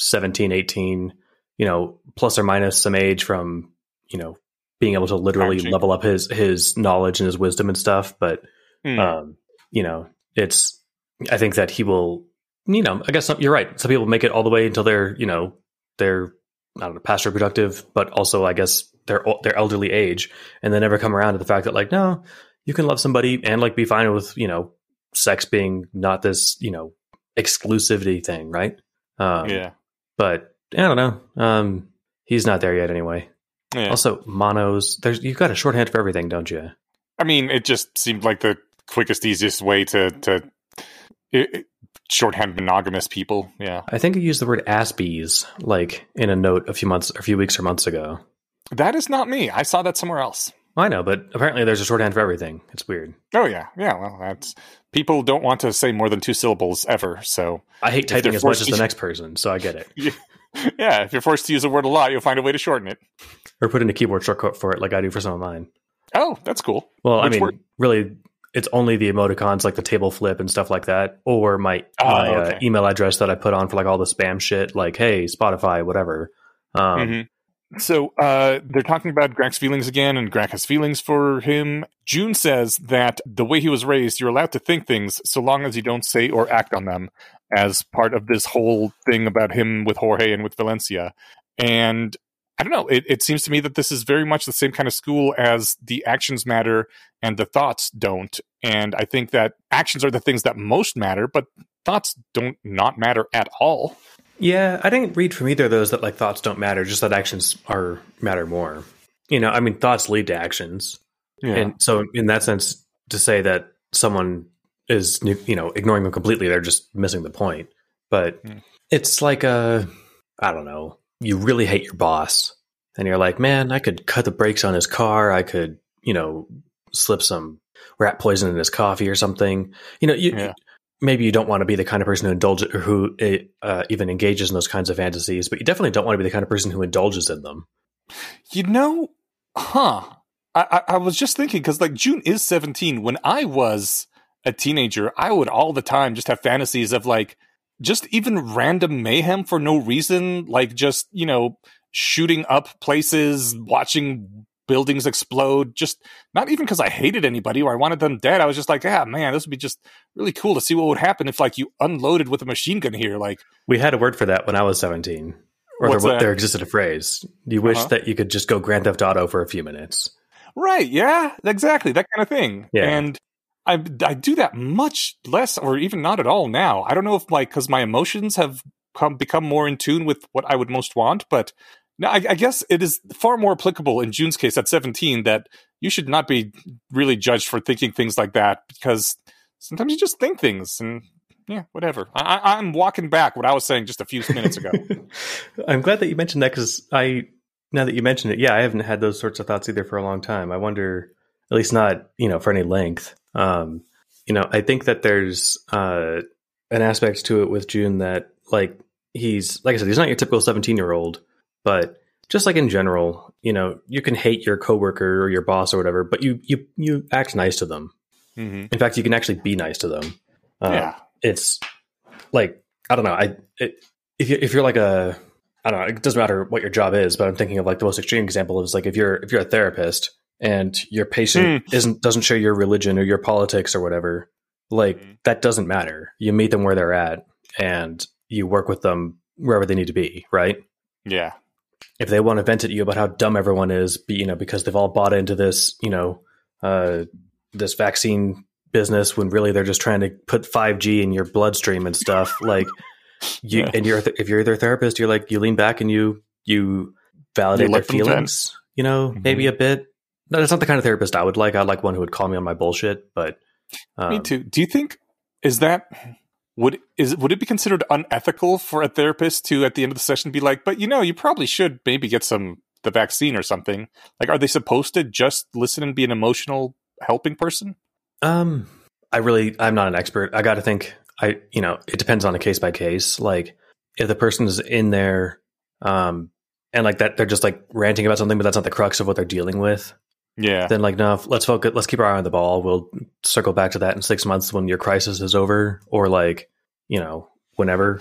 17, 18. you know, plus or minus some age from, you know, being able to literally Archie. Level up his knowledge and his wisdom and stuff. But, you know, it's, I think that he will, you know, I guess some, you're right. Some people make it all the way until they're, you know, they're, I don't know, past reproductive, but also I guess their elderly age, and they never come around to the fact that, like, no, you can love somebody and like be fine with, you know, sex being not this, you know, exclusivity thing. Right. Yeah. But I don't know. He's not there yet anyway. Yeah. Also monos, you've got a shorthand for everything, don't you? I mean, it just seemed like the quickest, easiest way to shorthand monogamous people. Yeah. I think I used the word aspies, like in a note a few weeks or months ago. That is not me. I saw that somewhere else. I know, but apparently there's a shorthand for everything. It's weird. Oh, yeah. Yeah, well, that's... People don't want to say more than two syllables ever, so... I hate typing as much as the next person, so I get it. Yeah, if you're forced to use a word a lot, you'll find a way to shorten it. Or put in a keyboard shortcut for it, like I do for some of mine. Oh, that's cool. Well, I mean, really, it's only the emoticons, like the table flip and stuff like that, or my email address that I put on for, like, all the spam shit, like, hey, Spotify, whatever. So they're talking about Grak's feelings again, and Grak has feelings for him. June says that the way he was raised, you're allowed to think things so long as you don't say or act on them, as part of this whole thing about him with Jorge and with Valencia. And I don't know, it seems to me that this is very much the same kind of school as the actions matter and the thoughts don't. And I think that actions are the things that most matter, but thoughts don't not matter at all. Yeah, I didn't read from either of those that, like, thoughts don't matter, just that actions are matter more. You know, I mean, thoughts lead to actions. Yeah. And so in that sense, to say that someone is, you know, ignoring them completely, they're just missing the point. But it's like I don't know, you really hate your boss and you're like, man, I could cut the brakes on his car. I could, you know, slip some rat poison in his coffee or something. You know, maybe you don't want to be the kind of person who indulges or who even engages in those kinds of fantasies, but you definitely don't want to be the kind of person who indulges in them. You know, I was just thinking, because like June is 17. When I was a teenager, I would all the time just have fantasies of like just even random mayhem for no reason, like just, you know, shooting up places, watching buildings explode, just not even because I hated anybody or I wanted them dead. I was just like, ah, man, this would be just really cool to see what would happen if, like, you unloaded with a machine gun here. Like, we had a word for that when I was 17, or there existed a phrase. You wish that you could just go Grand Theft Auto for a few minutes, right? Yeah, exactly, that kind of thing. Yeah. And I do that much less, or even not at all now. I don't know if, like, because my emotions have become more in tune with what I would most want, but. Now, I guess it is far more applicable in June's case at 17 that you should not be really judged for thinking things like that, because sometimes you just think things and, yeah, whatever. I'm walking back what I was saying just a few minutes ago. I'm glad that you mentioned that, because now that you mentioned it, yeah, I haven't had those sorts of thoughts either for a long time. I wonder, at least not, you know, for any length. You know, I think that there's an aspect to it with June that, like, he's, like I said, he's not your typical 17-year-old. But just like in general, you know, you can hate your coworker or your boss or whatever, but you act nice to them. Mm-hmm. In fact, you can actually be nice to them. Yeah, it's like, I don't know. If you're like a, I don't know, it doesn't matter what your job is, but I'm thinking of like the most extreme example is like if you're a therapist and your patient doesn't share your religion or your politics or whatever, like that doesn't matter. You meet them where they're at and you work with them wherever they need to be, right? Yeah. If they want to vent at you about how dumb everyone is, you know, because they've all bought into this, you know, this vaccine business when really they're just trying to put 5G in your bloodstream and stuff. Like, you, yeah. And if you're their therapist, you're like, you lean back and you validate their feelings, you know, maybe a bit. No, that's not the kind of therapist I would like. I'd like one who would call me on my bullshit. But me too. Do you think would it be considered unethical for a therapist to, at the end of the session, be like, but, you know, you probably should maybe get the vaccine or something? Like, are they supposed to just listen and be an emotional helping person? I'm not an expert. I got to think, you know, it depends on a case by case. Like, if the person is in there and like that, they're just like ranting about something, but that's not the crux of what they're dealing with. Yeah. Then like, no, let's focus. Let's keep our eye on the ball. We'll circle back to that in 6 months when your crisis is over, or like, you know, whenever.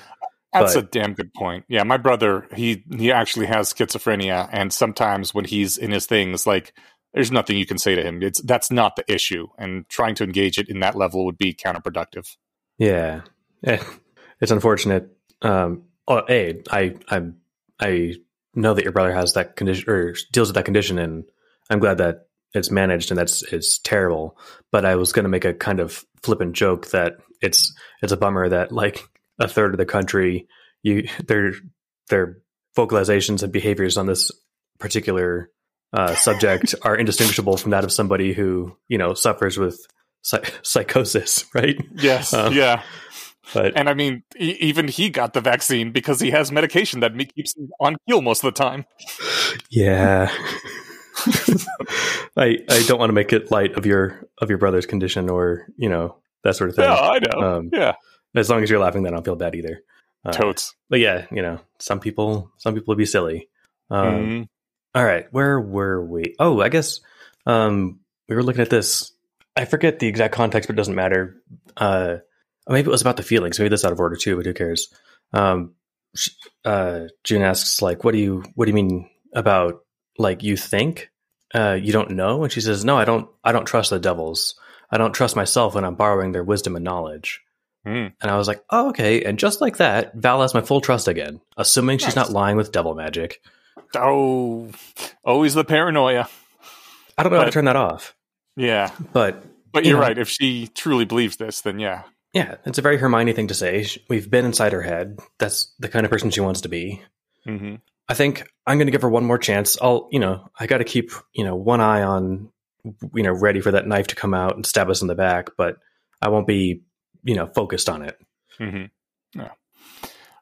That's a damn good point. Yeah, my brother, he actually has schizophrenia, and sometimes when he's in his things, like, there's nothing you can say to him. That's not the issue, and trying to engage it in that level would be counterproductive. Yeah, it's unfortunate. I know that your brother has that condition or deals with that condition, and I'm glad that it's managed, and it's terrible. But I was going to make a kind of flippant joke that it's a bummer that like a third of the country, their vocalizations and behaviors on this particular subject are indistinguishable from that of somebody who, you know, suffers with psychosis, right? Yes. Yeah. But, and I mean, even he got the vaccine because he has medication that keeps him on keel most of the time. Yeah. I don't want to make it light of your brother's condition or, you know, that sort of thing. Yeah, I know. Yeah. As long as you're laughing, then I don't feel bad either. Totes. But yeah, you know, some people would be silly. All right. Where were we? Oh, I guess we were looking at this. I forget the exact context, but it doesn't matter. Maybe it was about the feelings. Maybe that's out of order too, but who cares? June asks, like, what do you mean about, like, you think you don't know? And she says, no, I don't trust the devils. I don't trust myself when I'm borrowing their wisdom and knowledge. And I was like, oh, okay. And just like that, Val has my full trust again, assuming she's not lying with devil magic. Oh, always the paranoia. I don't know how to turn that off. Yeah. But you're right. If she truly believes this, then yeah. Yeah. It's a very Hermione thing to say. We've been inside her head. That's the kind of person she wants to be. Mm-hmm. I think I'm going to give her one more chance. I got to keep, one eye on, ready for that knife to come out and stab us in the back, but I won't be, focused on it. Mm-hmm. Yeah.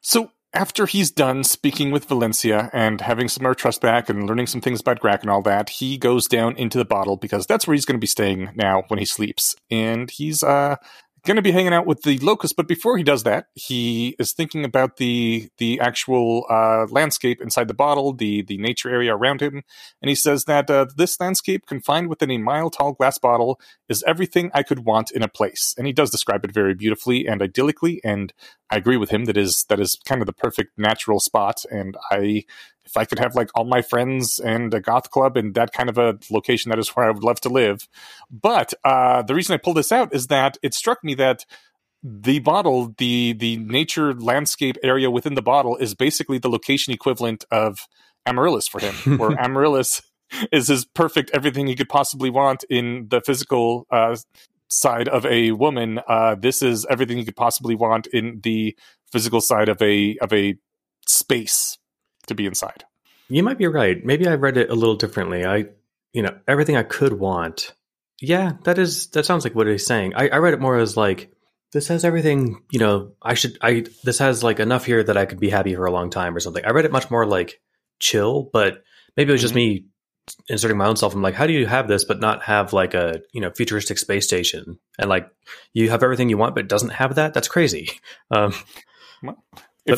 So after he's done speaking with Valencia and having some of her trust back and learning some things about Grak and all that, he goes down into the bottle because that's where he's going to be staying now when he sleeps. And he's going to be hanging out with the locust. But before he does that, he is thinking about the actual landscape inside the bottle, the nature area around him. And he says that this landscape confined within a mile-tall glass bottle is everything I could want in a place. And he does describe it very beautifully and idyllically. And I agree with him. That is kind of the perfect natural spot. And if I could have like all my friends and a goth club and that kind of a location, that is where I would love to live. But the reason I pulled this out is that it struck me that the bottle, the nature landscape area within the bottle is basically the location equivalent of Amaryllis for him, where Amaryllis is his perfect everything he could possibly want in the physical side of a woman. This is everything you could possibly want in the physical side of a space to be inside. You might be right. Maybe I read it a little differently. Everything I could want. Yeah, that sounds like what he's saying. I read it more as like, this has everything, this has like enough here that I could be happy for a long time or something. I read it much more like chill, but maybe it was just me inserting my own self. I'm like, how do you have this, but not have like a, futuristic space station? And like, you have everything you want, but it doesn't have that. That's crazy. If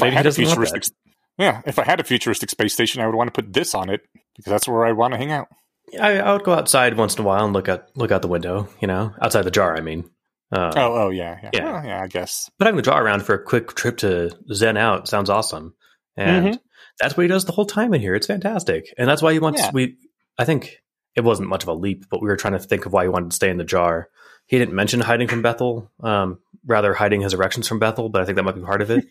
I had a futuristic space station, I would want to put this on it because that's where I want to hang out. Yeah, I would go outside once in a while and look out the window, outside the jar, I mean. Yeah. Well, yeah, I guess. But having the jar around for a quick trip to zen out sounds awesome. And that's what he does the whole time in here. It's fantastic. And that's why he wants... Yeah. I think it wasn't much of a leap, but we were trying to think of why he wanted to stay in the jar. He didn't mention hiding from Bethel, rather hiding his erections from Bethel, but I think that might be part of it.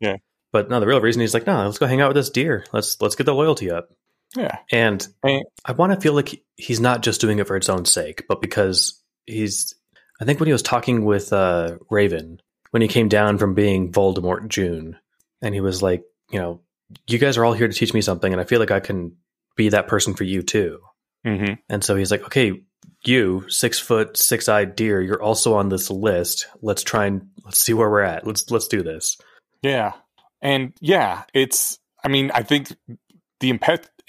Yeah. But no, the real reason he's like, no, let's go hang out with this deer. Let's get the loyalty up. Yeah. And I want to feel like he's not just doing it for its own sake, but because I think when he was talking with Raven, when he came down from being Voldemort June, and he was like, you guys are all here to teach me something, and I feel like I can be that person for you too. Mm-hmm. And so he's like, okay, you 6 foot, 6-eyed deer, you're also on this list. Let's try and let's see where we're at. Let's do this. Yeah. And yeah, I think the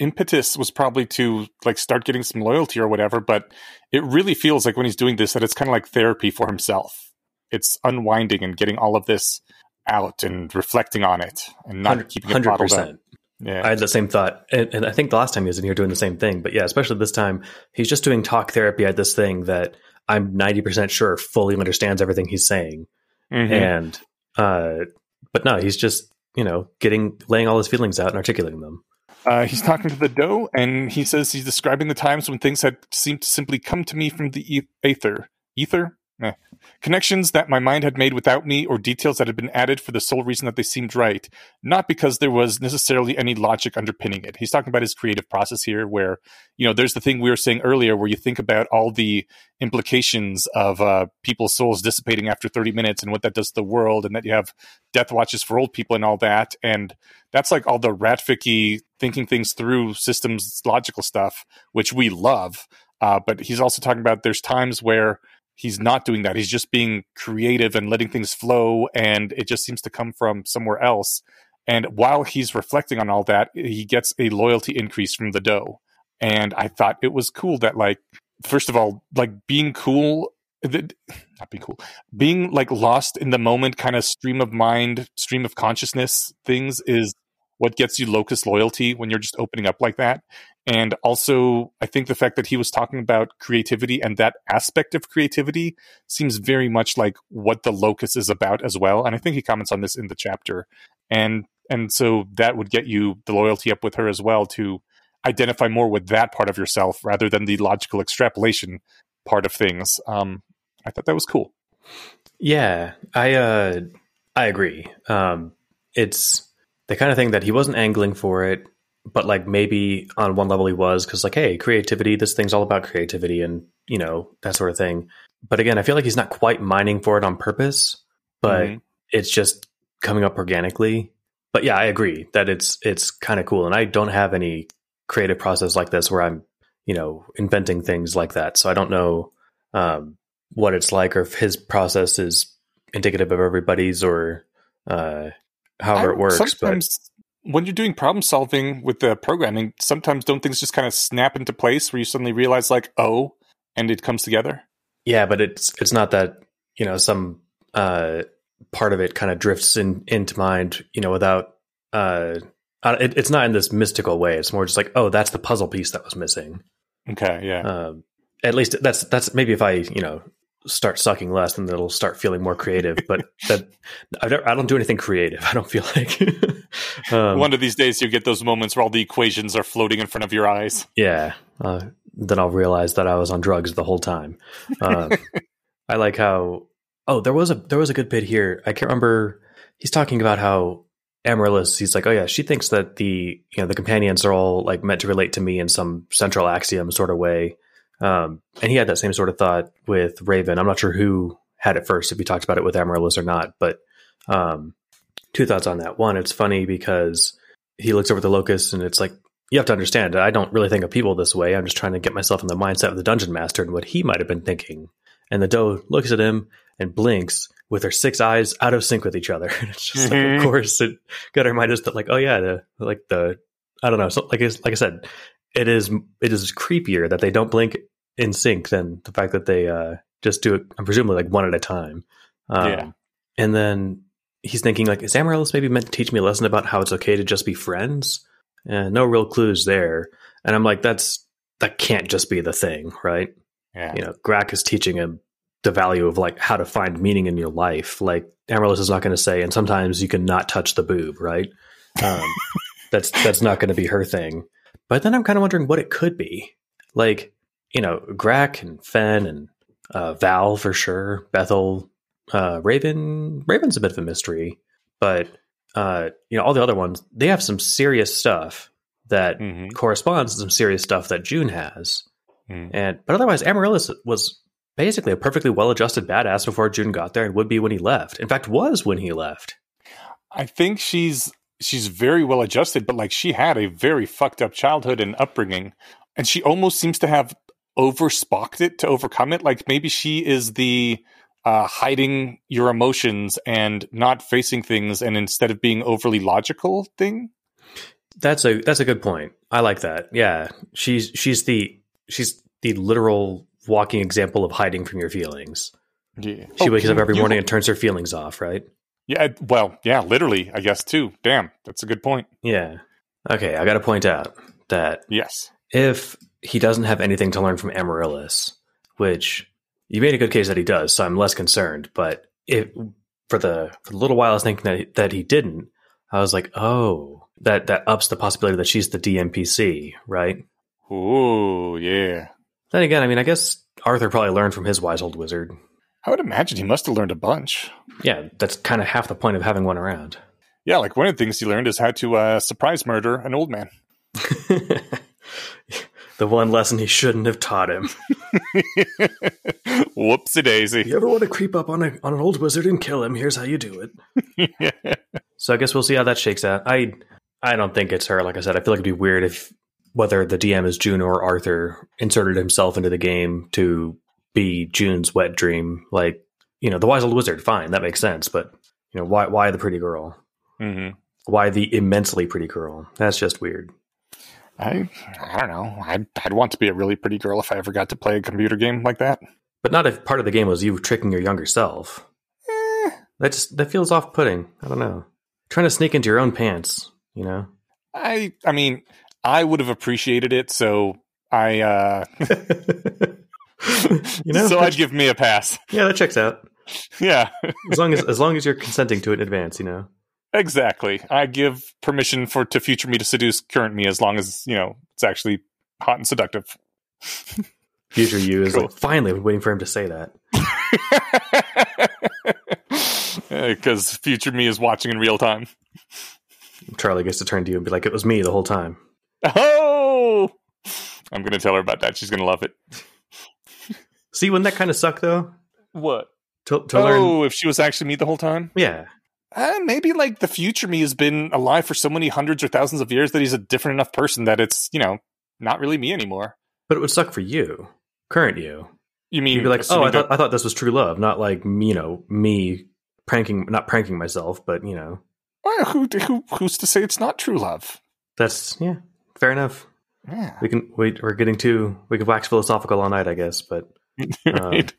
impetus was probably to like start getting some loyalty or whatever, but it really feels like when he's doing this that it's kind of like therapy for himself. It's unwinding and getting all of this out and reflecting on it and not keeping it bottled up. Yeah. I had the same thought. And I think the last time he was in here doing the same thing, but yeah, especially this time, he's just doing talk therapy at this thing that I'm 90% sure fully understands everything he's saying. Mm-hmm. And But no, he's just, you know, laying all his feelings out and articulating them. He's talking to the doe, and he says he's describing the times when things had seemed to simply come to me from the aether. Ether? Eh. Connections that my mind had made without me, or details that had been added for the sole reason that they seemed right, not because there was necessarily any logic underpinning it. He's talking about his creative process here, where, you know, there's the thing we were saying earlier, where you think about all the implications of people's souls dissipating after 30 minutes and what that does to the world, and that you have death watches for old people and all that, and that's like all the Radficky thinking things through systems logical stuff, which we love, but he's also talking about there's times where he's not doing that. He's just being creative and letting things flow, and it just seems to come from somewhere else. And while he's reflecting on all that, he gets a loyalty increase from the doe. And I thought it was cool that, like, first of all, like, being like lost in the moment, kind of stream of mind, stream of consciousness things is what gets you locus loyalty when you're just opening up like that. And also, I think the fact that he was talking about creativity and that aspect of creativity seems very much like what the locus is about as well. And I think he comments on this in the chapter. And so that would get you the loyalty up with her as well, to identify more with that part of yourself rather than the logical extrapolation part of things. I thought that was cool. Yeah, I agree. It's the kind of thing that he wasn't angling for it. But, like, maybe on one level he was, because, like, hey, creativity, this thing's all about creativity and, you know, that sort of thing. But again, I feel like he's not quite mining for it on purpose, but it's just coming up organically. But yeah, I agree that it's kind of cool. And I don't have any creative process like this where I'm, you know, inventing things like that. So I don't know what it's like, or if his process is indicative of everybody's, or however it works. But when you're doing problem solving with the programming, sometimes don't things just kind of snap into place where you suddenly realize, like, oh, and it comes together? Yeah, but it's not that, you know, some part of it kind of drifts into mind, you know, without it's not in this mystical way. It's more just like, oh, that's the puzzle piece that was missing. Okay, yeah. At least that's maybe if I, you know, start sucking less, and it'll start feeling more creative. But that I don't do anything creative, I don't feel like. One of these days you get those moments where all the equations are floating in front of your eyes. Yeah. Then I'll realize that I was on drugs the whole time. I like how, oh, there was a good bit here. I can't remember. He's talking about how Amaryllis, he's like, oh yeah, she thinks that the, you know, the companions are all, like, meant to relate to me in some central axiom sort of way. And he had that same sort of thought with Raven. I'm not sure who had it first, if he talked about it with Amaryllis or not, but two thoughts on that. One, it's funny because he looks over the locus and it's like, you have to understand, I don't really think of people this way. I'm just trying to get myself in the mindset of the dungeon master and what he might have been thinking. And the doe looks at him and blinks with her six eyes out of sync with each other. And it's just like, of course, it got to remind us that, like, oh yeah, I don't know. So, like I said, it is creepier that they don't blink in sync than the fact that they just do it, presumably, like, one at a time. And then he's thinking, like, is Amaryllis maybe meant to teach me a lesson about how it's okay to just be friends? And no real clues there. And I'm like, that can't just be the thing, right? Yeah. You know, Grak is teaching him the value of, like, how to find meaning in your life. Like, Amaryllis is not going to say, and sometimes you can not touch the boob, right? That's not going to be her thing. But then I'm kind of wondering what it could be. Like, you know, Grak and Fenn and Val for sure, Bethel, Raven's a bit of a mystery, but you know, all the other ones, they have some serious stuff that corresponds to some serious stuff that June has. But otherwise, Amaryllis was basically a perfectly well-adjusted badass before June got there, and would be when he left. In fact, was when he left. I think she's very well-adjusted, but, like, she had a very fucked up childhood and upbringing, and she almost seems to have over-spocked it to overcome it. Like, maybe she is the hiding your emotions and not facing things, and instead of being overly logical thing. That's a good point. I like that. Yeah, she's the literal walking example of hiding from your feelings. Yeah. She wakes up every morning and turns her feelings off, right? Yeah. Well, yeah, literally, I guess too. Damn, that's a good point. Yeah. Okay, I got to point out that if he doesn't have anything to learn from Amaryllis, which you made a good case that he does, so I'm less concerned. But if for the little while I was thinking that he didn't. I was like, oh, that ups the possibility that she's the DMPC, right? Ooh, yeah. Then again, I mean, I guess Arthur probably learned from his wise old wizard. I would imagine he must have learned a bunch. Yeah, that's kind of half the point of having one around. Yeah, like one of the things he learned is how to surprise murder an old man. The one lesson he shouldn't have taught him. Whoopsie daisy. You ever want to creep up on an old wizard and kill him, here's how you do it. Yeah. So I guess we'll see how that shakes out. I don't think it's her. Like I said, I feel like it'd be weird if whether the DM is June or Arthur inserted himself into the game to be June's wet dream. Like, you know, the wise old wizard, fine, that makes sense. But, you know, why the pretty girl? Mm-hmm. Why the immensely pretty girl? That's just weird. I don't know. I'd want to be a really pretty girl if I ever got to play a computer game like that. But not if part of the game was you tricking your younger self. That feels off-putting. I don't know. Trying to sneak into your own pants, you know? I mean, I would have appreciated it, so I you know, so I'd give me a pass. Yeah, that checks out. Yeah. as long as you're consenting to it in advance, you know? Exactly. I give permission to future me to seduce current me as long as, you know, it's actually hot and seductive. Future you is cool. Like, finally, I've been waiting for him to say that. Because future me is watching in real time. Charlie gets to turn to you and be like, it was me the whole time. Oh! I'm going to tell her about that. She's going to love it. See, wouldn't that kind of suck, though? What? To learn... if she was actually me the whole time? Yeah. Maybe like the future me has been alive for so many hundreds or thousands of years that he's a different enough person that it's, you know, not really me anymore. But it would suck for you, current you. You mean, you'd be like, oh, I thought this was true love, not like, you know, me not pranking myself, but, you know. Well, who's to say it's not true love? That's, yeah, fair enough. Yeah. We could wax philosophical all night, I guess, but, right.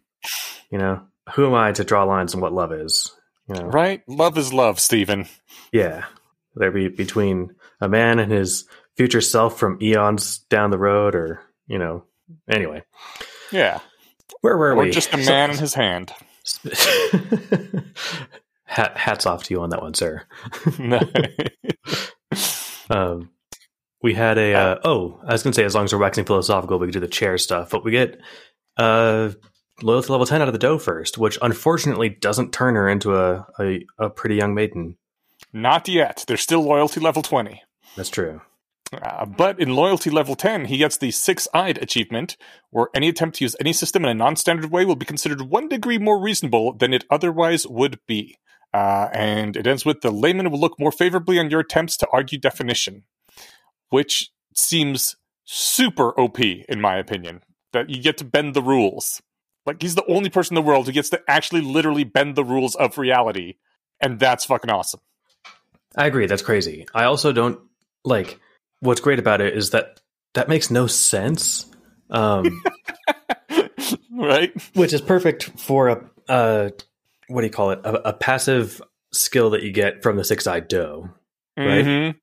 You know, who am I to draw lines on what love is? You know. Right? Love is love, Stephen. Yeah. There'd be between a man and his future self from eons down the road, or, you know, anyway. Yeah. Where were we? Or just a man in his hand. Hats off to you on that one, sir. We had a... I was going to say, as long as we're waxing philosophical, we could do the chair stuff, but we get... Loyalty level 10 out of the dough first, which unfortunately doesn't turn her into a pretty young maiden. Not yet. There's still loyalty level 20. That's true. But in loyalty level 10, he gets the 6-eyed achievement, where any attempt to use any system in a non-standard way will be considered 1 degree more reasonable than it otherwise would be. And it ends with, the layman will look more favorably on your attempts to argue definition, which seems super OP, in my opinion, that you get to bend the rules. Like, he's the only person in the world who gets to actually literally bend the rules of reality. And that's fucking awesome. I agree. That's crazy. I also don't, like, what's great about it is that makes no sense. Right? Which is perfect for a passive skill that you get from the 6-eyed doe. Right? Mm-hmm.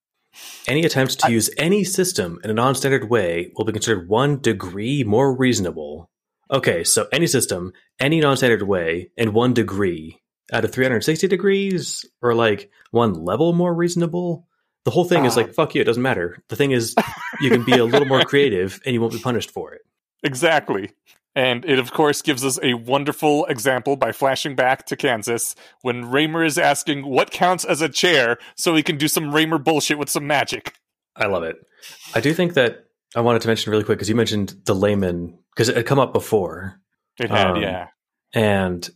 Any attempts to use any system in a non-standard way will be considered 1 degree more reasonable. Okay, so any system, any non-standard way, and 1 degree out of 360 degrees, or like 1 level more reasonable. The whole thing is like, fuck you, it doesn't matter. The thing is, you can be a little more creative and you won't be punished for it. Exactly. And it, of course, gives us a wonderful example by flashing back to Kansas when Raymer is asking what counts as a chair so he can do some Raymer bullshit with some magic. I love it. I do think that I wanted to mention really quick, because you mentioned the layman, because it had come up before. It had, yeah. And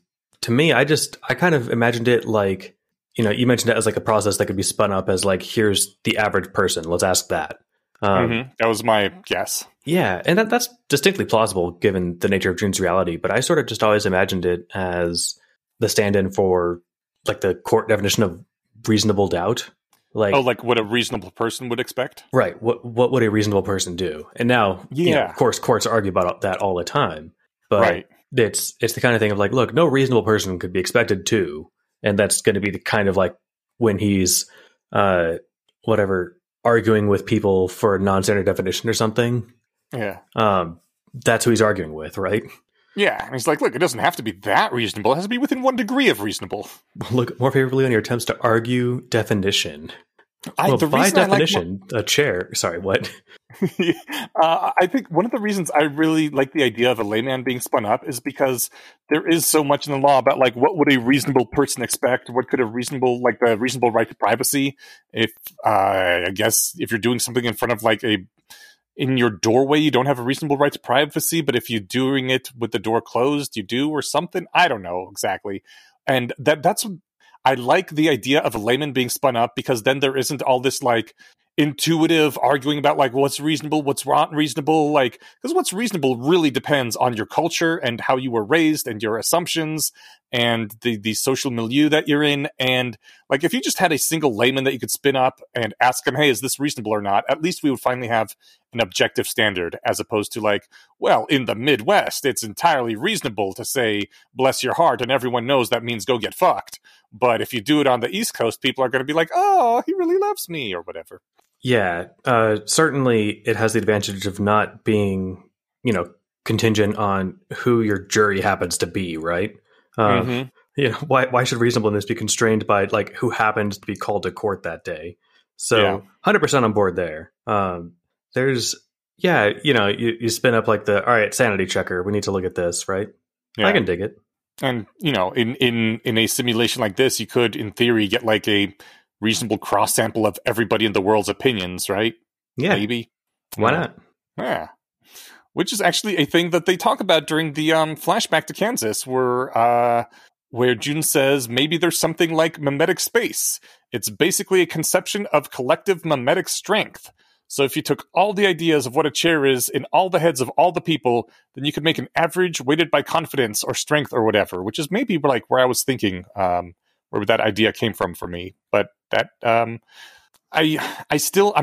to me, I kind of imagined it like, you know, you mentioned it as like a process that could be spun up as like, here's the average person. Let's ask that. That was my guess. Yeah. And that's distinctly plausible given the nature of June's reality. But I sort of just always imagined it as the stand-in for like the court definition of reasonable doubt. Like, like what a reasonable person would expect? Right. What would a reasonable person do? And now, yeah. You know, of course, courts argue about that all the time. But right. It's the kind of thing of like, look, no reasonable person could be expected to. And that's going to be the kind of like when he's, arguing with people for a non-standard definition or something. Yeah. That's who he's arguing with, right? Yeah, and he's like, look, it doesn't have to be that reasonable. It has to be within 1 degree of reasonable. Look more favorably on your attempts to argue definition. By definition, a chair... Sorry, what? I think one of the reasons I really like the idea of a layman being spun up is because there is so much in the law about, like, what would a reasonable person expect? What could a reasonable... Like, the reasonable right to privacy? If, I guess, if you're doing something in front of, like, a... In your doorway, you don't have a reasonable right to privacy, but if you're doing it with the door closed, you do, or something. I don't know exactly. And that's... I like the idea of a layman being spun up, because then there isn't all this, like, intuitive arguing about, like, what's reasonable, what's not reasonable, like, because what's reasonable really depends on your culture and how you were raised and your assumptions and the social milieu that you're in. And, like, if you just had a single layman that you could spin up and ask him, hey, is this reasonable or not, at least we would finally have an objective standard, as opposed to, like, well, in the Midwest, it's entirely reasonable to say, bless your heart, and everyone knows that means go get fucked. But if you do it on the East Coast, people are going to be like, oh, he really loves me, or whatever. Yeah, certainly it has the advantage of not being, you know, contingent on who your jury happens to be, right? Mm-hmm. You know, why should reasonableness be constrained by, like, who happens to be called to court that day? So yeah. 100% on board there. There's, yeah, you know, you spin up, like, all right, sanity checker, we need to look at this, right? Yeah. I can dig it. And, you know, in a simulation like this, you could, in theory, get, like, a reasonable cross-sample of everybody in the world's opinions, right? Yeah. Maybe. Why not? Yeah. Which is actually a thing that they talk about during the flashback to Kansas, where June says, maybe there's something like mimetic space. It's basically a conception of collective mimetic strength. So if you took all the ideas of what a chair is in all the heads of all the people, then you could make an average weighted by confidence or strength or whatever, which is maybe, like, where I was thinking, where that idea came from for me. But that I'm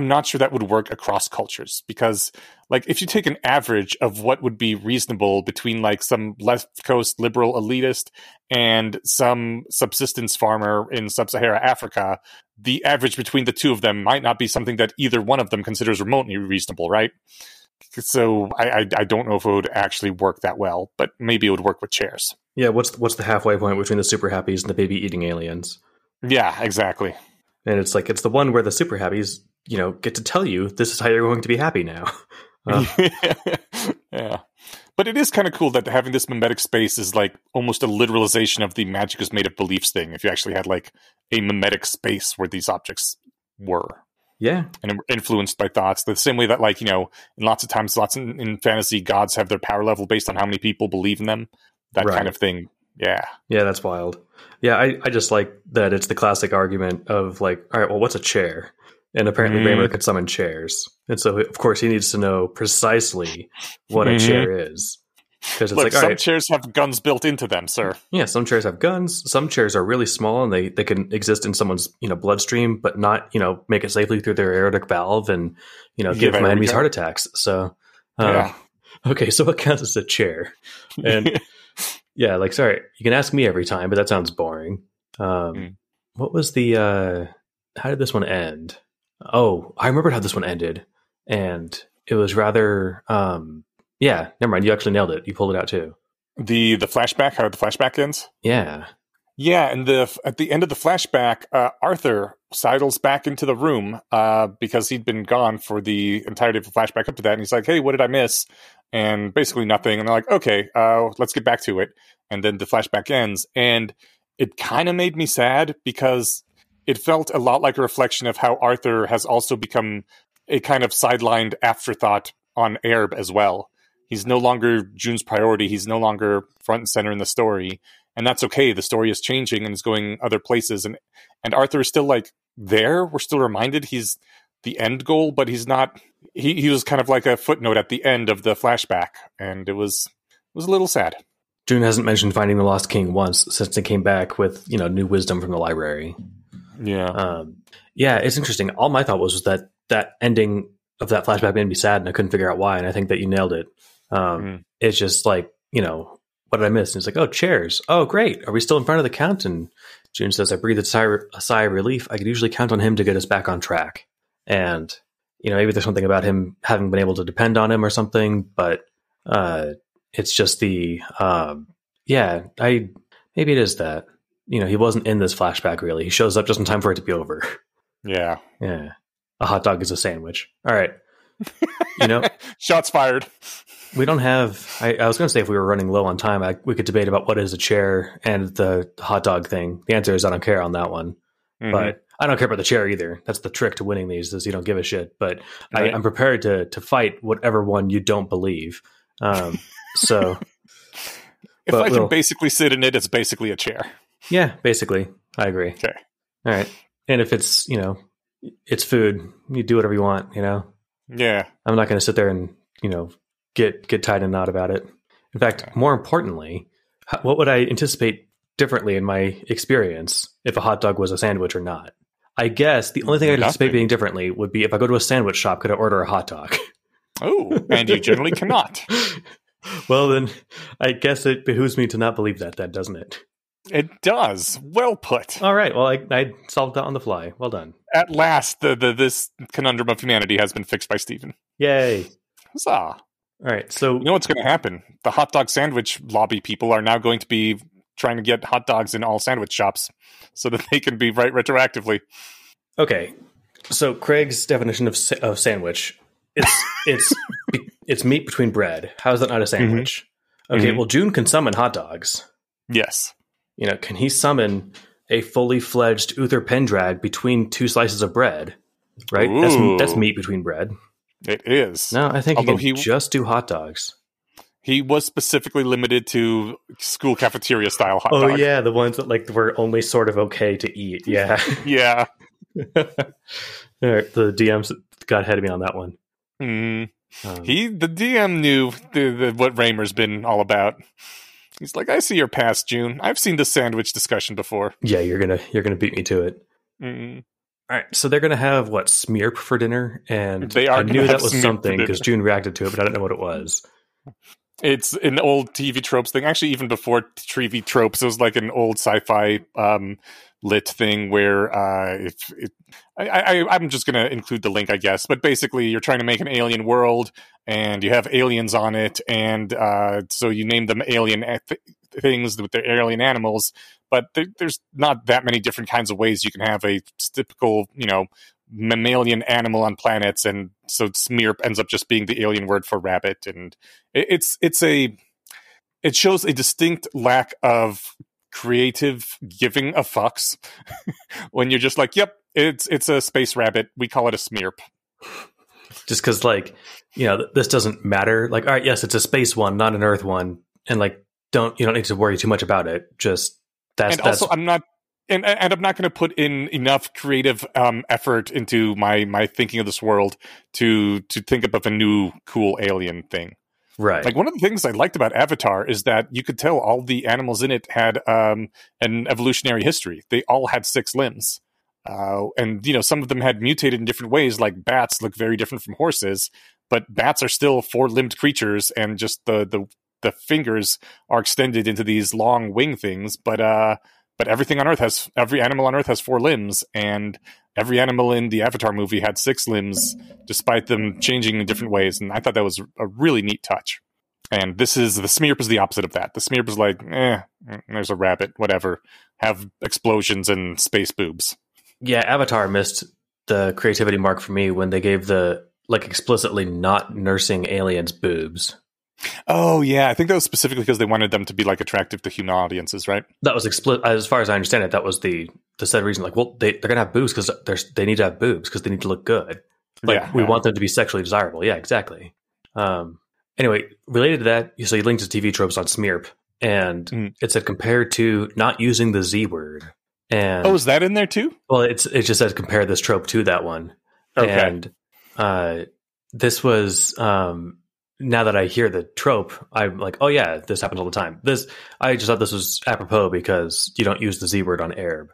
not sure that would work across cultures, because, like, if you take an average of what would be reasonable between, like, some left coast liberal elitist and some subsistence farmer in sub-Sahara Africa, the average between the two of them might not be something that either one of them considers remotely reasonable, right? So I don't know if it would actually work that well, but maybe it would work with chairs. Yeah, what's the halfway point between the super happies and the baby-eating aliens? Yeah, exactly. And it's like, it's the one where the super happies, you know, get to tell you this is how you're going to be happy now. Yeah. But it is kind of cool that having this mimetic space is, like, almost a literalization of the magic is made of beliefs thing. If you actually had, like, a mimetic space where these objects were. Yeah. And influenced by thoughts. The same way that, like, you know, lots of times, in fantasy, gods have their power level based on how many people believe in them. That right. Kind of thing. Yeah. Yeah, that's wild. Yeah, I just like that it's the classic argument of, like, all right, well, what's a chair? And apparently Raymer could summon chairs. And so, of course, he needs to know precisely what a chair is. Because it's Look, like, all some right. chairs have guns built into them, sir. Yeah, some chairs have guns. Some chairs are really small, and they can exist in someone's, you know, bloodstream, but not, you know, make it safely through their aortic valve and, you know, give my enemies heart attacks. So, okay, so what counts as a chair? And... Yeah, like, sorry, you can ask me every time, but that sounds boring. What was the, how did this one end? Oh, I remembered how this one ended. And it was rather, never mind. You actually nailed it. You pulled it out too. The flashback, how the flashback ends? Yeah. Yeah, and at the end of the flashback, Arthur sidles back into the room because he'd been gone for the entirety of the flashback up to that. And he's like, hey, what did I miss? And basically nothing. And they're like, okay, let's get back to it. And then the flashback ends. And it kind of made me sad because it felt a lot like a reflection of how Arthur has also become a kind of sidelined afterthought on Aerb as well. He's no longer June's priority. He's no longer front and center in the story. And that's okay. The story is changing and is going other places. And Arthur is still, like, there. We're still reminded he's the end goal, but he's not... He was kind of like a footnote at the end of the flashback. And it was a little sad. June hasn't mentioned finding the Lost King once since they came back with, you know, new wisdom from the library. Yeah. Yeah, it's interesting. All my thought was that ending of that flashback made me sad, and I couldn't figure out why. And I think that you nailed it. It's just like, you know... What did I miss? And he's like, oh, chairs. Oh, great. Are we still in front of the count? And June says, I breathed a sigh of relief. I could usually count on him to get us back on track. And, you know, maybe there's something about him having been able to depend on him or something. But It's just the, maybe it is that, you know, he wasn't in this flashback really. He shows up just in time for it to be over. Yeah. Yeah. A hot dog is a sandwich. All right. You know, shots fired. We don't have, I was going to say if we were running low on time, we could debate about what is a chair and the hot dog thing. The answer is I don't care on that one, mm-hmm. But I don't care about the chair either. That's the trick to winning these is you don't give a shit, but right. I'm prepared to fight whatever one you don't believe. So if I can basically sit in it, it's basically a chair. Yeah, basically. I agree. Okay. All right. And if it's, you know, it's food, you do whatever you want, you know? Yeah. I'm not going to sit there and, you know, get tied in a knot about it. In fact, more importantly, what would I anticipate differently in my experience if a hot dog was a sandwich or not? I guess the only thing I'd anticipate being differently would be if I go to a sandwich shop, could I order a hot dog? Oh, and you generally cannot. Well, then I guess it behooves me to not believe that, doesn't it? It does. Well put. All right. Well, I solved that on the fly. Well done. At last, this conundrum of humanity has been fixed by Stephen. Yay. Huzzah. All right. So, you know what's going to happen? The hot dog sandwich lobby people are now going to be trying to get hot dogs in all sandwich shops so that they can be right retroactively. Okay. So Craig's definition of sandwich, it's meat between bread. How is that not a sandwich? Mm-hmm. Okay. Mm-hmm. Well, June can summon hot dogs. Yes. You know, can he summon a fully fledged Uther Penndraig between two slices of bread? Right? That's meat between bread. It is. No, I think he can just do hot dogs. He was specifically limited to school cafeteria style hot dogs. Oh, yeah. The ones that like were only sort of okay to eat. Yeah. Yeah. All right, the DMs got ahead of me on that one. Mm. The DM knew what Raymer's been all about. He's like, I see your past, June. I've seen the sandwich discussion before. Yeah, you're gonna beat me to it. Mm. All right, so they're gonna have what, smearp for dinner, and I knew that was something because June reacted to it, but I don't know what it was. It's an old TV tropes thing. Actually, even before TV tropes, it was like an old sci-fi lit thing where I'm just going to include the link, I guess. But basically, you're trying to make an alien world, and you have aliens on it, and so you name them alien things with their alien animals. But there's not that many different kinds of ways you can have a typical, you know, mammalian animal on planets, and so smearp ends up just being the alien word for rabbit, and it shows a distinct lack of creative giving a fucks when you're just like, yep, it's a space rabbit, we call it a smearp, just because, like, you know, this doesn't matter. Like, all right, yes, it's a space one, not an Earth one, and like you don't need to worry too much about it. Just And I'm not going to put in enough creative effort into my thinking of this world to think up of a new cool alien thing. Right. Like, one of the things I liked about Avatar is that you could tell all the animals in it had an evolutionary history. They all had six limbs. And, you know, some of them had mutated in different ways, like bats look very different from horses, but bats are still four-limbed creatures, and just the fingers are extended into these long wing things. But every animal on Earth has four limbs, and every animal in the Avatar movie had six limbs, despite them changing in different ways. And I thought that was a really neat touch. And the smearp is the opposite of that. The smearp is like, there's a rabbit, whatever. Have explosions and space boobs. Yeah, Avatar missed the creativity mark for me when they gave the, like, explicitly not nursing aliens boobs. Oh, yeah. I think that was specifically because they wanted them to be, like, attractive to human audiences, right? That was explicit. As far as I understand it, that was the said reason. Like, well, they're going to have boobs because they need to have boobs because they need to look good. Like, yeah, we want them to be sexually desirable. Yeah, exactly. Anyway, related to that, so you linked to TV tropes on smearp, and it said compared to not using the Z word. And oh, is that in there too? Well, it just says compare this trope to that one. Okay. And this was... now that I hear the trope, I'm like, oh yeah, this happens all the time. I just thought this was apropos because you don't use the Z word on Aerb.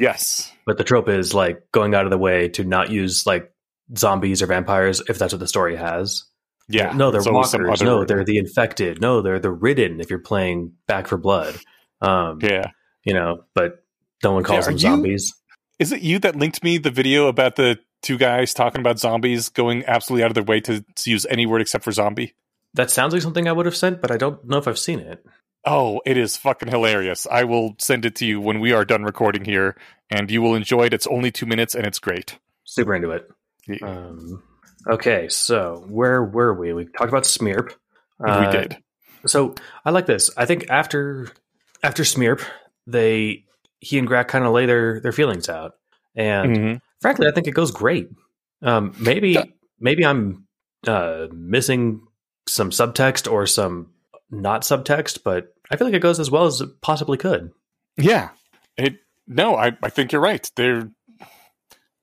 Yes. But the trope is like going out of the way to not use like zombies or vampires if that's what the story has. Yeah. No, they're walkers. No, they're the infected. No, they're the ridden if you're playing Back for Blood. Yeah. You know, but no one calls them zombies. Is it you that linked me the video about the two guys talking about zombies going absolutely out of their way to use any word except for zombie? That sounds like something I would have sent, but I don't know if I've seen it. Oh, it is fucking hilarious. I will send it to you when we are done recording here, and you will enjoy it. It's only 2 minutes, and it's great. Super into it. Yeah. Okay, so where were we? We talked about Smearp. We did. So I like this. I think after Smearp, he and Grak kind of lay their feelings out. And frankly, I think it goes great. Maybe I'm missing some subtext or some not subtext, but I feel like it goes as well as it possibly could. Yeah. I think you're right.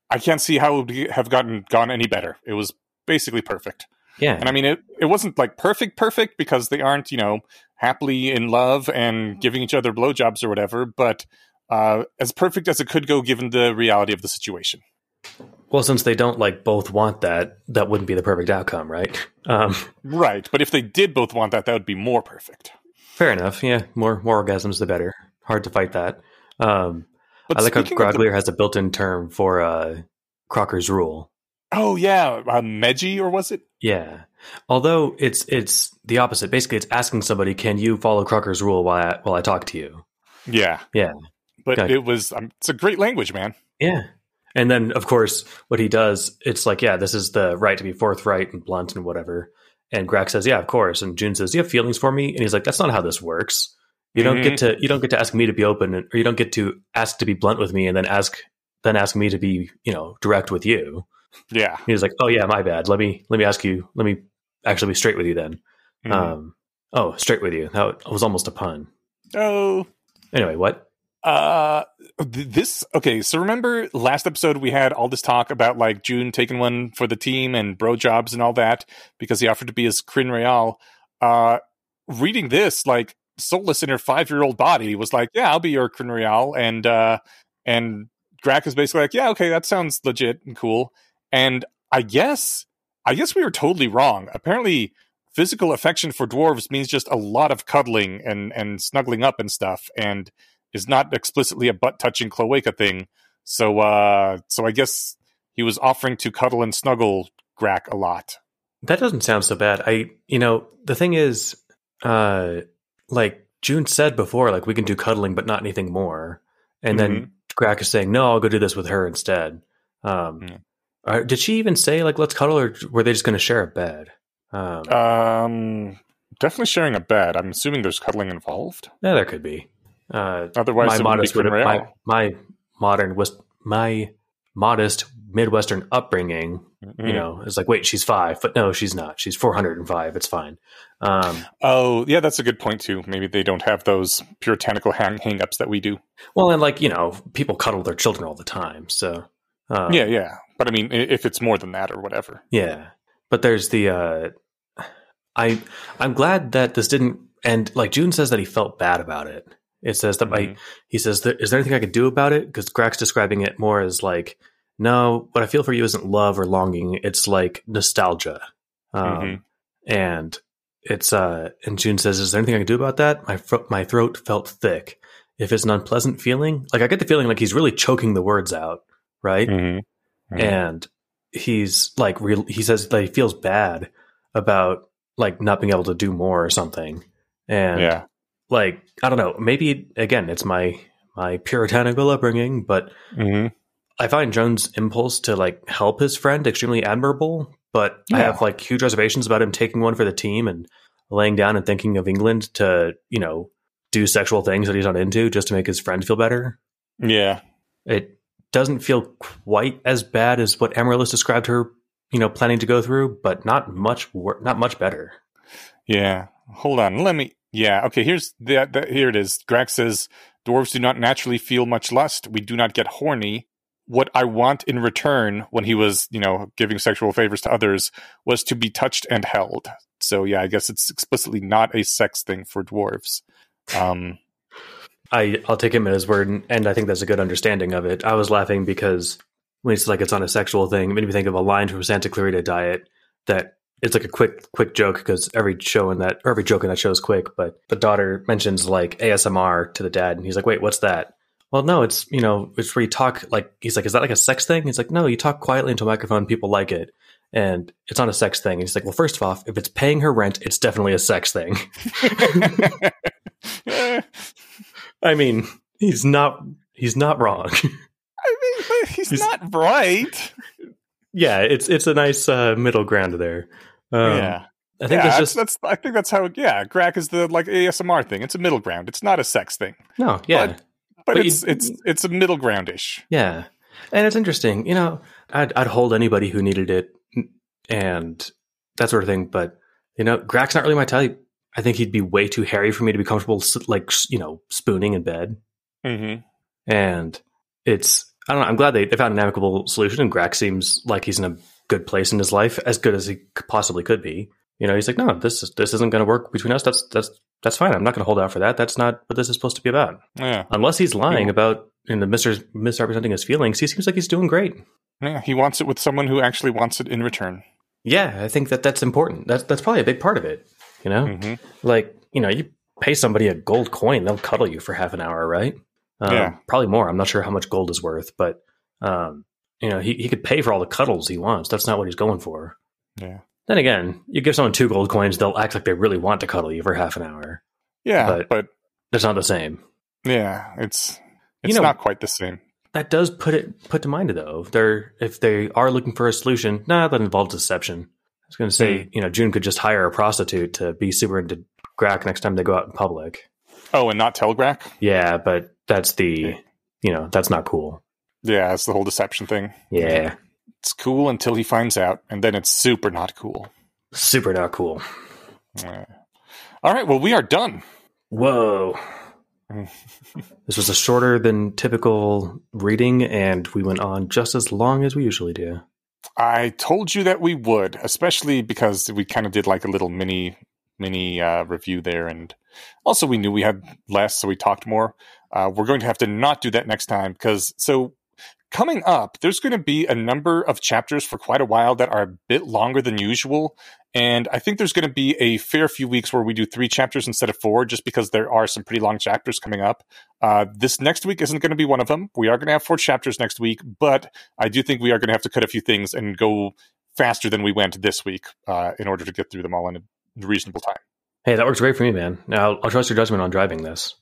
I can't see how it would have gone any better. It was basically perfect. Yeah. And I mean, it wasn't like perfect because they aren't, happily in love and giving each other blowjobs or whatever, but as perfect as it could go given the reality of the situation. Well, since they don't both want that wouldn't be the perfect outcome, right? Right. But if they did both want that would be more perfect. Fair enough. Yeah. More orgasms, the better. Hard to fight that. I like how Groglir has a built-in term for Crocker's Rule. Oh, yeah. Meji, or was it? Yeah. Although it's the opposite. Basically, it's asking somebody, can you follow Crocker's Rule while I talk to you? Yeah. Yeah. But it was... it's a great language, man. Yeah. And then, of course, what he does, it's this is the right to be forthright and blunt and whatever. And Grak says, yeah, of course. And June says, do you have feelings for me? And he's like, that's not how this works. You don't get to ask me to be open, or you don't get to ask to be blunt with me and then ask me to be, direct with you. Yeah. And he's like, oh yeah, my bad. Let me ask you. Let me actually be straight with you then. Mm-hmm. Straight with you. That was almost a pun. Oh. Anyway, what? So remember last episode we had all this talk about June taking one for the team and bro jobs and all that because he offered to be his Kryn-Kryal. Reading this, soulless in her 5-year-old body was I'll be your Kryn-Kryal, and Grak is basically that sounds legit and cool. And I guess we were totally wrong. Apparently physical affection for dwarves means just a lot of cuddling and snuggling up and stuff, and is not explicitly a butt-touching cloaca thing. So I guess he was offering to cuddle and snuggle Grak a lot. That doesn't sound so bad. The thing is, June said before, we can do cuddling, but not anything more. And then Grak is saying, no, I'll go do this with her instead. Did she even say, let's cuddle, or were they just going to share a bed? Definitely sharing a bed. I'm assuming there's cuddling involved. Yeah, there could be. Otherwise, my modest Midwestern upbringing, it's wait, she's 5, but no, she's not. She's 405. It's fine. Oh, yeah, that's a good point too. Maybe they don't have those puritanical hang-ups that we do. Well, and people cuddle their children all the time. So yeah. But I mean, if it's more than that or whatever. Yeah, but there's the I'm glad that this didn't. And June says that he felt bad about it. It says that he says, is there anything I could do about it? Because Grak's describing it more as no, what I feel for you isn't love or longing. It's nostalgia. And it's, and June says, is there anything I can do about that? My throat felt thick. If it's an unpleasant feeling, I get the feeling he's really choking the words out. Right. Mm-hmm. Mm-hmm. And he's he says that he feels bad about not being able to do more or something. And I don't know, maybe again, it's my puritanical upbringing, but I find Jones' impulse to help his friend extremely admirable, but I have huge reservations about him taking one for the team and laying down and thinking of England to, do sexual things that he's not into just to make his friend feel better. Yeah. It doesn't feel quite as bad as what Amaryllis described her, planning to go through, but not much better. Yeah. Hold on. Let me. Yeah. Okay. Here's that. Here it is. Grak says, dwarves do not naturally feel much lust. We do not get horny. What I want in return, when he was, giving sexual favors to others, was to be touched and held. So yeah, I guess it's explicitly not a sex thing for dwarves. I'll take him at his word, and I think that's a good understanding of it. I was laughing because when it's it's on a sexual thing, it made me think of a line from Santa Clarita Diet that it's a quick joke because every joke in that show is quick. But the daughter mentions ASMR to the dad, and he's like, "Wait, what's that?" well, no, it's, you know, it's where you talk, like, he's like, is that like a sex thing? He's like, no, you talk quietly into a microphone, people like it. And it's not a sex thing. And he's like, well, first off, if it's paying her rent, it's definitely a sex thing. I mean, he's not wrong. I mean, but he's not right. Yeah, it's a nice middle ground there. Yeah. I think that's how. Yeah, Grak is the like ASMR thing. It's a middle ground. It's not a sex thing. No, yeah, but it's a middle groundish. Yeah, and it's interesting. You know, I'd hold anybody who needed it and that sort of thing. But you know, Grak's not really my type. I think he'd be way too hairy for me to be comfortable, like, you know, spooning in bed. Mm-hmm. And it's, I don't know. I'm glad they found an amicable solution. And Grak seems like he's in a good place in his life, as good as he possibly could be. You know, he's like, no, this isn't going to work between us. That's fine. I'm not going to hold out for that. That's not what this is supposed to be about. Yeah. Unless he's lying about misrepresenting his feelings, he seems like he's doing great. Yeah, he wants it with someone who actually wants it in return. Yeah, I think that's important. That's probably a big part of it. You know, mm-hmm. Like, you know, you pay somebody a gold coin, they'll cuddle you for half an hour, right? Probably more. I'm not sure how much gold is worth, but you know, he could pay for all the cuddles he wants. That's not what he's going for. Yeah. Then again, you give someone 2 gold coins, they'll act like they really want to cuddle you for half an hour. Yeah, but that's not the same. Yeah, it's not quite the same. That does put to mind though. If they are looking for a solution, that involves deception. I was going to say, you know, June could just hire a prostitute to be super into Grak next time they go out in public. Oh, and not tell Grak? Yeah, but that's you know, that's not cool. Yeah, that's the whole deception thing. Yeah. It's cool until he finds out, and then it's super not cool. Super not cool. All right, well, we are done. Whoa. This was a shorter than typical reading, and we went on just as long as we usually do. I told you that we would, especially because we kind of did like a little mini review there. And also we knew we had less, so we talked more. We're going to have to not do that next time because coming up, there's going to be a number of chapters for quite a while that are a bit longer than usual. And I think there's going to be a fair few weeks where we do 3 chapters instead of 4, just because there are some pretty long chapters coming up. This next week isn't going to be one of them. We are going to have 4 chapters next week, but I do think we are going to have to cut a few things and go faster than we went this week in order to get through them all in a reasonable time. Hey, that works great for me, man. Now, I'll trust your judgment on driving this.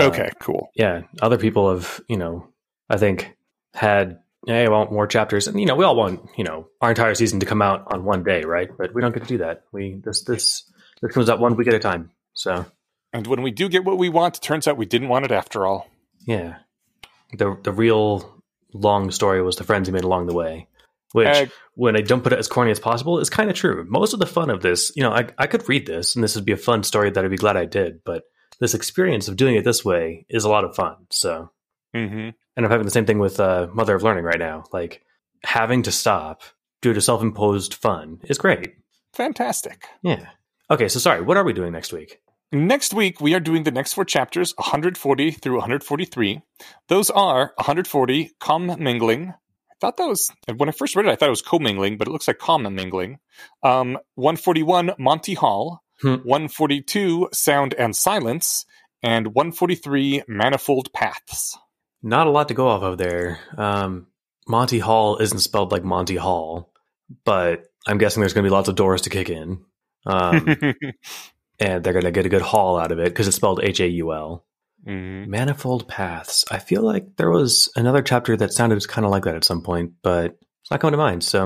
Okay, cool. Yeah, other people have, you know, I think had... Hey, I want more chapters, and you know we all want, you know, our entire season to come out on one day, right? But we don't get to do that. This comes out one week at a time. So, and when we do get what we want, it turns out we didn't want it after all. Yeah, the real long story was the friends he made along the way, which when I don't put it as corny as possible, is kind of true. Most of the fun of this, you know, I could read this, and this would be a fun story that I'd be glad I did. But this experience of doing it this way is a lot of fun. So. Mm-hmm. And I'm having the same thing with Mother of Learning right now. Like, having to stop due to self-imposed fun is great. Fantastic. Yeah. Okay, so sorry, what are we doing next week? Next week, we are doing the next 4 chapters, 140 through 143. Those are 140, commingling. I thought that was, when I first read it, I thought it was commingling, but it looks like commingling. 141, Monty Hall. 142, Sound and Silence. And 143, Manifold Paths. Not a lot to go off of there. Monty Hall isn't spelled like Monty Hall, but I'm guessing there's going to be lots of doors to kick in. And they're going to get a good haul out of it because it's spelled H-A-U-L. Mm-hmm. Manifold Paths. I feel like there was another chapter that sounded kind of like that at some point, but it's not coming to mind. So,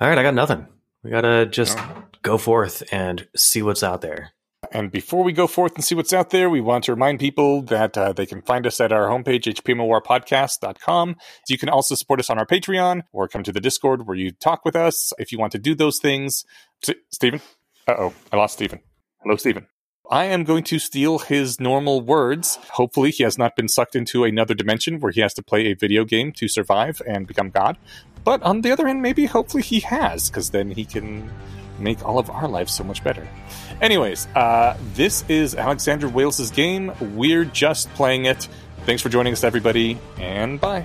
all right, I got nothing. We got to just go forth and see what's out there. And before we go forth and see what's out there, we want to remind people that they can find us at our homepage, hpmoirpodcast.com. You can also support us on our Patreon or come to the Discord where you talk with us if you want to do those things. Stephen? Uh-oh, I lost Stephen. Hello, Stephen. I am going to steal his normal words. Hopefully he has not been sucked into another dimension where he has to play a video game to survive and become God. But on the other hand, maybe hopefully he has, because then he can make all of our lives so much better. Anyways, this is Alexander Wales' game. We're just playing it. Thanks for joining us, everybody, and bye.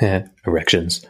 Erections